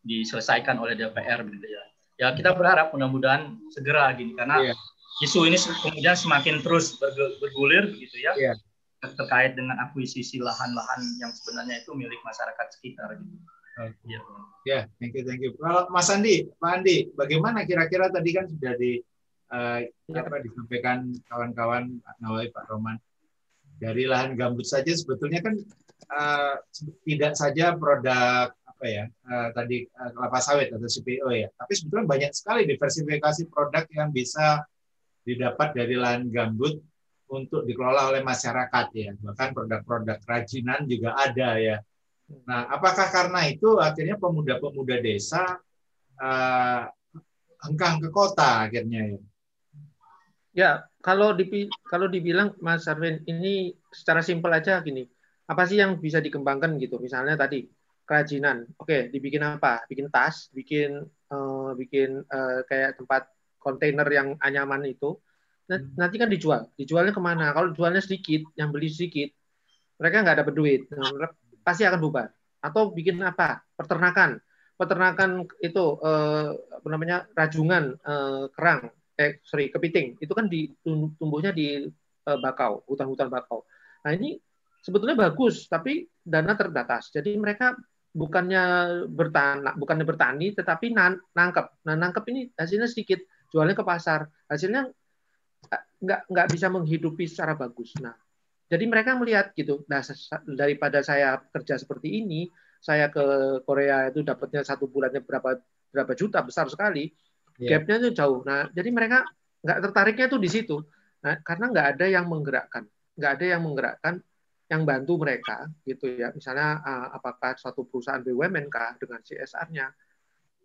diselesaikan oleh DPR gitu ya. Ya, kita berharap mudah-mudahan segera gini, karena isu ini kemudian semakin terus bergulir gitu ya, terkait dengan akuisisi lahan-lahan yang sebenarnya itu milik masyarakat sekitar gitu. Okay. Ya, thank you. Kalau Mas Andi, Pak Andi, bagaimana kira-kira tadi kan sudah disampaikan kawan-kawan Pak Nawawi, Pak Rahman, dari lahan gambut saja sebetulnya kan tidak saja produk kelapa sawit atau CPO ya, tapi sebetulnya banyak sekali diversifikasi produk yang bisa didapat dari lahan gambut untuk dikelola oleh masyarakat ya, bahkan produk-produk kerajinan juga ada ya. Nah, apakah karena itu akhirnya pemuda-pemuda desa hengkang ke kota akhirnya ya? Ya, kalau dibilang Mas Arvin, ini secara simpel aja gini, apa sih yang bisa dikembangkan gitu? Misalnya tadi kerajinan, oke, dibikin apa? Bikin tas, bikin kayak tempat kontainer yang anyaman itu. Nanti kan dijualnya kemana? Kalau jualnya sedikit, yang beli sedikit, mereka nggak dapat duit, pasti akan bubar. Atau bikin apa? Peternakan itu rajungan kerang. Kepiting itu kan tumbuhnya di bakau, hutan-hutan bakau. Nah, ini sebetulnya bagus, tapi dana terbatas. Jadi mereka bukannya bertani, tetapi nangkep. Nah, nangkep ini hasilnya sedikit, jualnya ke pasar, hasilnya nggak bisa menghidupi secara bagus. Nah, jadi mereka melihat gitu. Nah, daripada saya kerja seperti ini, saya ke Korea itu dapatnya satu bulannya berapa juta, besar sekali. Gapnya itu jauh. Nah, jadi mereka nggak tertariknya tuh di situ. Nah, karena nggak ada yang menggerakkan, yang bantu mereka gitu ya. Misalnya apakah suatu perusahaan BUMN kah dengan CSR-nya,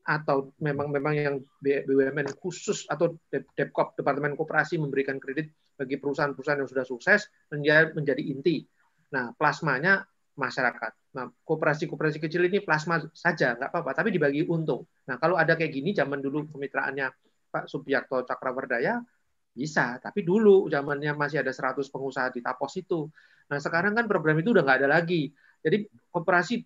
atau memang yang BUMN khusus atau Depkop, Departemen Koperasi memberikan kredit bagi perusahaan-perusahaan yang sudah sukses menjadi inti. Nah, plasmanya masyarakat. Nah, koperasi-koperasi kecil ini plasma saja, nggak apa-apa, tapi dibagi untung. Nah, kalau ada kayak gini, zaman dulu kemitraannya Pak Subiakto Cakrawardaya, bisa. Tapi dulu, zamannya masih ada 100 pengusaha di Tapos itu. Nah, sekarang kan program itu udah nggak ada lagi. Jadi, koperasi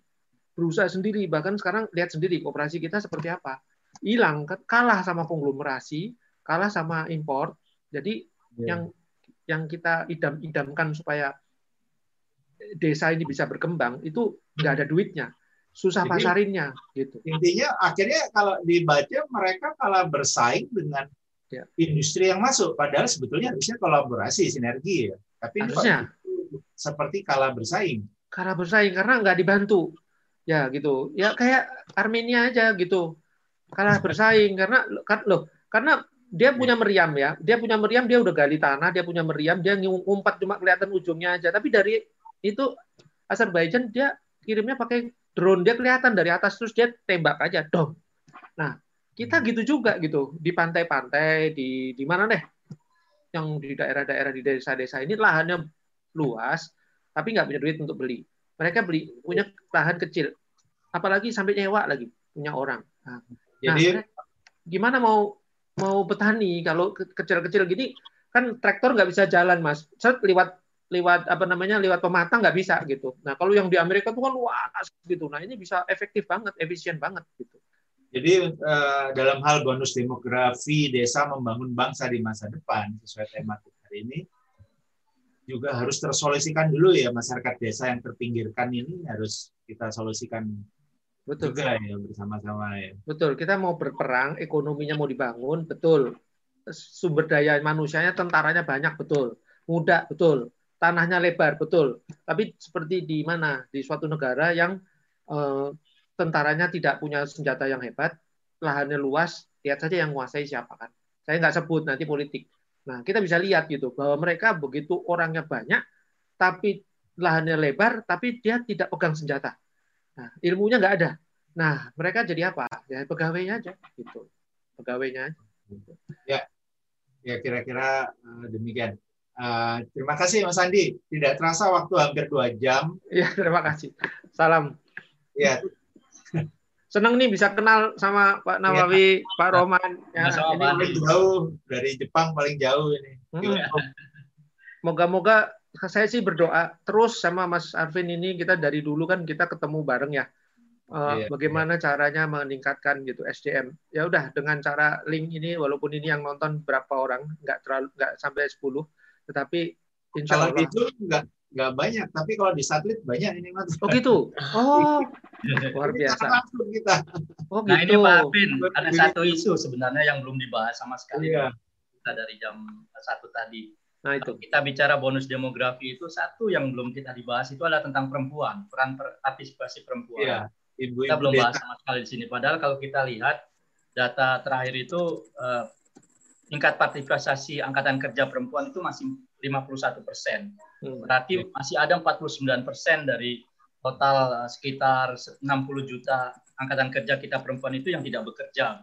berusaha sendiri, bahkan sekarang lihat sendiri kooperasi kita seperti apa. Hilang, kalah sama konglomerasi, kalah sama impor. Jadi yang kita idam-idamkan supaya desa ini bisa berkembang itu nggak ada duitnya, susah pasarinnya gitu. Intinya akhirnya kalau dibaca mereka kalah bersaing dengan industri yang masuk, padahal sebetulnya harusnya kolaborasi, sinergi ya. Tapi harusnya seperti kalah bersaing. Kalah bersaing karena nggak dibantu. Ya gitu. Ya kayak Armenia aja gitu. Kalah bersaing karena karena dia punya meriam ya. Dia punya meriam, dia udah gali tanah, dia punya meriam, dia ngumpet cuma kelihatan ujungnya aja. Tapi dari itu Azerbaijan dia kirimnya pakai drone, dia kelihatan dari atas terus dia tembak aja, dong. Nah, kita gitu juga gitu di pantai-pantai di mana deh? Yang di daerah-daerah di desa-desa ini lahannya luas tapi nggak punya duit untuk beli. Mereka beli punya lahan kecil, apalagi sampai nyewa lagi punya orang. Nah, jadi gimana mau petani kalau kecil-kecil gini kan traktor nggak bisa jalan mas, lewat apa namanya lewat pematang nggak bisa gitu. Nah kalau yang di Amerika tuh kan luas gitu. Nah ini bisa efektif banget, efisien banget gitu. Jadi dalam hal bonus demografi desa membangun bangsa di masa depan sesuai tema hari ini. Juga harus tersolisikan dulu ya, masyarakat desa yang terpinggirkan ini harus kita solusikan. Betul juga ya, bersama-sama ya. Betul, kita mau berperang, ekonominya mau dibangun, betul. Sumber daya manusianya, tentaranya banyak, betul. Muda, betul. Tanahnya lebar, betul. Tapi seperti di mana? Di suatu negara yang tentaranya tidak punya senjata yang hebat, lahannya luas, lihat saja yang menguasai siapa kan. Saya nggak sebut, nanti politik. Nah, kita bisa lihat gitu bahwa mereka begitu orangnya banyak tapi lahannya lebar tapi dia tidak pegang senjata. Nah, ilmunya nggak ada. Nah, mereka jadi apa? Ya pegawainya aja gitu. Pegawainya aja. Ya. Ya kira-kira demikian. Terima kasih Mas Andi. Tidak terasa waktu hampir 2 jam. Ya, terima kasih. Salam. Ya. Senang nih bisa kenal sama Pak Nawawi, Pak Roman. Ya, ini paling jauh dari Jepang, paling jauh ini. Moga-moga saya sih berdoa terus sama Mas Arvin ini, kita dari dulu kan kita ketemu bareng ya. Bagaimana caranya meningkatkan gitu SDM. Ya udah dengan cara link ini, walaupun ini yang nonton berapa orang, nggak sampai 10, tetapi insya Allah. Kalau itu nggak banyak, tapi kalau di satelit banyak ini Mas. Oh gitu. Oh, luar biasa. Oh, gitu. Nah ini Pak Arvin, ada satu isu sebenarnya yang belum dibahas sama sekali. Iya. Kita dari jam 1 tadi. Nah itu. Kalau kita bicara bonus demografi itu satu yang belum kita dibahas itu adalah tentang perempuan, peran partisipasi perempuan. Iya. Ibu-ibu kita belum bahas sama sekali di sini. Padahal kalau kita lihat data terakhir itu tingkat partisipasi angkatan kerja perempuan itu masih 51%. Berarti masih ada 49% dari total sekitar 60 juta angkatan kerja kita perempuan itu yang tidak bekerja.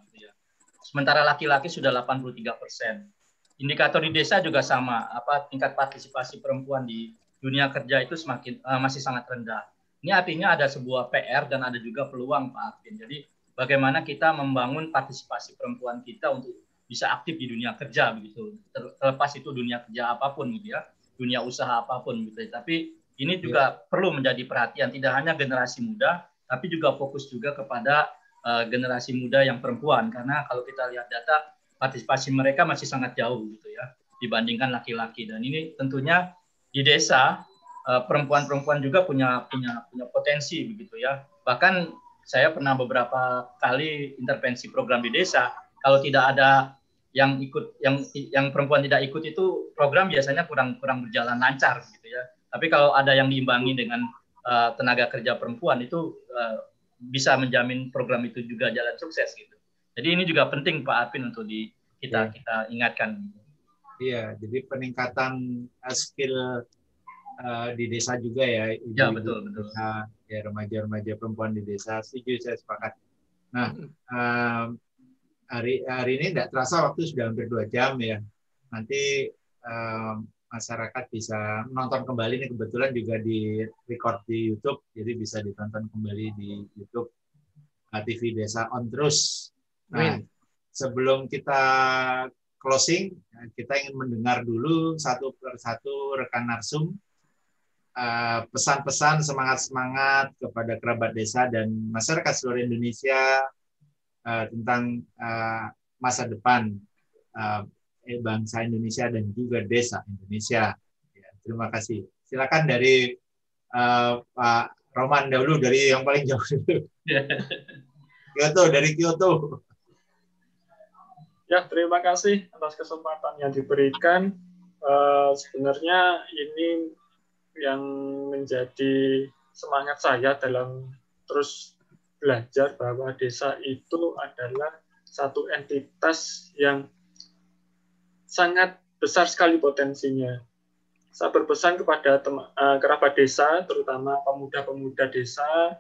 Sementara laki-laki sudah 83%. Indikator di desa juga sama. Apa tingkat partisipasi perempuan di dunia kerja itu semakin masih sangat rendah. Ini artinya ada sebuah PR dan ada juga peluang Pak Arvin. Jadi bagaimana kita membangun partisipasi perempuan kita untuk bisa aktif di dunia kerja begitu. Terlepas itu dunia kerja apapun gitu ya. Dunia usaha apapun gitu. Tapi ini juga perlu menjadi perhatian, tidak hanya generasi muda, tapi juga fokus juga kepada generasi muda yang perempuan, karena kalau kita lihat data partisipasi mereka masih sangat jauh gitu ya dibandingkan laki-laki, dan ini tentunya di desa perempuan-perempuan juga punya potensi begitu ya. Bahkan saya pernah beberapa kali intervensi program di desa, kalau tidak ada yang ikut, yang perempuan tidak ikut itu program biasanya kurang berjalan lancar gitu ya. Tapi kalau ada yang diimbangi dengan tenaga kerja perempuan itu bisa menjamin program itu juga jalan sukses gitu. Jadi ini juga penting Pak Arvin untuk kita ingatkan. Iya, jadi peningkatan skill di desa juga ya. Iya betul. Ya remaja-remaja perempuan di desa, setuju, saya sepakat. Nah. Hari ini tidak terasa waktu sudah hampir 2 jam ya. Nanti masyarakat bisa menonton kembali, ini kebetulan juga di-record di YouTube, jadi bisa ditonton kembali di YouTube TV Desa On terus. Nah, sebelum kita closing, kita ingin mendengar dulu satu persatu rekan narsum pesan-pesan, semangat-semangat kepada kerabat desa dan masyarakat seluruh Indonesia tentang masa depan bangsa Indonesia dan juga desa Indonesia. Ya, terima kasih. Silakan dari Pak Roman dahulu, dari yang paling jauh dulu. Kyoto, dari Kyoto. Ya, terima kasih atas kesempatan yang diberikan. Sebenarnya ini yang menjadi semangat saya dalam terus belajar bahwa desa itu adalah satu entitas yang sangat besar sekali potensinya. Saya berpesan kepada kerabat desa, terutama pemuda-pemuda desa,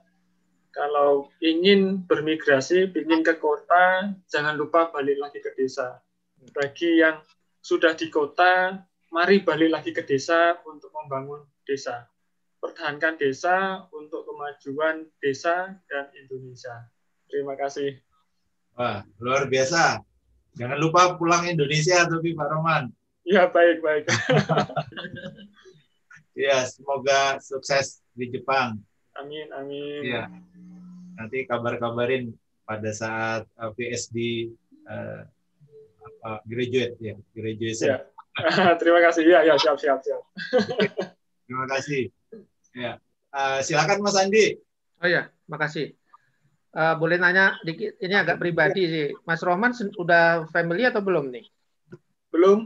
kalau ingin bermigrasi, ingin ke kota, jangan lupa balik lagi ke desa. Bagi yang sudah di kota, mari balik lagi ke desa untuk membangun desa. Pertahankan desa untuk kemajuan desa dan Indonesia. Terima kasih. Wah, luar biasa. Jangan lupa pulang Indonesia, tapi Pak Roman. Ya, baik-baik. Ya, semoga sukses di Jepang. Amin, amin. Ya. Nanti kabar-kabarin pada saat PSD graduate ya, graduation. Ya. Terima kasih. Ya, ya, siap. Terima kasih. Ya. Silakan Mas Andi. Oh ya, makasih. Boleh nanya dikit, ini agak pribadi sih. Mas Rohman udah family atau belum nih? Belum.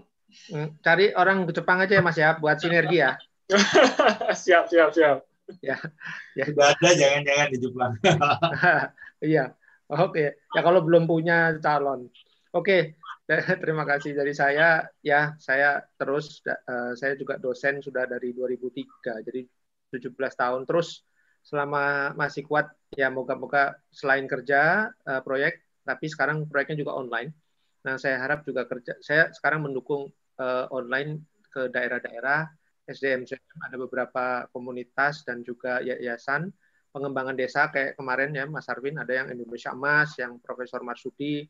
Cari orang ke Jepang aja ya Mas ya, buat sinergi ya. siap. Ya, ya. Sudah ada, jangan-jangan di Jepang. Iya, oke. Ya kalau belum punya calon. Oke, terima kasih dari saya. Ya, saya terus, saya juga dosen sudah dari 2003, jadi 17 tahun. Terus selama masih kuat, ya moga-moga selain kerja proyek, tapi sekarang proyeknya juga online. Nah, saya harap juga kerja. Saya sekarang mendukung online ke daerah-daerah, SDM, ada beberapa komunitas dan juga yayasan pengembangan desa kayak kemarin ya Mas Arvin, ada yang Indonesia Emas, yang Profesor Marsudi,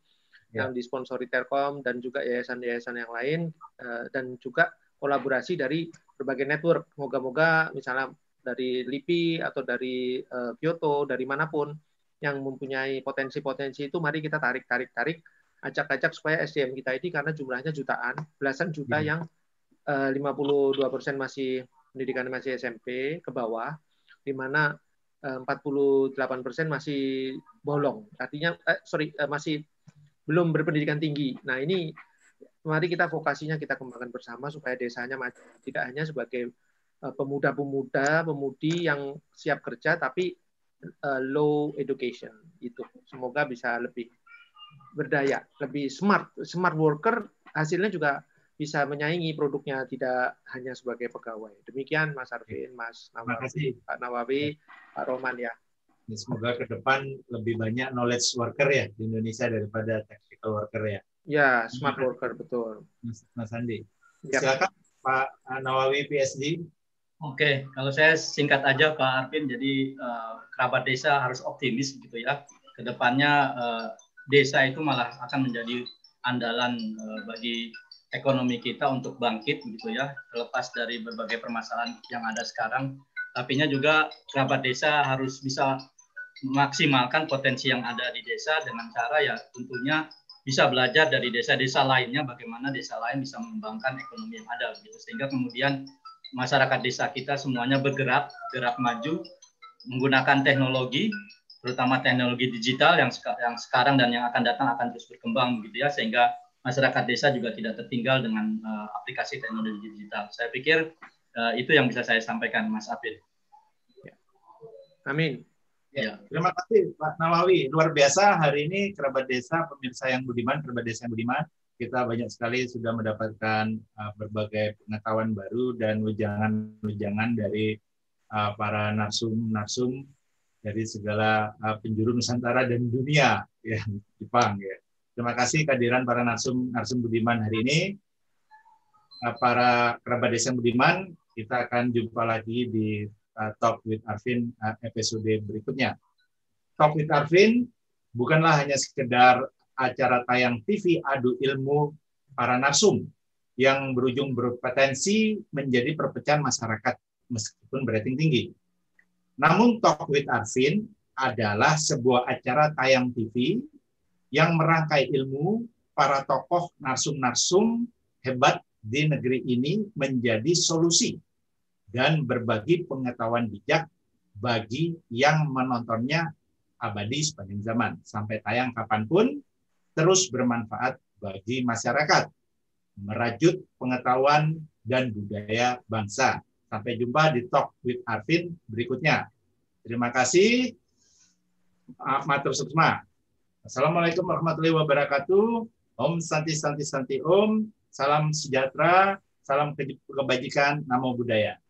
yang disponsori Telkom dan juga yayasan-yayasan yang lain, dan juga kolaborasi dari berbagai network. Moga-moga misalnya dari LIPI atau dari Kyoto, dari manapun yang mempunyai potensi-potensi itu, mari kita tarik, ajak-ajak supaya SDM kita ini, karena jumlahnya jutaan, belasan juta yang 52% masih pendidikan masih SMP ke bawah, di mana 48% masih bolong, artinya masih belum berpendidikan tinggi. Nah ini mari kita vokasinya kita kembangkan bersama supaya desanya tidak hanya sebagai pemudi yang siap kerja tapi low education itu. Semoga bisa lebih berdaya, lebih smart worker, hasilnya juga bisa menyaingi produknya, tidak hanya sebagai pegawai. Demikian Mas Arvin, Mas Nawawi, Pak Nawawi, Pak Roman ya. Semoga ke depan lebih banyak knowledge worker ya di Indonesia daripada technical worker ya. Ya, smart worker betul. Mas Andi. Ya. Silakan Pak Nawawi PSD. Oke, kalau saya singkat aja Pak Arvin, jadi kerabat desa harus optimis gitu ya. Kedepannya desa itu malah akan menjadi andalan bagi ekonomi kita untuk bangkit gitu ya, terlepas dari berbagai permasalahan yang ada sekarang. Tapinya juga kerabat desa harus bisa memaksimalkan potensi yang ada di desa dengan cara ya tentunya bisa belajar dari desa-desa lainnya, bagaimana desa lain bisa mengembangkan ekonomi yang ada gitu, sehingga kemudian masyarakat desa kita semuanya bergerak maju menggunakan teknologi, terutama teknologi digital yang sekarang dan yang akan datang akan terus berkembang gitu ya, sehingga masyarakat desa juga tidak tertinggal dengan aplikasi teknologi digital. Saya pikir itu yang bisa saya sampaikan, Mas Apil. Ya. Amin. Ya. Terima kasih, Pak Nawawi. Luar biasa hari ini kerabat desa, pemirsa yang budiman, kerabat desa yang budiman, kita banyak sekali sudah mendapatkan berbagai pengetahuan baru dan wejangan-wejangan dari para narsum-narsum dari segala penjuru Nusantara dan dunia, ya, Jepang, ya. Terima kasih kehadiran para narsum budiman hari ini. Para kerabat desa budiman, kita akan jumpa lagi di Talk with Arvin episode berikutnya. Talk with Arvin bukanlah hanya sekedar acara tayang TV adu ilmu para narsum yang berujung berpotensi menjadi perpecahan masyarakat meskipun berating tinggi. Namun Talk with Arvin adalah sebuah acara tayang TV yang merangkai ilmu para tokoh narsum-narsum hebat di negeri ini menjadi solusi dan berbagi pengetahuan bijak bagi yang menontonnya abadi sepanjang zaman. Sampai tayang kapanpun, terus bermanfaat bagi masyarakat, merajut pengetahuan dan budaya bangsa. Sampai jumpa di Talk with Arvin berikutnya. Terima kasih. Matur sesama. Assalamualaikum warahmatullahi wabarakatuh. Om Santi Santi Santi Om. Salam sejahtera, salam kebajikan, namo budaya.